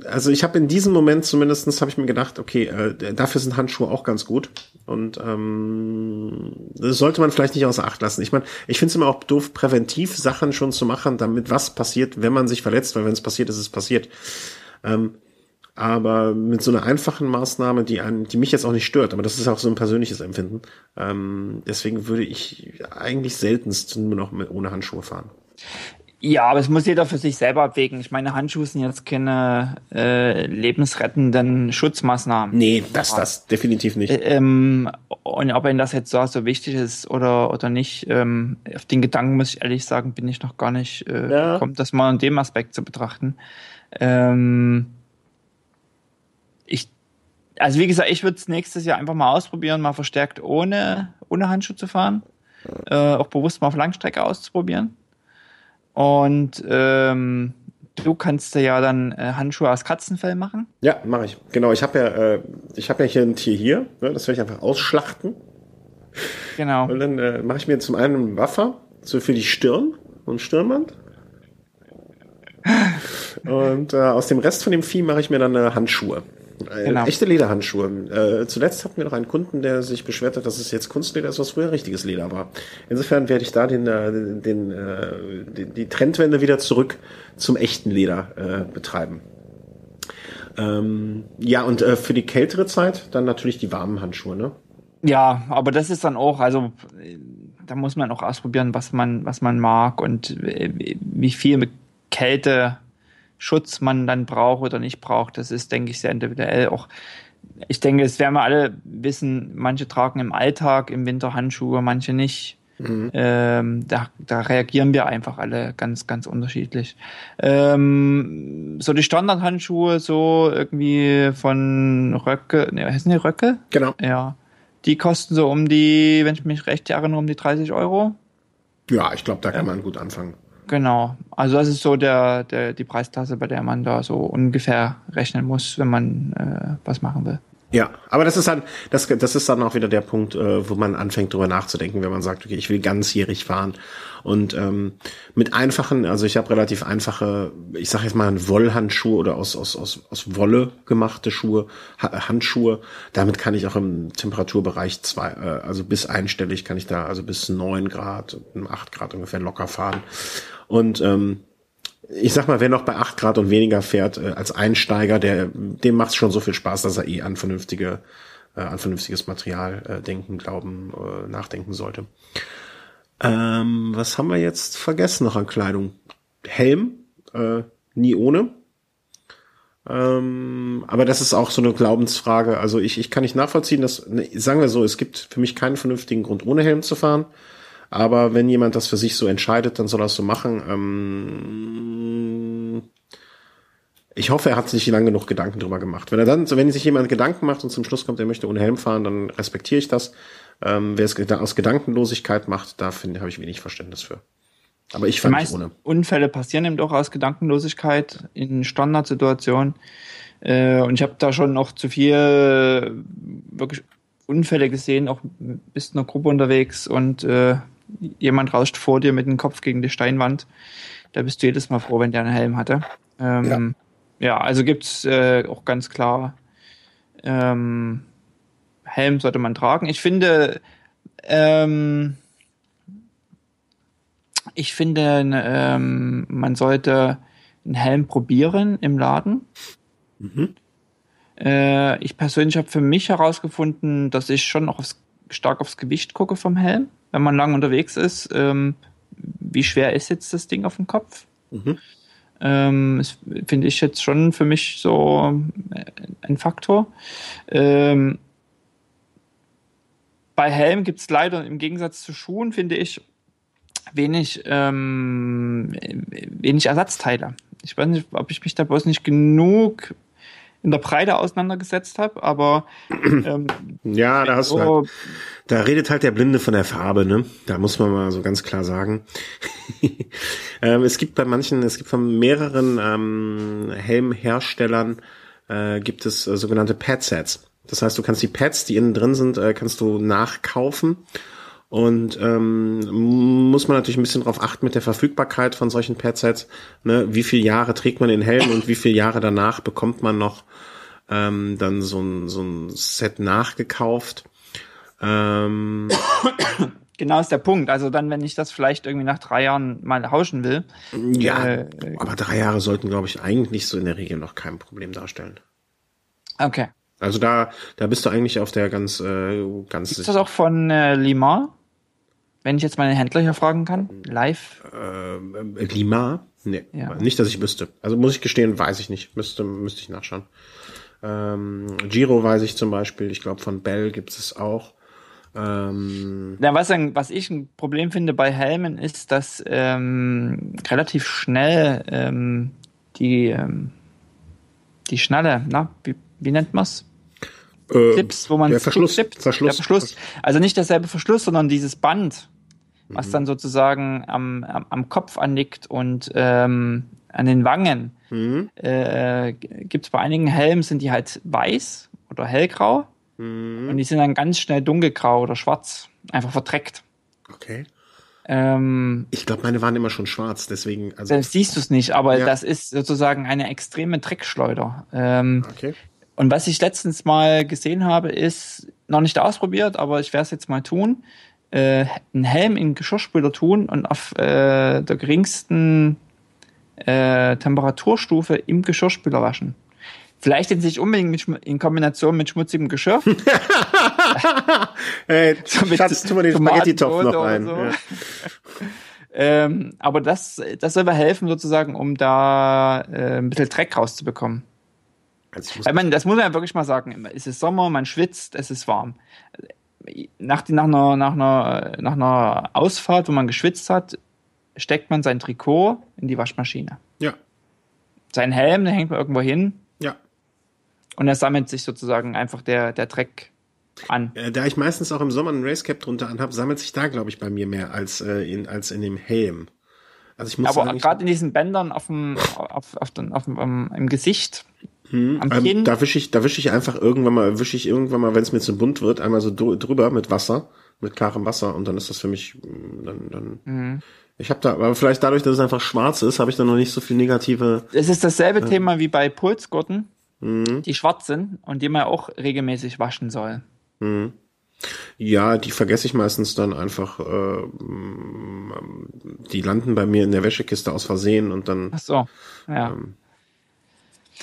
also ich habe in diesem Moment zumindestens habe ich mir gedacht, okay, äh, dafür sind Handschuhe auch ganz gut. Und ähm, das sollte man vielleicht nicht außer Acht lassen. Ich meine, ich finde es immer auch doof, präventiv Sachen schon zu machen, damit was passiert, wenn man sich verletzt, weil wenn es passiert, ist es passiert. Ähm, aber mit so einer einfachen Maßnahme, die einen, die mich jetzt auch nicht stört, aber das ist auch so ein persönliches Empfinden. Ähm, deswegen würde ich eigentlich seltenst nur noch mit, ohne Handschuhe fahren. Ja, aber es muss jeder für sich selber abwägen. Ich meine, Handschuhe sind jetzt keine äh, lebensrettenden Schutzmaßnahmen. Nee, das, das definitiv nicht. Ähm, und ob Ihnen das jetzt so, so wichtig ist oder, oder nicht, ähm, auf den Gedanken muss ich ehrlich sagen, bin ich noch gar nicht äh, ja. gekommen, das mal in dem Aspekt zu betrachten. Ähm, ich, also wie gesagt, ich würde es nächstes Jahr einfach mal ausprobieren, mal verstärkt ohne, ohne Handschuhe zu fahren. Äh, auch bewusst mal auf Langstrecke auszuprobieren. Und ähm, du kannst ja dann äh, Handschuhe aus Katzenfell machen. Ja, mache ich. Genau, ich habe ja, äh, ich habe ja hier ein Tier hier. Ne? Das werde ich einfach ausschlachten. Genau. Und dann äh, mache ich mir zum einen einen Waffer so für die Stirn und Stirnband. Und äh, aus dem Rest von dem Vieh mache ich mir dann äh, Handschuhe. Genau. Echte Lederhandschuhe. Äh, zuletzt hatten wir noch einen Kunden, der sich beschwert hat, dass es jetzt Kunstleder ist, was früher richtiges Leder war. Insofern werde ich da den, den, den, den die Trendwende wieder zurück zum echten Leder äh, betreiben. Ähm, ja, und äh, für die kältere Zeit dann natürlich die warmen Handschuhe, ne? Ja, aber das ist dann auch, also da muss man auch ausprobieren, was man, was man mag und wie viel Kälte Schutz man dann braucht oder nicht braucht, das ist, denke ich, sehr individuell. Auch ich denke, es werden wir alle wissen, manche tragen im Alltag im Winter Handschuhe, manche nicht. Mhm. Ähm, da, da reagieren wir einfach alle ganz, ganz unterschiedlich. Ähm, so die Standardhandschuhe, so irgendwie von Röcke, ne, heißen die Röcke? Genau. Ja. Die kosten so um die, wenn ich mich recht erinnere, um die dreißig Euro. Ja, ich glaube, da kann ähm. man gut anfangen. Genau, also das ist so der, der die Preisklasse, bei der man da so ungefähr rechnen muss, wenn man äh, was machen will. Ja, aber das ist dann, das, das ist dann auch wieder der Punkt, äh, wo man anfängt drüber nachzudenken, wenn man sagt, okay, ich will ganzjährig fahren. Und ähm, mit einfachen, also ich habe relativ einfache, ich sage jetzt mal Wollhandschuhe oder aus aus aus aus Wolle gemachte Schuhe, ha- Handschuhe. Damit kann ich auch im Temperaturbereich zwei, äh, also bis einstellig kann ich da, also bis neun Grad, acht Grad ungefähr locker fahren. Und ähm, ich sag mal, wer noch bei acht Grad und weniger fährt, äh, als Einsteiger, der dem macht es schon so viel Spaß, dass er eh an, vernünftige, äh, an vernünftiges Material äh, denken, glauben, äh, nachdenken sollte. Ähm, was haben wir jetzt vergessen noch an Kleidung? Helm, äh, nie ohne. Ähm, aber das ist auch so eine Glaubensfrage. Also ich, ich kann nicht nachvollziehen, dass, ne, sagen wir so, es gibt für mich keinen vernünftigen Grund, ohne Helm zu fahren. Aber wenn jemand das für sich so entscheidet, dann soll er es so machen. Ähm ich hoffe, er hat sich lang genug Gedanken drüber gemacht. Wenn er dann, wenn sich jemand Gedanken macht und zum Schluss kommt, er möchte ohne Helm fahren, dann respektiere ich das. Ähm, wer es aus Gedankenlosigkeit macht, da finde, habe ich wenig Verständnis für. Aber ich fand es ohne. Unfälle passieren eben doch aus Gedankenlosigkeit in Standardsituationen. Äh, und ich habe da schon noch zu viel wirklich Unfälle gesehen, auch bist in einer Gruppe unterwegs und äh, jemand rauscht vor dir mit dem Kopf gegen die Steinwand. Da bist du jedes Mal froh, wenn der einen Helm hatte. Ähm, ja. ja, also gibt's äh, auch ganz klar, ähm, Helm sollte man tragen. Ich finde, ähm, ich finde, ähm, man sollte einen Helm probieren im Laden. Mhm. Ich persönlich habe für mich herausgefunden, dass ich schon auch aufs stark aufs Gewicht gucke vom Helm, wenn man lang unterwegs ist. Ähm, wie schwer ist jetzt das Ding auf dem Kopf? Mhm. Ähm, das finde ich jetzt schon für mich so ein Faktor. Ähm, bei Helm gibt es leider im Gegensatz zu Schuhen, finde ich, wenig, ähm, wenig Ersatzteile. Ich weiß nicht, ob ich mich da bloß nicht genug in der Breite auseinandergesetzt habe, aber ähm, ja, da hast so, du halt, da redet halt der Blinde von der Farbe, ne? Da muss man mal so ganz klar sagen. ähm, es gibt bei manchen, es gibt von mehreren ähm, Helmherstellern äh, gibt es äh, sogenannte Padsets. Das heißt, du kannst die Pads, die innen drin sind, äh, kannst du nachkaufen. Und ähm, muss man natürlich ein bisschen drauf achten mit der Verfügbarkeit von solchen Padsets, ne? Wie viele Jahre trägt man den Helm und wie viele Jahre danach bekommt man noch ähm, dann so ein, so ein Set nachgekauft. Ähm. Genau ist der Punkt. Also dann, wenn ich das vielleicht irgendwie nach drei Jahren mal hauschen will. Ja, äh, aber drei Jahre sollten, glaube ich, eigentlich so in der Regel noch kein Problem darstellen. Okay. Also da, da bist du eigentlich auf der ganz, äh, ganz. Ist das auch von äh, Limar? Wenn ich jetzt meine Händler hier fragen kann, live? Äh, äh, Limar? Nee, ja. Nicht, dass ich wüsste. Also muss ich gestehen, weiß ich nicht. Müsste, müsste ich nachschauen. Ähm, Giro weiß ich zum Beispiel. Ich glaube, von Bell gibt es auch. Ähm, ja, was, was ich ein Problem finde bei Helmen ist, dass ähm, relativ schnell ähm, die, ähm, die Schnalle, na, wie, wie nennt man's? Äh, Clips, wo man der Verschluss, Clips, Verschluss, der Verschluss. Also nicht derselbe Verschluss, sondern dieses Band, mhm. was dann sozusagen am, am, am Kopf anliegt und ähm, an den Wangen. Mhm. Äh, gibt's bei einigen Helmen, sind die halt weiß oder hellgrau mhm. und die sind dann ganz schnell dunkelgrau oder schwarz, einfach verdreckt. Okay. Ähm, ich glaube, meine waren immer schon schwarz, deswegen. Also das siehst du es nicht, aber ja. Das ist sozusagen eine extreme Dreckschleuder. Ähm, okay. Und was ich letztens mal gesehen habe, ist, noch nicht ausprobiert, aber ich werde es jetzt mal tun, äh, einen Helm in den Geschirrspüler tun und auf äh, der geringsten äh, Temperaturstufe im Geschirrspüler waschen. Vielleicht jetzt nicht unbedingt mit Schm- in Kombination mit schmutzigem Geschirr. Hey, so Schatz, tu mal den Spaghetti-Topf noch rein. So. Ja. ähm, aber das, das soll mir helfen, sozusagen, um da äh, ein bisschen Dreck rauszubekommen. Weil man, das muss man ja wirklich mal sagen. Es ist Sommer, man schwitzt, es ist warm. Nach, nach, einer, nach, einer, nach einer Ausfahrt, wo man geschwitzt hat, steckt man sein Trikot in die Waschmaschine. Ja. Sein Helm, den hängt man irgendwo hin. Ja. Und da sammelt sich sozusagen einfach der, der Dreck an. Äh, da ich meistens auch im Sommer einen Racecap drunter anhabe, sammelt sich da, glaube ich, bei mir mehr als, äh, in, als in dem Helm. Also ich muss aber gerade in diesen Bändern auf dem, auf, auf den, auf dem, um, im Gesicht. Hm, ähm, da wische ich, da wische ich einfach irgendwann mal, wische ich irgendwann mal, wenn es mir zu bunt wird, einmal so drüber mit Wasser, mit klarem Wasser, und dann ist das für mich, dann, dann, mhm. ich habe da, aber vielleicht dadurch, dass es einfach schwarz ist, habe ich da noch nicht so viel negative. Es ist dasselbe äh, Thema wie bei Pulsgurten, mhm. die schwarz sind und die man auch regelmäßig waschen soll. Mhm. Ja, die vergesse ich meistens dann einfach, äh, die landen bei mir in der Wäschekiste aus Versehen und dann. Ach so, ja. Ähm,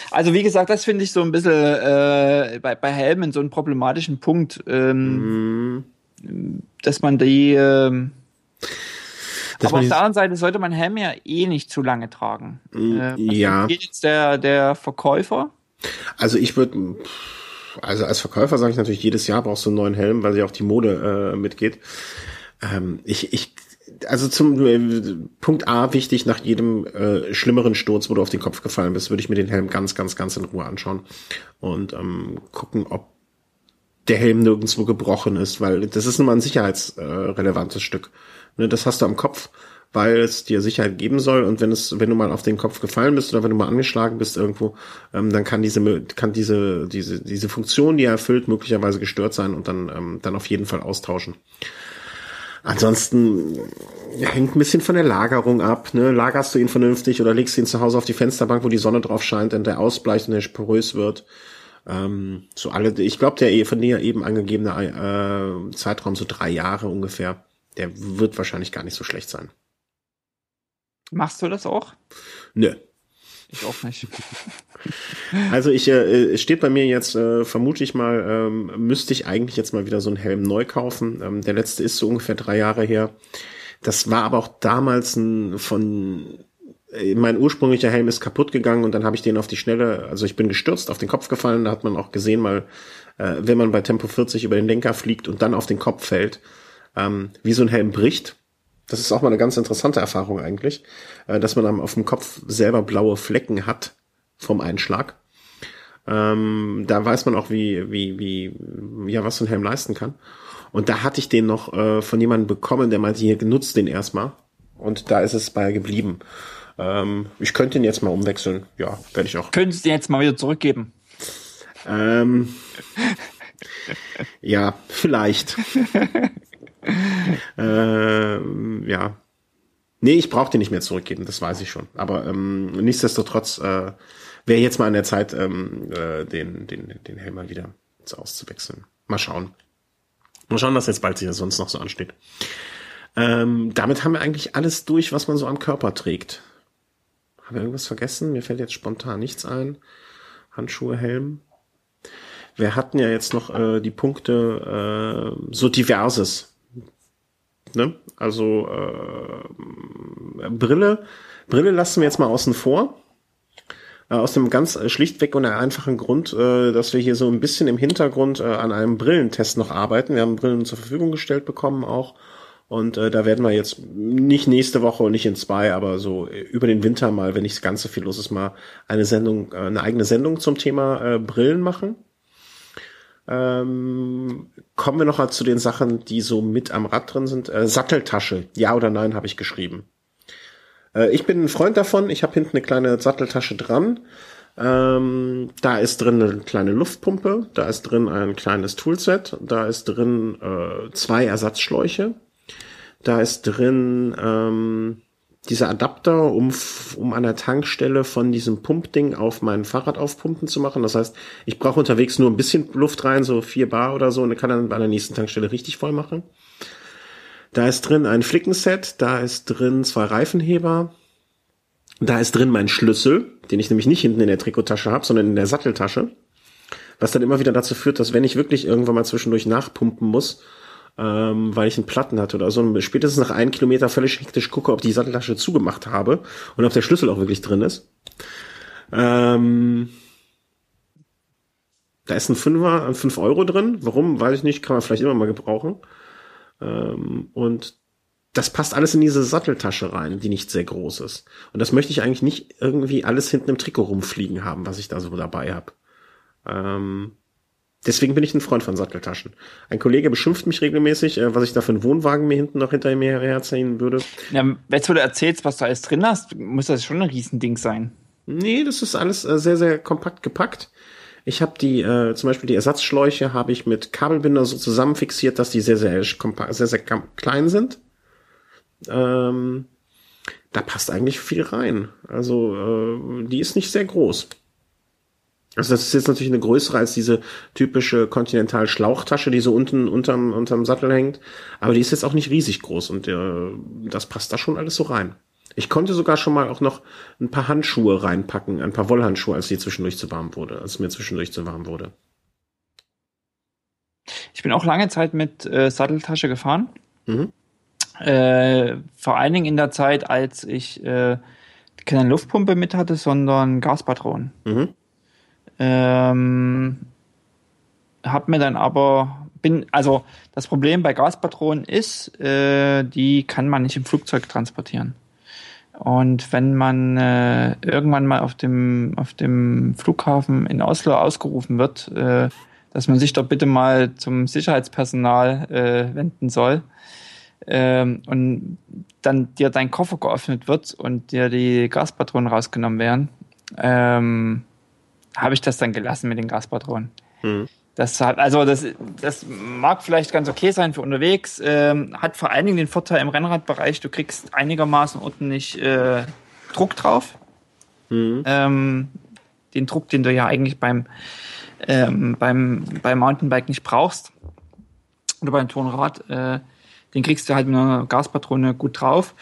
Also wie gesagt, das finde ich so ein bisschen äh, bei, bei Helmen so einen problematischen Punkt, ähm, mhm. dass man die... Ähm, dass aber man auf der anderen Seite sollte man Helme ja eh nicht zu lange tragen. Mhm, äh, ja. Wie geht jetzt der, der Verkäufer? Also ich würde... Also als Verkäufer sage ich natürlich, jedes Jahr brauchst du einen neuen Helm, weil sie auch die Mode äh, mitgeht. Ähm, ich... ich Also zum äh, Punkt A wichtig, nach jedem äh, schlimmeren Sturz, wo du auf den Kopf gefallen bist, würde ich mir den Helm ganz, ganz, ganz in Ruhe anschauen und ähm, gucken, ob der Helm nirgendwo gebrochen ist, weil das ist nun mal ein sicherheitsrelevantes äh, Stück. Ne, das hast du am Kopf, weil es dir Sicherheit geben soll, und wenn es, wenn du mal auf den Kopf gefallen bist oder wenn du mal angeschlagen bist irgendwo, ähm, dann kann diese, kann diese, diese, diese Funktion, die er erfüllt, möglicherweise gestört sein und dann, ähm, dann auf jeden Fall austauschen. Ansonsten hängt ein bisschen von der Lagerung ab. Ne? Lagerst du ihn vernünftig oder legst du ihn zu Hause auf die Fensterbank, wo die Sonne drauf scheint und der ausbleicht und der porös wird? Ähm, so alle, ich glaube, der von dir eben angegebene äh, Zeitraum, so drei Jahre ungefähr, der wird wahrscheinlich gar nicht so schlecht sein. Machst du das auch? Nö. Ich auch nicht. Also ich äh, steht bei mir jetzt, äh, vermute ich mal, ähm, müsste ich eigentlich jetzt mal wieder so einen Helm neu kaufen. Ähm, der letzte ist so ungefähr drei Jahre her. Das war aber auch damals ein von... Mein ursprünglicher Helm ist kaputt gegangen und dann habe ich den auf die Schnelle, also ich bin gestürzt, auf den Kopf gefallen. Da hat man auch gesehen, mal, äh, wenn man bei Tempo vierzig über den Lenker fliegt und dann auf den Kopf fällt, ähm, wie so ein Helm bricht. Das ist auch mal eine ganz interessante Erfahrung eigentlich, äh, dass man auf dem Kopf selber blaue Flecken hat vom Einschlag. Ähm, da weiß man auch, wie, wie, wie, ja, was so ein Helm leisten kann. Und da hatte ich den noch äh, von jemandem bekommen, der meinte, hier, nutzt den erstmal. Und da ist es bei geblieben. Ähm, ich könnte ihn jetzt mal umwechseln. Ja, werde ich auch. Könntest du ihn jetzt mal wieder zurückgeben? Ähm, ja, vielleicht. ähm, ja. Nee, ich brauche den nicht mehr zurückgeben, das weiß ich schon. Aber ähm, nichtsdestotrotz äh, wäre jetzt mal an der Zeit, ähm, äh, den, den, den Helm mal wieder auszuwechseln. Mal schauen. Mal schauen, was jetzt bald hier sonst noch so ansteht. Ähm, damit haben wir eigentlich alles durch, was man so am Körper trägt. Haben wir irgendwas vergessen? Mir fällt jetzt spontan nichts ein. Handschuhe, Helm. Wir hatten ja jetzt noch äh, die Punkte äh, so diverses. Ne? Also äh, Brille. Brille lassen wir jetzt mal außen vor. Äh, aus dem ganz äh, schlichtweg und einfachen Grund, äh, dass wir hier so ein bisschen im Hintergrund äh, an einem Brillentest noch arbeiten. Wir haben Brillen zur Verfügung gestellt bekommen auch. Und äh, da werden wir jetzt nicht nächste Woche und nicht in zwei, aber so über den Winter mal, wenn nicht ganz so viel los ist, mal eine Sendung, äh, eine eigene Sendung zum Thema äh, Brillen machen. Ähm, kommen wir noch mal zu den Sachen, die so mit am Rad drin sind. Äh, Satteltasche, ja oder nein, habe ich geschrieben. Äh, ich bin ein Freund davon. Ich habe hinten eine kleine Satteltasche dran. Ähm, da ist drin eine kleine Luftpumpe, da ist drin ein kleines Toolset, da ist drin äh, zwei Ersatzschläuche. Da ist drin ähm, dieser Adapter, um, um an der Tankstelle von diesem Pumpding auf mein Fahrrad aufpumpen zu machen. Das heißt, ich brauche unterwegs nur ein bisschen Luft rein, so vier Bar oder so, und kann dann bei der nächsten Tankstelle richtig voll machen. Da ist drin ein Flickenset, da ist drin zwei Reifenheber, da ist drin mein Schlüssel, den ich nämlich nicht hinten in der Trikottasche habe, sondern in der Satteltasche. Was dann immer wieder dazu führt, dass wenn ich wirklich irgendwann mal zwischendurch nachpumpen muss, Ähm, weil ich einen Platten hatte oder so, und spätestens nach einem Kilometer völlig hektisch gucke, ob die Satteltasche zugemacht habe und ob der Schlüssel auch wirklich drin ist. Ähm, da ist ein Fünfer, ein fünf Euro drin. Warum? Weiß ich nicht. Kann man vielleicht immer mal gebrauchen. Ähm, und das passt alles in diese Satteltasche rein, die nicht sehr groß ist. Und das möchte ich eigentlich nicht irgendwie alles hinten im Trikot rumfliegen haben, was ich da so dabei habe. Ähm, Deswegen bin ich ein Freund von Satteltaschen. Ein Kollege beschimpft mich regelmäßig, was ich da für einen Wohnwagen mir hinten noch hinter mir herziehen würde. Ja, wenn du erzählst, was du alles drin hast, muss das schon ein Riesending sein. Nee, das ist alles sehr, sehr kompakt gepackt. Ich habe die, äh, zum Beispiel die Ersatzschläuche habe ich mit Kabelbinder so zusammen fixiert, dass die sehr, sehr, kompakt, sehr, sehr klein sind. Ähm, da passt eigentlich viel rein. Also äh, die ist nicht sehr groß. Also das ist jetzt natürlich eine größere als diese typische Continental-Schlauchtasche, die so unten unterm, unterm Sattel hängt. Aber die ist jetzt auch nicht riesig groß und äh, das passt da schon alles so rein. Ich konnte sogar schon mal auch noch ein paar Handschuhe reinpacken, ein paar Wollhandschuhe, als die zwischendurch zu warm wurde, als mir zwischendurch zu warm wurde. Ich bin auch lange Zeit mit äh, Satteltasche gefahren. Mhm. Äh, vor allen Dingen in der Zeit, als ich äh, keine Luftpumpe mit hatte, sondern Gaspatronen. Mhm. Ähm, hab mir dann aber, bin, also das Problem bei Gaspatronen ist, äh, die kann man nicht im Flugzeug transportieren. Und wenn man äh, irgendwann mal auf dem, auf dem Flughafen in Oslo ausgerufen wird, äh, dass man sich doch bitte mal zum Sicherheitspersonal äh, wenden soll, äh, und dann dir dein Koffer geöffnet wird und dir die Gaspatronen rausgenommen werden, ähm, habe ich das dann gelassen mit den Gaspatronen. Mhm. Das hat, also das, das mag vielleicht ganz okay sein für unterwegs, ähm, hat vor allen Dingen den Vorteil im Rennradbereich, du kriegst einigermaßen ordentlich äh, Druck drauf. Mhm. Ähm, den Druck, den du ja eigentlich beim, ähm, beim, beim Mountainbike nicht brauchst oder beim Turnrad, äh, den kriegst du halt mit einer Gaspatrone gut drauf.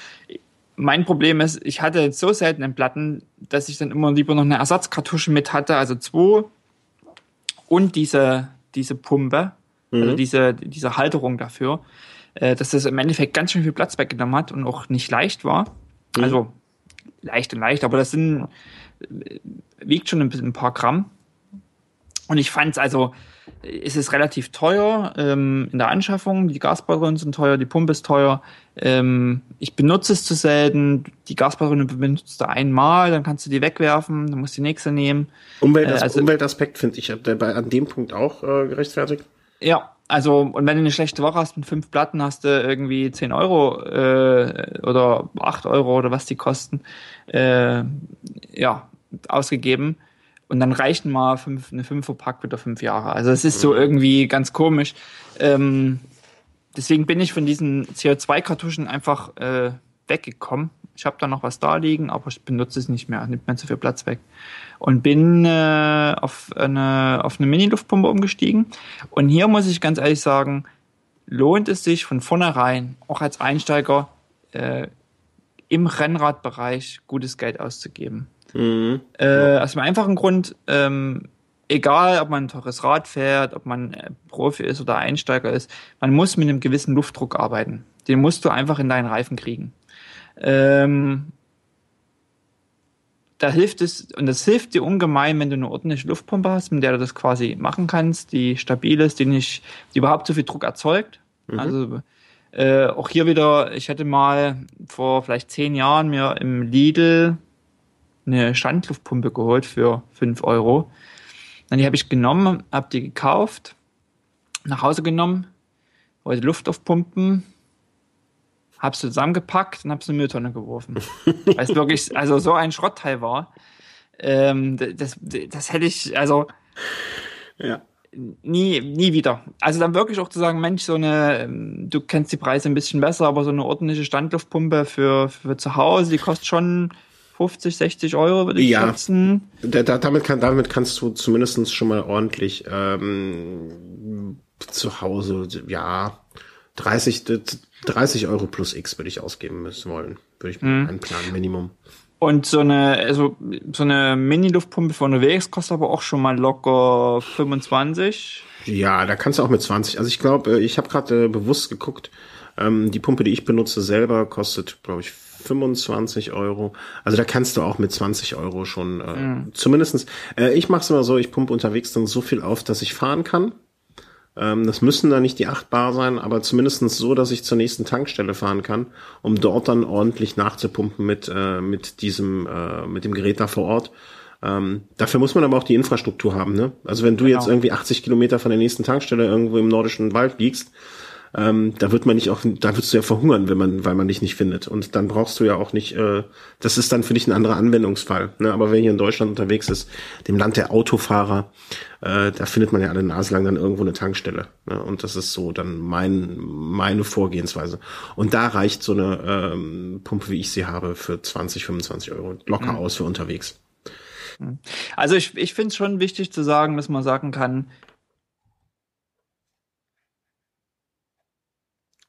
mein Problem ist, ich hatte jetzt so selten einen Platten, dass ich dann immer lieber noch eine Ersatzkartusche mit hatte, also zwei und diese, diese Pumpe, mhm. also diese, diese Halterung dafür, äh, dass das im Endeffekt ganz schön viel Platz weggenommen hat und auch nicht leicht war. Mhm. Also leicht und leicht, aber das sind, wiegt schon ein bisschen ein paar Gramm. Und ich fand es also, es ist relativ teuer ähm, in der Anschaffung. Die Gaspatronen sind teuer, die Pumpe ist teuer. Ähm, ich benutze es zu selten. Die Gaspatrone benutzt du einmal, dann kannst du die wegwerfen, dann musst du die nächste nehmen. Umweltas- äh, also, Umweltaspekt finde ich dabei an dem Punkt auch äh, gerechtfertigt. Ja, also und wenn du eine schlechte Woche hast mit fünf Platten, hast du irgendwie zehn Euro äh, oder acht Euro oder was die kosten, äh, ja, ausgegeben. Und dann reichen mal fünf, eine Fünferpack wieder fünf Jahre. Also es ist so irgendwie ganz komisch. Ähm, deswegen bin ich von diesen C O zwei Kartuschen einfach äh, weggekommen. Ich habe da noch was da liegen, aber ich benutze es nicht mehr. Nimmt mir zu viel Platz weg. Und bin äh, auf eine, auf eine Mini-Luftpumpe umgestiegen. Und hier muss ich ganz ehrlich sagen, lohnt es sich von vornherein, auch als Einsteiger, äh, im Rennradbereich gutes Geld auszugeben. Mhm. Äh, aus dem einfachen Grund, ähm, egal ob man ein teures Rad fährt, ob man äh, Profi ist oder Einsteiger ist, man muss mit einem gewissen Luftdruck arbeiten. Den musst du einfach in deinen Reifen kriegen. Ähm, da hilft es, und das hilft dir ungemein, wenn du eine ordentliche Luftpumpe hast, mit der du das quasi machen kannst, die stabil ist, die nicht, die überhaupt so viel Druck erzeugt. Mhm. Also, äh, auch hier wieder, ich hatte mal vor vielleicht zehn Jahren mir im Lidl eine Standluftpumpe geholt für fünf Euro. Dann die habe ich genommen, habe die gekauft, nach Hause genommen, wollte Luft aufpumpen, habe sie zusammengepackt und habe sie in die Mülltonne geworfen. Weil es wirklich also so ein Schrottteil war. Ähm, das, das hätte ich also ja. nie, nie wieder. Also dann wirklich auch zu sagen, Mensch, so eine, du kennst die Preise ein bisschen besser, aber so eine ordentliche Standluftpumpe für, für zu Hause, die kostet schon fünfzig, sechzig Euro würde ich ja, schätzen. Da, damit, kann, damit kannst du zumindest schon mal ordentlich ähm, zu Hause, ja, dreißig Euro plus X würde ich ausgeben müssen wollen. Würde ich mhm. einplanen, Minimum. Und so eine, also, so eine Mini-Luftpumpe von unterwegs kostet aber auch schon mal locker fünfundzwanzig. Ja, da kannst du auch mit zwanzig. Also ich glaube, ich habe gerade äh, bewusst geguckt, ähm, die Pumpe, die ich benutze, selber kostet, glaube ich, fünfundzwanzig Euro. Also da kannst du auch mit zwanzig Euro schon äh, mhm. zumindestens. Äh, ich mache es immer so, ich pumpe unterwegs dann so viel auf, dass ich fahren kann. Ähm, das müssen dann nicht die acht Bar sein, aber zumindestens so, dass ich zur nächsten Tankstelle fahren kann, um dort dann ordentlich nachzupumpen mit äh, mit diesem äh, mit dem Gerät da vor Ort. Ähm, dafür muss man aber auch die Infrastruktur haben, ne? Also wenn du genau. jetzt irgendwie achtzig Kilometer von der nächsten Tankstelle irgendwo im nordischen Wald liegst, Ähm, da wird man nicht auch, da würdest du ja verhungern, wenn man, weil man dich nicht findet. Und dann brauchst du ja auch nicht, äh, das ist dann für dich ein anderer Anwendungsfall. Ne? Aber wer hier in Deutschland unterwegs ist, dem Land der Autofahrer, äh, da findet man ja alle Nase lang dann irgendwo eine Tankstelle. Ne? Und das ist so dann mein, meine Vorgehensweise. Und da reicht so eine ähm, Pumpe, wie ich sie habe, für zwanzig, fünfundzwanzig Euro locker mhm. aus für unterwegs. Also ich, ich finde es schon wichtig zu sagen, dass man sagen kann,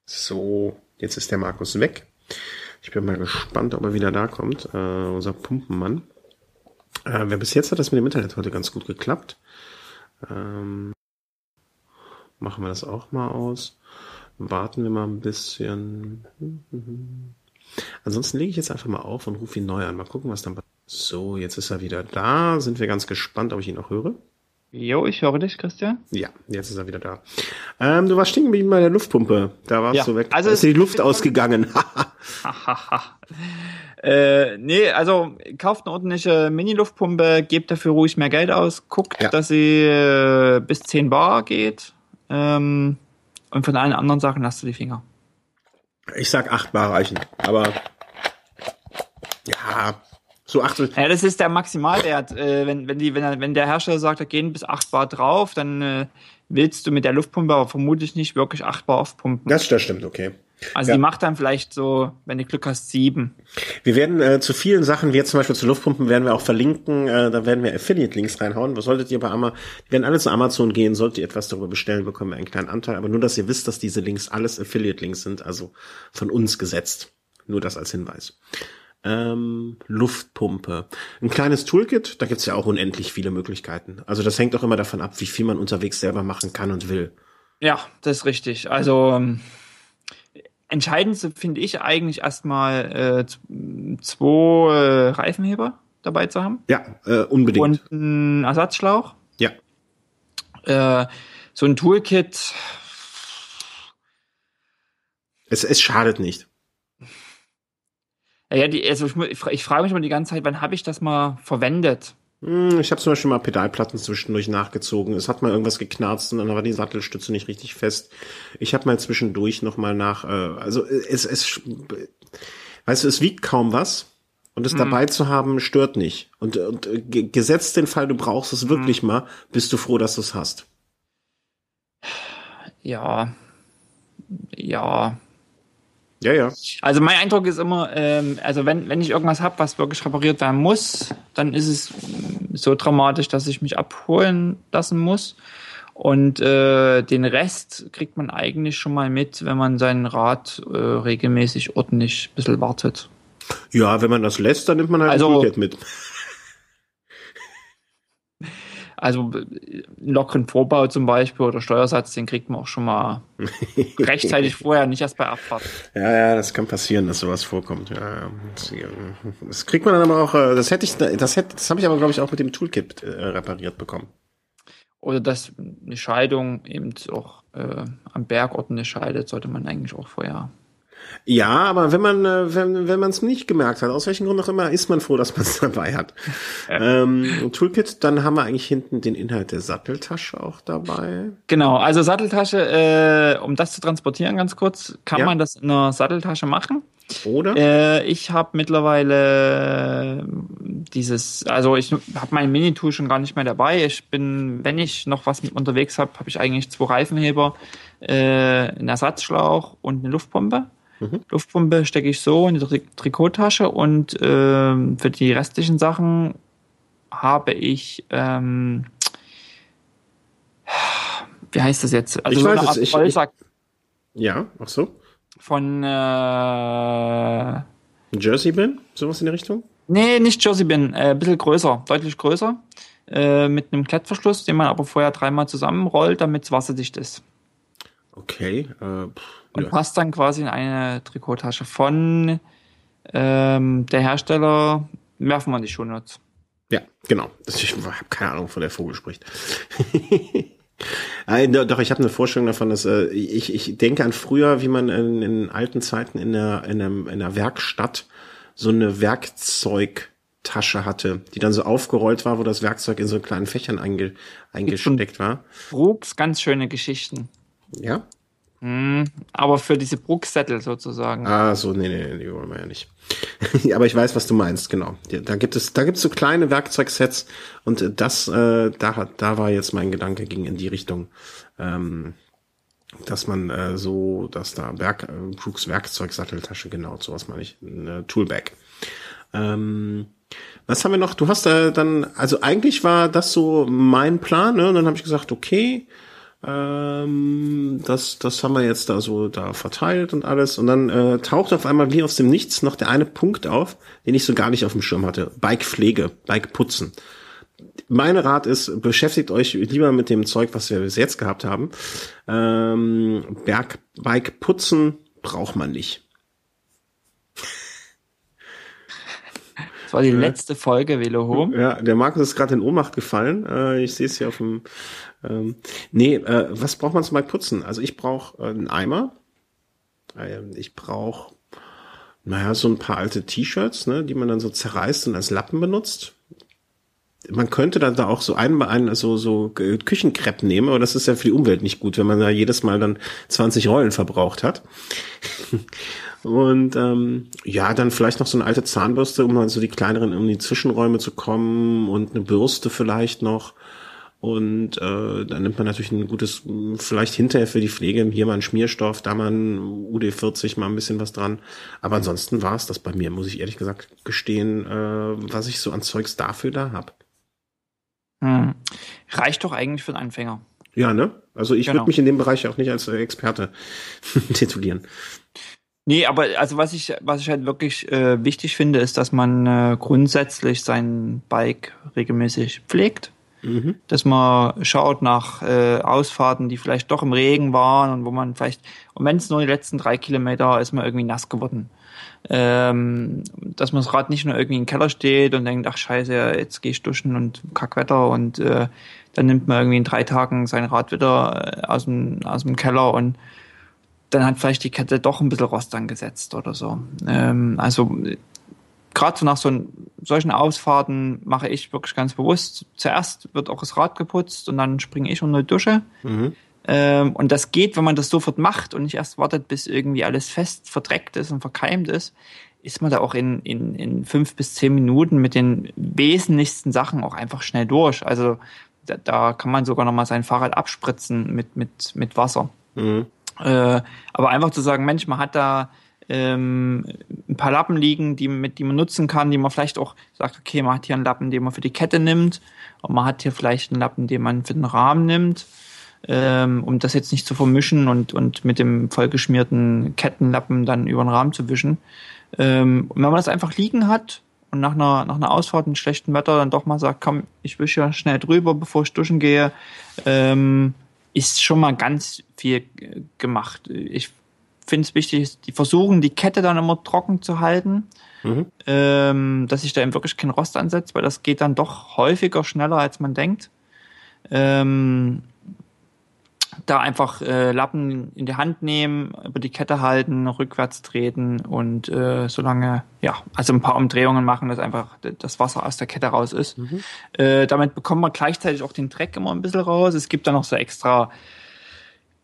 so, jetzt ist der Markus weg. Ich bin mal gespannt, ob er wieder da kommt. Äh, unser Pumpenmann. Äh, wer bis jetzt hat das mit dem Internet heute ganz gut geklappt. Ähm, machen wir das auch mal aus. Warten wir mal ein bisschen. Ansonsten lege ich jetzt einfach mal auf und rufe ihn neu an. Mal gucken, was dann passiert. So, jetzt ist er wieder da. Sind wir ganz gespannt, ob ich ihn noch höre. Jo, ich höre dich, Christian. Ja, jetzt ist er wieder da. Ähm, du warst stinken bei der Luftpumpe. Da warst ja. du weg. Also da ist die Luft ausgegangen. äh, nee, also kauft eine ordentliche Mini-Luftpumpe, gebt dafür ruhig mehr Geld aus, guckt, ja. dass sie äh, bis zehn Bar geht. Ähm, und von allen anderen Sachen lasst du die Finger. Ich sag acht Bar reichen, aber ja... So achtet. Ja, das ist der Maximalwert. Äh, wenn, wenn, die, wenn, wenn der Hersteller sagt, da gehen bis acht Bar drauf, dann äh, willst du mit der Luftpumpe aber vermutlich nicht wirklich acht Bar aufpumpen. Das, das stimmt, okay. Also ja. die macht dann vielleicht so, wenn du Glück hast, sieben. Wir werden äh, zu vielen Sachen, wie jetzt zum Beispiel zu Luftpumpen, werden wir auch verlinken. Äh, da werden wir Affiliate-Links reinhauen. Was solltet ihr bei Amazon? Die werden alle zu Amazon gehen. Solltet ihr etwas darüber bestellen, bekommen wir einen kleinen Anteil. Aber nur, dass ihr wisst, dass diese Links alles Affiliate-Links sind, also von uns gesetzt. Nur das als Hinweis. Ähm, Luftpumpe. Ein kleines Toolkit, da gibt's ja auch unendlich viele Möglichkeiten. Also das hängt auch immer davon ab, wie viel man unterwegs selber machen kann und will. Ja, das ist richtig. Also ähm, entscheidendste finde ich eigentlich erstmal äh, zwei äh, Reifenheber dabei zu haben. Ja, äh, unbedingt. Und einen Ersatzschlauch. Ja. Äh, so ein Toolkit. Es, es schadet nicht. Ja, die, also ich, ich, ich frage mich mal die ganze Zeit, wann habe ich das mal verwendet? Ich habe zum Beispiel mal Pedalplatten zwischendurch nachgezogen. Es hat mal irgendwas geknarzt und dann war die Sattelstütze nicht richtig fest. Ich habe mal zwischendurch nochmal nach... Äh, also es, es... Weißt du, es wiegt kaum was und es mhm. dabei zu haben, stört nicht. Und, und g- gesetzt den Fall, du brauchst es wirklich mhm. mal, bist du froh, dass du es hast. Ja. Ja... Ja, ja. Also mein Eindruck ist immer, ähm, also wenn wenn ich irgendwas habe, was wirklich repariert werden muss, dann ist es so dramatisch, dass ich mich abholen lassen muss. Und äh, den Rest kriegt man eigentlich schon mal mit, wenn man sein Rad äh, regelmäßig ordentlich ein bisschen wartet. Ja, wenn man das lässt, dann nimmt man halt also, ein Toolkit mit. Also einen lockeren Vorbau zum Beispiel oder Steuersatz, den kriegt man auch schon mal rechtzeitig vorher, nicht erst bei Abfahrt. Ja, ja, das kann passieren, dass sowas vorkommt. Ja, das kriegt man dann aber auch, das hätte ich, das hätte, das habe ich aber, glaube ich, auch mit dem Toolkit äh, repariert bekommen. Oder dass eine Scheidung eben auch äh, am Berg ordentlich scheidet, sollte man eigentlich auch vorher. Ja, aber wenn man wenn wenn man es nicht gemerkt hat, aus welchem Grund auch immer, ist man froh, dass man es dabei hat. ähm, Toolkit, dann haben wir eigentlich hinten den Inhalt der Satteltasche auch dabei. Genau, also Satteltasche, äh, um das zu transportieren ganz kurz, kann ja. man das in einer Satteltasche machen. Oder? Äh, ich habe mittlerweile dieses, also ich habe mein Mini-Tool schon gar nicht mehr dabei. Ich bin, wenn ich noch was mit unterwegs habe, habe ich eigentlich zwei Reifenheber, äh, einen Ersatzschlauch und eine Luftpumpe. Mhm. Luftpumpe stecke ich so in die Tri- Trikottasche und äh, für die restlichen Sachen habe ich, ähm, wie heißt das jetzt? Also ich so weiß eine Art es, ich, Rollsack. Ich, ja, ach so. Von äh, Jersey Bin? Sowas in der Richtung? Nee, nicht Jersey Bin. Äh, ein bisschen größer, deutlich größer. Äh, mit einem Klettverschluss, den man aber vorher dreimal zusammenrollt, damit es wasserdicht ist. Okay. Äh, pff, Und ja. passt dann quasi in eine Trikottasche von ähm, der Hersteller, werfen wir in die Shownotes. Ja, genau. Ich habe keine Ahnung, von der Vogel spricht. Doch, ich habe eine Vorstellung davon, dass äh, ich, ich denke an früher, wie man in, in alten Zeiten in der, in, einem, in der Werkstatt so eine Werkzeugtasche hatte, die dann so aufgerollt war, wo das Werkzeug in so kleinen Fächern einge, eingesteckt war. Brooks, ganz schöne Geschichten. Ja? Mhm, aber für diese Brooks-Sättel sozusagen. Ah, so, nee, nee, nee, die wollen wir ja nicht. Aber ich weiß, was du meinst, genau. Da gibt es, da gibt es so kleine Werkzeugsets und das, äh, da hat, da war jetzt mein Gedanke, ging in die Richtung, ähm, dass man äh, so, dass da Werk, äh, Brooks Werkzeugsatteltasche, genau, sowas meine ich, eine Toolbag. Ähm, was haben wir noch? Du hast äh, dann, also eigentlich war das so mein Plan, ne? Und dann habe ich gesagt, okay, Ähm, das, das haben wir jetzt da so da verteilt und alles. Und dann äh, taucht auf einmal wie aus dem Nichts noch der eine Punkt auf, den ich so gar nicht auf dem Schirm hatte. Bikepflege, Bikeputzen. Mein Rat ist, beschäftigt euch lieber mit dem Zeug, was wir bis jetzt gehabt haben. Ähm, Berg, Bikeputzen braucht man nicht. Das war die letzte Folge Wille Home. Ja, der Markus ist gerade in Ohnmacht gefallen. Äh, ich sehe es hier auf dem... Ähm, nee, äh, was braucht man zum Bikeputzen? Also ich brauche äh, einen Eimer. Ähm, ich brauche, naja, so ein paar alte T-Shirts, ne, die man dann so zerreißt und als Lappen benutzt. Man könnte dann da auch so einen, einen so, so Küchenkrepp nehmen, aber das ist ja für die Umwelt nicht gut, wenn man da jedes Mal dann zwanzig Rollen verbraucht hat. Und ähm, ja, dann vielleicht noch so eine alte Zahnbürste, um dann so die kleineren, um die Zwischenräume zu kommen, und eine Bürste vielleicht noch. Und äh, dann nimmt man natürlich ein gutes, vielleicht hinterher für die Pflege, hier mal ein Schmierstoff, da mal ein U D vierzig, mal ein bisschen was dran. Aber ansonsten war es das bei mir, muss ich ehrlich gesagt gestehen, äh, was ich so an Zeugs dafür da habe. Hm. Reicht doch eigentlich für einen Anfänger. Ja, ne? Also ich genau. würde mich in dem Bereich auch nicht als Experte titulieren. Nee, aber also was ich was ich halt wirklich äh, wichtig finde, ist, dass man äh, grundsätzlich sein Bike regelmäßig pflegt. Mhm. Dass man schaut nach äh, Ausfahrten, die vielleicht doch im Regen waren und wo man vielleicht, und wenn es nur die letzten drei Kilometer ist, man irgendwie nass geworden. Ähm, dass man das Rad nicht nur irgendwie im Keller steht und denkt, ach scheiße, jetzt gehe ich duschen und Kackwetter, und äh, dann nimmt man irgendwie in drei Tagen sein Rad wieder aus dem, aus dem Keller und dann hat vielleicht die Kette doch ein bisschen Rost angesetzt oder so. Ähm, also gerade so nach so ein, solchen Ausfahrten mache ich wirklich ganz bewusst, zuerst wird auch das Rad geputzt und dann springe ich unter die Dusche. Mhm. Ähm, und das geht, wenn man das sofort macht und nicht erst wartet, bis irgendwie alles fest verdreckt ist und verkeimt ist, ist man da auch in, in, in fünf bis zehn Minuten mit den wesentlichsten Sachen auch einfach schnell durch. Also da, da kann man sogar nochmal sein Fahrrad abspritzen mit, mit, mit Wasser. Mhm. Äh, aber einfach zu sagen, Mensch, man hat da ähm, ein paar Lappen liegen, die, mit, die man nutzen kann, die man vielleicht auch sagt, okay, man hat hier einen Lappen, den man für die Kette nimmt, und man hat hier vielleicht einen Lappen, den man für den Rahmen nimmt, ähm, um das jetzt nicht zu vermischen und, und mit dem vollgeschmierten Kettenlappen dann über den Rahmen zu wischen. Ähm, und wenn man das einfach liegen hat und nach einer, nach einer Ausfahrt in schlechtem Wetter dann doch mal sagt, komm, ich wische ja schnell drüber, bevor ich duschen gehe, ähm, ist schon mal ganz viel gemacht. Ich finde es wichtig, die versuchen, die Kette dann immer trocken zu halten, mhm. ähm, dass sich da eben wirklich kein Rost ansetzt, weil das geht dann doch häufiger schneller, als man denkt. Ähm, da einfach äh, Lappen in die Hand nehmen, über die Kette halten, rückwärts treten und äh, solange, ja, also ein paar Umdrehungen machen, dass einfach das Wasser aus der Kette raus ist. Mhm. Äh, damit bekommt man gleichzeitig auch den Dreck immer ein bisschen raus. Es gibt dann noch so extra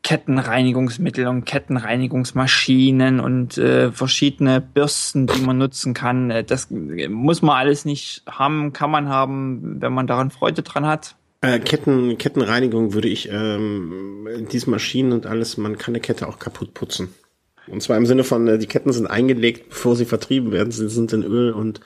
Kettenreinigungsmittel und Kettenreinigungsmaschinen und äh, verschiedene Bürsten, die man nutzen kann. Das muss man alles nicht haben, kann man haben, wenn man daran Freude dran hat. Äh, Ketten, Kettenreinigung würde ich, ähm, diese Maschinen und alles, man kann eine Kette auch kaputt putzen. Und zwar im Sinne von, äh, die Ketten sind eingelegt, bevor sie vertrieben werden, sie sind in Öl und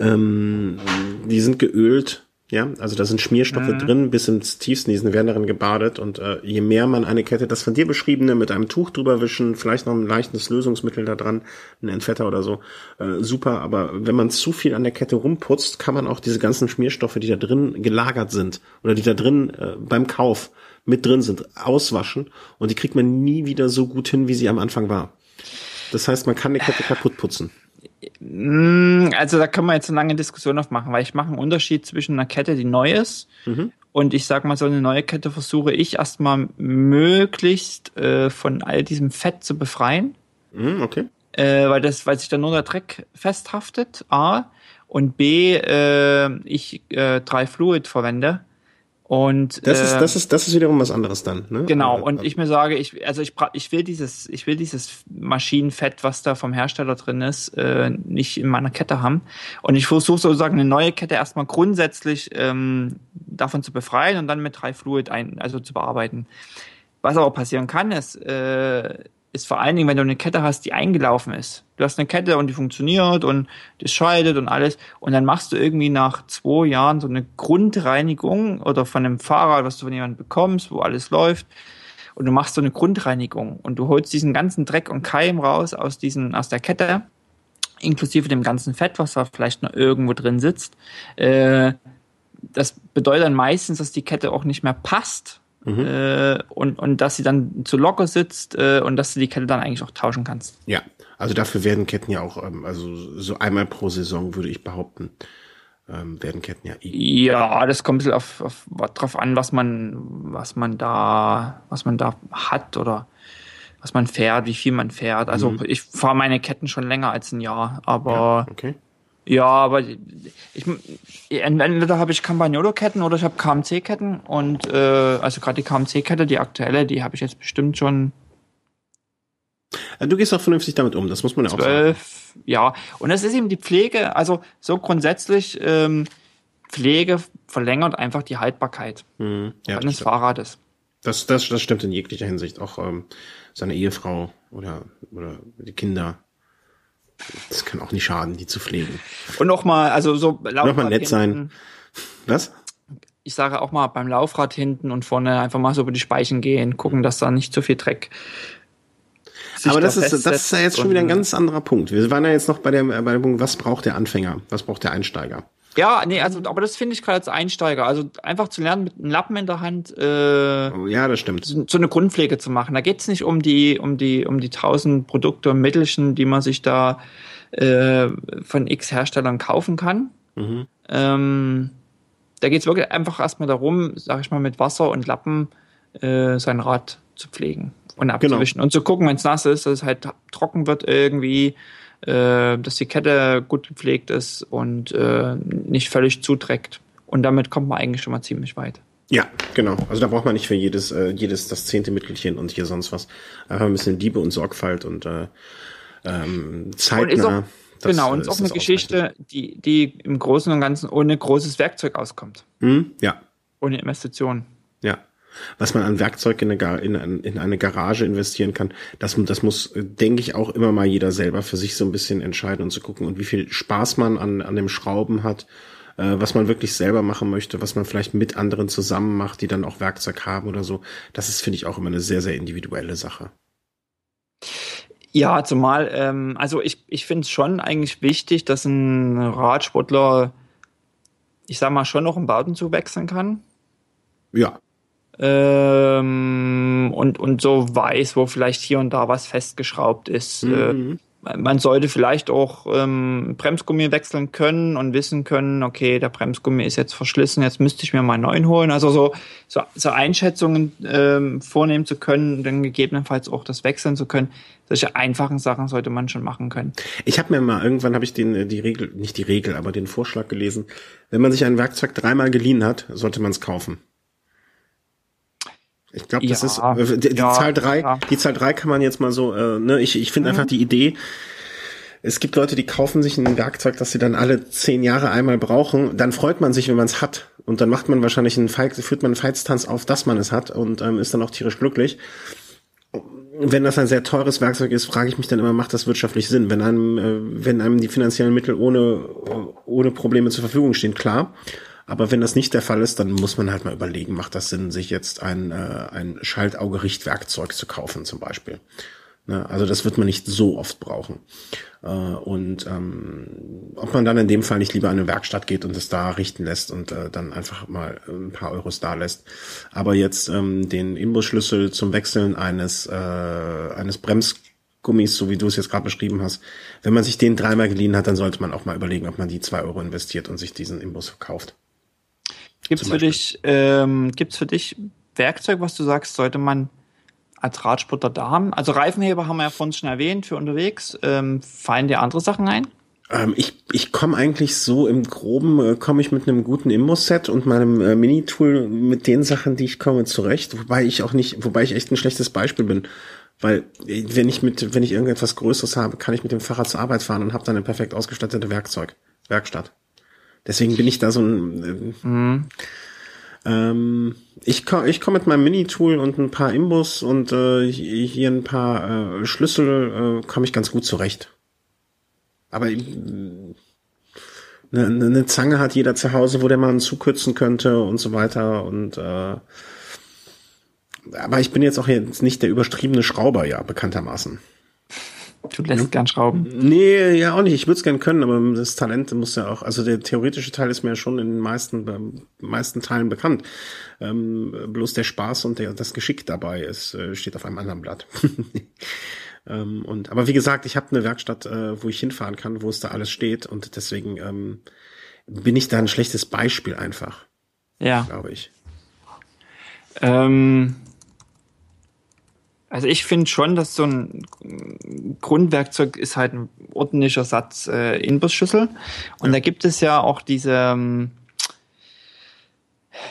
ähm, die sind geölt, ja, also da sind Schmierstoffe mhm. drin bis ins Tiefsten, die werden darin gebadet, und äh, je mehr man eine Kette, das von dir beschriebene, mit einem Tuch drüber wischen, vielleicht noch ein leichtes Lösungsmittel da dran, ein Entfetter oder so, äh, super, aber wenn man zu viel an der Kette rumputzt, kann man auch diese ganzen Schmierstoffe, die da drin gelagert sind oder die da drin äh, beim Kauf mit drin sind, auswaschen, und die kriegt man nie wieder so gut hin, wie sie am Anfang war. Das heißt, man kann eine Kette kaputt putzen. Also da können wir jetzt eine lange Diskussion aufmachen, weil ich mache einen Unterschied zwischen einer Kette, die neu ist, mhm. und ich sage mal, so eine neue Kette versuche ich erstmal möglichst äh, von all diesem Fett zu befreien, mhm, okay. äh, weil das, weil sich dann nur der Dreck festhaftet, A, und B, äh, ich äh, drei Fluid verwende. Und das äh, ist das ist das ist wiederum was anderes dann, ne? Genau, und ich mir sage, ich also ich ich will dieses ich will dieses Maschinenfett, was da vom Hersteller drin ist, äh, nicht in meiner Kette haben, und ich versuche sozusagen eine neue Kette erstmal grundsätzlich ähm, davon zu befreien und dann mit drei Fluid ein also zu bearbeiten. Was aber passieren kann, ist äh, ist vor allen Dingen, wenn du eine Kette hast, die eingelaufen ist. Du hast eine Kette und die funktioniert und das scheidet und alles. Und dann machst du irgendwie nach zwei Jahren so eine Grundreinigung oder von einem Fahrrad, was du von jemandem bekommst, wo alles läuft. Und du machst so eine Grundreinigung und du holst diesen ganzen Dreck und Keim raus aus diesen, aus der Kette, inklusive dem ganzen Fett, was da vielleicht noch irgendwo drin sitzt. Das bedeutet dann meistens, dass die Kette auch nicht mehr passt. Mhm. Äh, und, und dass sie dann zu locker sitzt äh, und dass du die Kette dann eigentlich auch tauschen kannst. Ja, also dafür werden Ketten ja auch, ähm, also so einmal pro Saison würde ich behaupten, ähm, werden Ketten ja... Ja, das kommt ein bisschen auf, auf, drauf an, was man, was man da, was man da hat oder was man fährt, wie viel man fährt. Also mhm. ich fahre meine Ketten schon länger als ein Jahr, aber... Ja, okay. Ja, aber ich, entweder habe ich Campagnolo-Ketten oder ich habe K M C-Ketten. Und äh, also gerade die K M C-Kette, die aktuelle, die habe ich jetzt bestimmt schon... Du gehst auch vernünftig damit um, das muss man ja auch sagen. Ja, und das ist eben die Pflege. Also so grundsätzlich, ähm, Pflege verlängert einfach die Haltbarkeit mhm, ja, eines Fahrrades. Das, das, das stimmt in jeglicher Hinsicht. Auch ähm, seine Ehefrau oder, oder die Kinder... Das kann auch nicht schaden, die zu pflegen. Und auch mal, also so Laufrad noch mal nett hinten, sein. Was? Ich sage auch mal beim Laufrad hinten und vorne einfach mal so über die Speichen gehen, gucken, dass da nicht so viel Dreck sich aber das da ist, das ist ja jetzt schon wieder ein ganz anderer Punkt. Wir waren ja jetzt noch bei der, bei der Punkt, was braucht der Anfänger? Was braucht der Einsteiger? Ja, nee, also, aber das finde ich gerade als Einsteiger. Also einfach zu lernen, mit einem Lappen in der Hand, äh, ja, das stimmt, so, so eine Grundpflege zu machen. Da geht's nicht um die, um die, um die tausend Produkte und Mittelchen, die man sich da äh, von X Herstellern kaufen kann. Mhm. Ähm, da geht's wirklich einfach erstmal darum, sag ich mal, mit Wasser und Lappen äh, sein Rad zu pflegen und abzuwischen, genau, und zu gucken, wenn es nass ist, dass es halt trocken wird irgendwie, äh, dass die Kette gut gepflegt ist und äh, nicht völlig zudreckt. Und damit kommt man eigentlich schon mal ziemlich weit. Ja, genau. Also da braucht man nicht für jedes äh, jedes das zehnte Mittelchen und hier sonst was. Einfach ein bisschen Liebe und Sorgfalt und äh, ähm, zeitnah. Und das, genau, und es ist auch eine Geschichte, die, die im Großen und Ganzen ohne großes Werkzeug auskommt. Hm? Ja. Ohne Investitionen. Ja. Was man an Werkzeug in eine, in, in eine Garage investieren kann, das, das muss, denke ich, auch immer mal jeder selber für sich so ein bisschen entscheiden und zu gucken, und wie viel Spaß man an, an dem Schrauben hat, äh, was man wirklich selber machen möchte, was man vielleicht mit anderen zusammen macht, die dann auch Werkzeug haben oder so. Das ist, finde ich, auch immer eine sehr, sehr individuelle Sache. Ja, zumal, ähm, also ich, ich finde es schon eigentlich wichtig, dass ein Radsportler, ich sag mal, schon noch einen Bauten zuwechseln kann. Ja. Ähm, und, und so weiß, wo vielleicht hier und da was festgeschraubt ist. Mhm. Äh, man sollte vielleicht auch ähm, Bremsgummi wechseln können und wissen können, okay, der Bremsgummi ist jetzt verschlissen, jetzt müsste ich mir mal einen neuen holen. Also so, so, so Einschätzungen ähm, vornehmen zu können und dann gegebenenfalls auch das wechseln zu können. Solche einfachen Sachen sollte man schon machen können. Ich habe mir mal, irgendwann habe ich den die Regel, nicht die Regel, aber den Vorschlag gelesen, wenn man sich ein Werkzeug dreimal geliehen hat, sollte man es kaufen. Ich glaube, das ja, ist, die, die ja, Zahl drei, ja. die Zahl drei kann man jetzt mal so, äh, ne, ich, ich finde mhm. einfach die Idee, es gibt Leute, die kaufen sich ein Werkzeug, das sie dann alle zehn Jahre einmal brauchen, dann freut man sich, wenn man es hat, und dann macht man wahrscheinlich einen Feiz, führt man einen Feiztanz auf, dass man es hat, und ähm, ist dann auch tierisch glücklich. Wenn das ein sehr teures Werkzeug ist, frage ich mich dann immer, macht das wirtschaftlich Sinn? Wenn einem, äh, wenn einem die finanziellen Mittel ohne, ohne Probleme zur Verfügung stehen, klar. Aber wenn das nicht der Fall ist, dann muss man halt mal überlegen, macht das Sinn, sich jetzt ein, äh, ein Schaltauge-Richtwerkzeug zu kaufen zum Beispiel. Ne? Also das wird man nicht so oft brauchen. Äh, und ähm, ob man dann in dem Fall nicht lieber in eine Werkstatt geht und es da richten lässt und äh, dann einfach mal ein paar Euros da lässt. Aber jetzt ähm, den Imbusschlüssel zum Wechseln eines, äh, eines Bremsgummis, so wie du es jetzt gerade beschrieben hast, wenn man sich den dreimal geliehen hat, dann sollte man auch mal überlegen, ob man die zwei Euro investiert und sich diesen Imbus verkauft. Gibt's für dich, ähm, gibt's für dich Werkzeug, was du sagst, sollte man als Radsportler da haben? Also Reifenheber haben wir ja vorhin schon erwähnt, für unterwegs. Ähm, fallen dir andere Sachen ein? Ähm, ich ich komme eigentlich so im Groben, äh, komme ich mit einem guten Imbus-Set und meinem äh, Mini-Tool mit den Sachen, die ich komme, zurecht. Wobei ich auch nicht, wobei ich echt ein schlechtes Beispiel bin. Weil wenn ich mit, wenn ich irgendetwas Größeres habe, kann ich mit dem Fahrrad zur Arbeit fahren und habe dann eine perfekt ausgestattete Werkzeug, Werkstatt. Deswegen bin ich da so ein... Äh, mhm. ähm, ich komme ich komm mit meinem Mini-Tool und ein paar Imbus und äh, hier ein paar äh, Schlüssel, äh, komme ich ganz gut zurecht. Aber äh, eine, eine Zange hat jeder zu Hause, wo der mal einen zukürzen könnte und so weiter. Und äh, aber ich bin jetzt auch jetzt nicht der überstriebene Schrauber, ja, bekanntermaßen. Du lässt gern schrauben. Nee, ja auch nicht. Ich würde es gern können, aber das Talent muss ja auch, also der theoretische Teil ist mir ja schon in den meisten, bei meisten Teilen bekannt. Ähm, bloß der Spaß und der, das Geschick dabei ist, steht auf einem anderen Blatt. ähm, und, aber wie gesagt, ich habe eine Werkstatt, äh, wo ich hinfahren kann, wo es da alles steht, und deswegen ähm, bin ich da ein schlechtes Beispiel einfach. Ja. Glaube ich. Ähm... Also ich finde schon, dass so ein Grundwerkzeug ist halt ein ordentlicher Satz äh, Inbusschlüssel. Und ja, da gibt es ja auch diese ähm,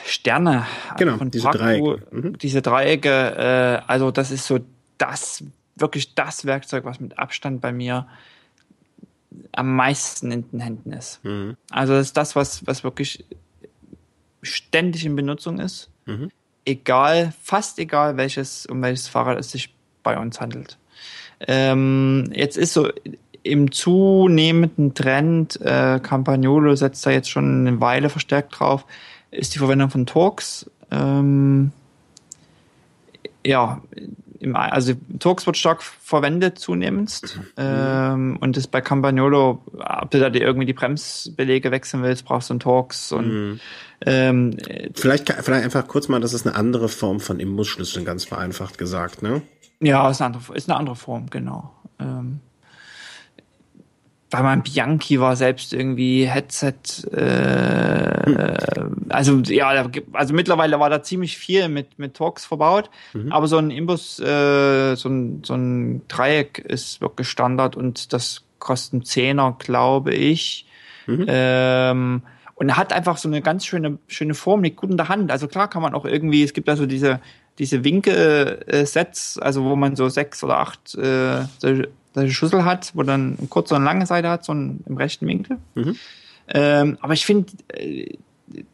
Sterne. Genau, also von diese Park Dreiecke. Mhm. Diese Dreiecke, äh, also das ist so das, wirklich das Werkzeug, was mit Abstand bei mir am meisten in den Händen ist. Mhm. Also das ist das, was, was wirklich ständig in Benutzung ist. Mhm. Egal, fast egal, welches, um welches Fahrrad es sich bei uns handelt. Ähm, jetzt ist so im zunehmenden Trend, äh, Campagnolo setzt da jetzt schon eine Weile verstärkt drauf, ist die Verwendung von Torx. Ähm, ja, im, also Turksport-Stock verwendet zunehmend, mhm. ähm, und das bei Campagnolo, ob du da dir irgendwie die Bremsbeläge wechseln willst, brauchst du einen Torx und mhm. ähm, vielleicht, vielleicht einfach kurz mal, das ist eine andere Form von Imbusschlüsseln, ganz vereinfacht gesagt, ne? Ja, ist eine andere, ist eine andere Form, genau. Ähm, weil mein Bianchi war selbst irgendwie Headset, äh, hm. also ja, also mittlerweile war da ziemlich viel mit mit Torx verbaut, mhm. aber so ein Imbus, äh, so ein so ein Dreieck ist wirklich Standard und das kostet einen Zehner, glaube ich. Mhm. Ähm, und hat einfach so eine ganz schöne schöne Form, liegt gut in der Hand. Also klar kann man auch irgendwie, es gibt da so diese diese Winkel-Sets, also wo man so sechs oder acht äh, solche, solche Schüssel hat, wo dann eine kurze und lange Seite hat, so ein, im rechten Winkel. Mhm. Ähm, aber ich finde, äh,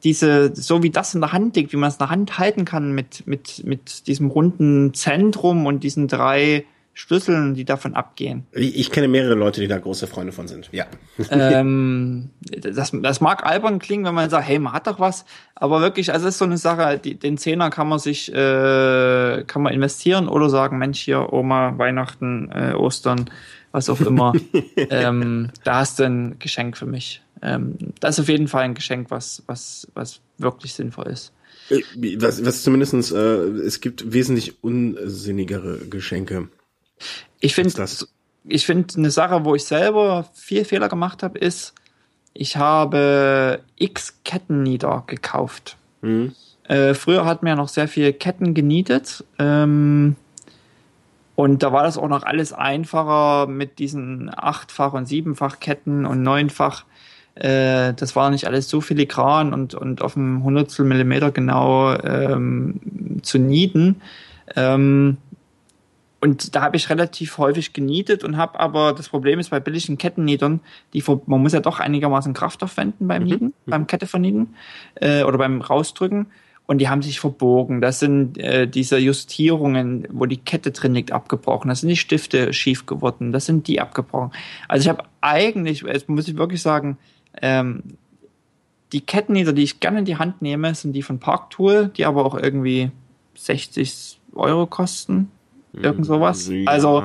diese, so wie das in der Hand liegt, wie man es in der Hand halten kann mit, mit, mit diesem runden Zentrum und diesen drei Schlüsseln, die davon abgehen. Ich kenne mehrere Leute, die da große Freunde von sind, ja. ähm, das, das mag albern klingen, wenn man sagt, hey, man hat doch was, aber wirklich, also es ist so eine Sache, die, den Zehner kann man sich, äh, kann man investieren oder sagen, Mensch, hier, Oma, Weihnachten, äh, Ostern, was auch immer, ähm, da hast du ein Geschenk für mich. Ähm, das ist auf jeden Fall ein Geschenk, was, was, was wirklich sinnvoll ist. Was, was zumindestens, äh, es gibt wesentlich unsinnigere Geschenke. Ich finde, ich finde eine Sache, wo ich selber viel Fehler gemacht habe, ist, ich habe x Ketten nieder gekauft. Mhm. Äh, früher hatten wir noch sehr viele Ketten genietet, ähm, und da war das auch noch alles einfacher mit diesen achtfach und siebenfach Ketten und neunfach. Äh, das war nicht alles so filigran und und auf einem Hundertstel Millimeter genau ähm, zu nieten. Ähm, Und da habe ich relativ häufig genietet und habe aber, das Problem ist bei billigen Kettennietern, die man muss ja doch einigermaßen Kraft aufwenden beim Nieten, mhm. beim Kette vernieten äh, oder beim Rausdrücken, und die haben sich verbogen. Das sind äh, diese Justierungen, wo die Kette drin liegt, abgebrochen. Das sind die Stifte schief geworden, das sind die abgebrochen. Also ich habe eigentlich, jetzt muss ich wirklich sagen, ähm, die Kettennieter, die ich gerne in die Hand nehme, sind die von Park Tool, die aber auch irgendwie sechzig Euro kosten. Irgend sowas. Ja, also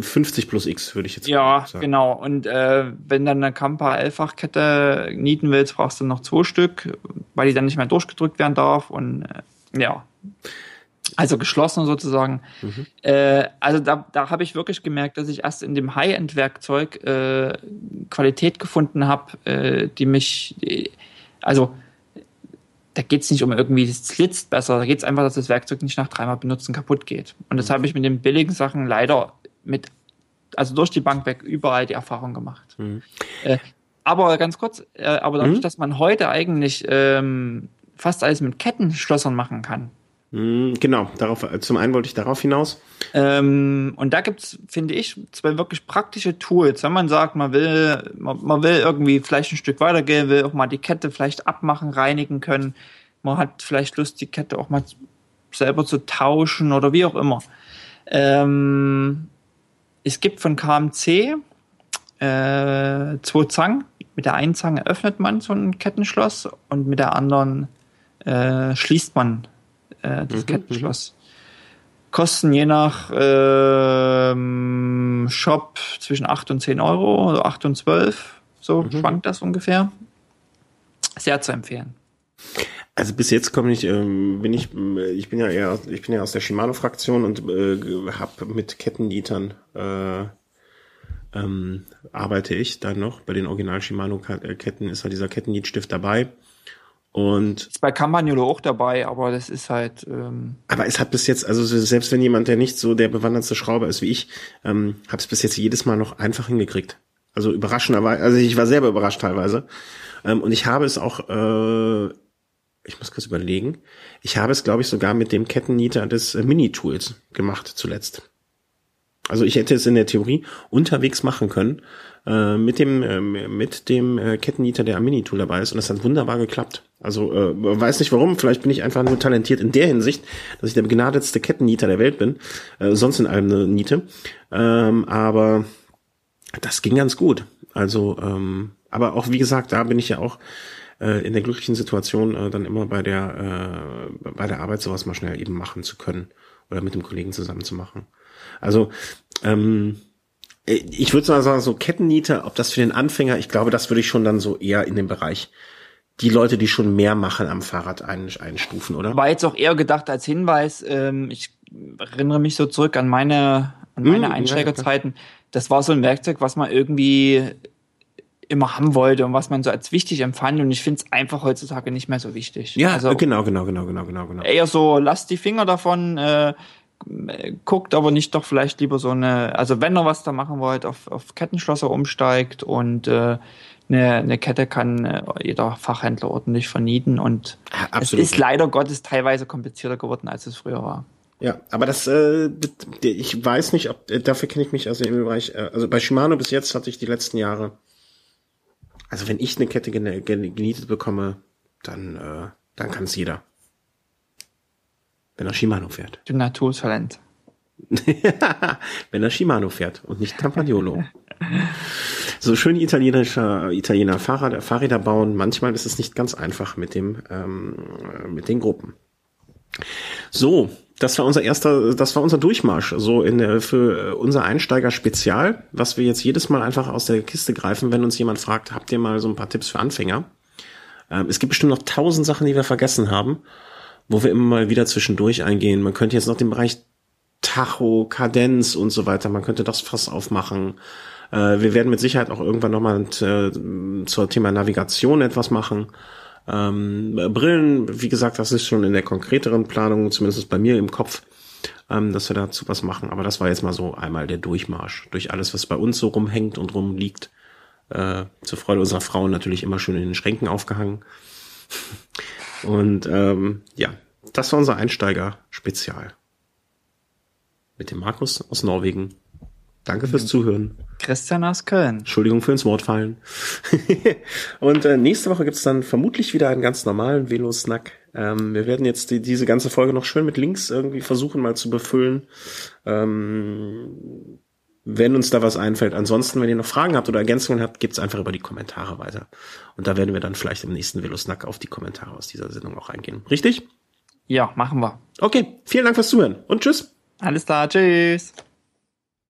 fünfzig plus X würde ich jetzt ja, sagen. Ja, genau. Und äh, wenn dann eine Kampa Elffachkette nieten willst, brauchst du noch zwei Stück, weil die dann nicht mehr durchgedrückt werden darf. Und äh, ja, also geschlossen sozusagen. Mhm. Äh, also da, da habe ich wirklich gemerkt, dass ich erst in dem High-End-Werkzeug äh, Qualität gefunden habe, äh, die mich, die, also da geht es nicht um irgendwie, es slitzt besser, da geht es einfach, dass das Werkzeug nicht nach dreimal benutzen kaputt geht. Und das habe ich mit den billigen Sachen leider mit, also durch die Bank weg, überall die Erfahrung gemacht. Mhm. Äh, aber ganz kurz, äh, aber dadurch, mhm. dass man heute eigentlich ähm, fast alles mit Kettenschlössern machen kann. Mhm, genau, darauf, zum einen wollte ich darauf hinaus. Ähm, und da gibt es, finde ich, zwei wirklich praktische Tools. Wenn man sagt, man will, man, man will irgendwie vielleicht ein Stück weitergehen, will auch mal die Kette vielleicht abmachen, reinigen können. Man hat vielleicht Lust, die Kette auch mal selber zu tauschen oder wie auch immer. Ähm, es gibt von K M C äh, zwei Zangen. Mit der einen Zange öffnet man so ein Kettenschloss und mit der anderen äh, schließt man äh, das mhm, Kettenschloss. Kosten je nach äh, Shop zwischen acht und zehn Euro, also acht und zwölf, so mhm. schwankt das ungefähr. Sehr zu empfehlen. Also bis jetzt komme ich, ähm, bin ich, ich bin ja eher, ich bin ja aus der Shimano-Fraktion und äh, habe mit Kettennietern äh, ähm, arbeite ich dann noch. Bei den Original Shimano-Ketten ist halt dieser Kettennietstift dabei. Und ist bei Campagnolo auch dabei, aber das ist halt. Ähm aber es hat bis jetzt, also selbst wenn jemand, der nicht so der bewandertste Schrauber ist wie ich, ähm, habe es bis jetzt jedes Mal noch einfach hingekriegt. Also überraschenderweise, also ich war selber überrascht teilweise. Ähm, und ich habe es auch, äh, ich muss kurz überlegen, ich habe es, glaube ich, sogar mit dem Kettennieter des äh, Mini-Tools gemacht zuletzt. Also ich hätte es in der Theorie unterwegs machen können, äh, mit dem äh, mit dem äh, Kettennieter, der am Mini-Tool dabei ist, und das hat wunderbar geklappt. Also äh, weiß nicht warum, vielleicht bin ich einfach nur talentiert in der Hinsicht, dass ich der begnadetste Kettennieter der Welt bin, äh, sonst in allem eine Niete, ähm, aber das ging ganz gut. Also, ähm, aber auch wie gesagt, da bin ich ja auch äh, in der glücklichen Situation, äh, dann immer bei der äh, bei der Arbeit sowas mal schnell eben machen zu können. oder mit dem Kollegen zusammen zu machen. Also ähm, ich würde sagen, so Kettenniete, ob das für den Anfänger, ich glaube, das würde ich schon dann so eher in den Bereich die Leute, die schon mehr machen am Fahrrad, einstufen, oder? War jetzt auch eher gedacht als Hinweis. Ähm, ich erinnere mich so zurück an meine, an meine mm, Einsteigerzeiten. Ja, das war so ein Werkzeug, was man irgendwie immer haben wollte und was man so als wichtig empfand. Und ich finde es einfach heutzutage nicht mehr so wichtig. Ja, also genau, genau, genau, genau, genau, genau. Eher so, lasst die Finger davon, äh, guckt aber nicht doch vielleicht lieber so eine, also wenn ihr was da machen wollt, auf, auf Kettenschlosser umsteigt und äh, Eine, eine Kette kann jeder Fachhändler ordentlich vernieten und Absolut. Es ist leider Gottes teilweise komplizierter geworden, als es früher war. Ja, aber das, äh, ich weiß nicht, ob, dafür kenne ich mich also im Bereich, also bei Shimano bis jetzt hatte ich die letzten Jahre, also wenn ich eine Kette genietet bekomme, dann, äh, dann kann es jeder. Wenn er Shimano fährt. Du Naturtalent. Wenn er Shimano fährt und nicht Campagnolo. So schön italienischer Italiener Fahrrad, Fahrräder bauen. Manchmal ist es nicht ganz einfach mit dem ähm, mit den Gruppen. So, das war unser erster, das war unser Durchmarsch. So in der, für unser Einsteiger-Spezial, was wir jetzt jedes Mal einfach aus der Kiste greifen, wenn uns jemand fragt, habt ihr mal so ein paar Tipps für Anfänger? Ähm, es gibt bestimmt noch tausend Sachen, die wir vergessen haben, wo wir immer mal wieder zwischendurch eingehen. Man könnte jetzt noch den Bereich Tacho, Kadenz und so weiter. Man könnte das Fass aufmachen. Äh, wir werden mit Sicherheit auch irgendwann nochmal äh, zum Thema Navigation etwas machen. Ähm, Brillen, wie gesagt, das ist schon in der konkreteren Planung, zumindest bei mir im Kopf, ähm, dass wir dazu was machen. Aber das war jetzt mal so einmal der Durchmarsch durch alles, was bei uns so rumhängt und rumliegt. Äh, zur Freude unserer Frauen natürlich immer schön in den Schränken aufgehangen. Und ähm, ja, das war unser Einsteiger-Spezial. Mit dem Markus aus Norwegen. Danke fürs Zuhören. Christian aus Köln. Entschuldigung für ins Wort fallen. Und äh, nächste Woche gibt's dann vermutlich wieder einen ganz normalen Velo-Snack. Ähm, wir werden jetzt die, diese ganze Folge noch schön mit Links irgendwie versuchen mal zu befüllen. Ähm, wenn uns da was einfällt. Ansonsten, wenn ihr noch Fragen habt oder Ergänzungen habt, gibt's einfach über die Kommentare weiter. Und da werden wir dann vielleicht im nächsten Velo-Snack auf die Kommentare aus dieser Sendung auch eingehen. Richtig? Ja, machen wir. Okay, vielen Dank fürs Zuhören und tschüss. Alles klar, tschüss.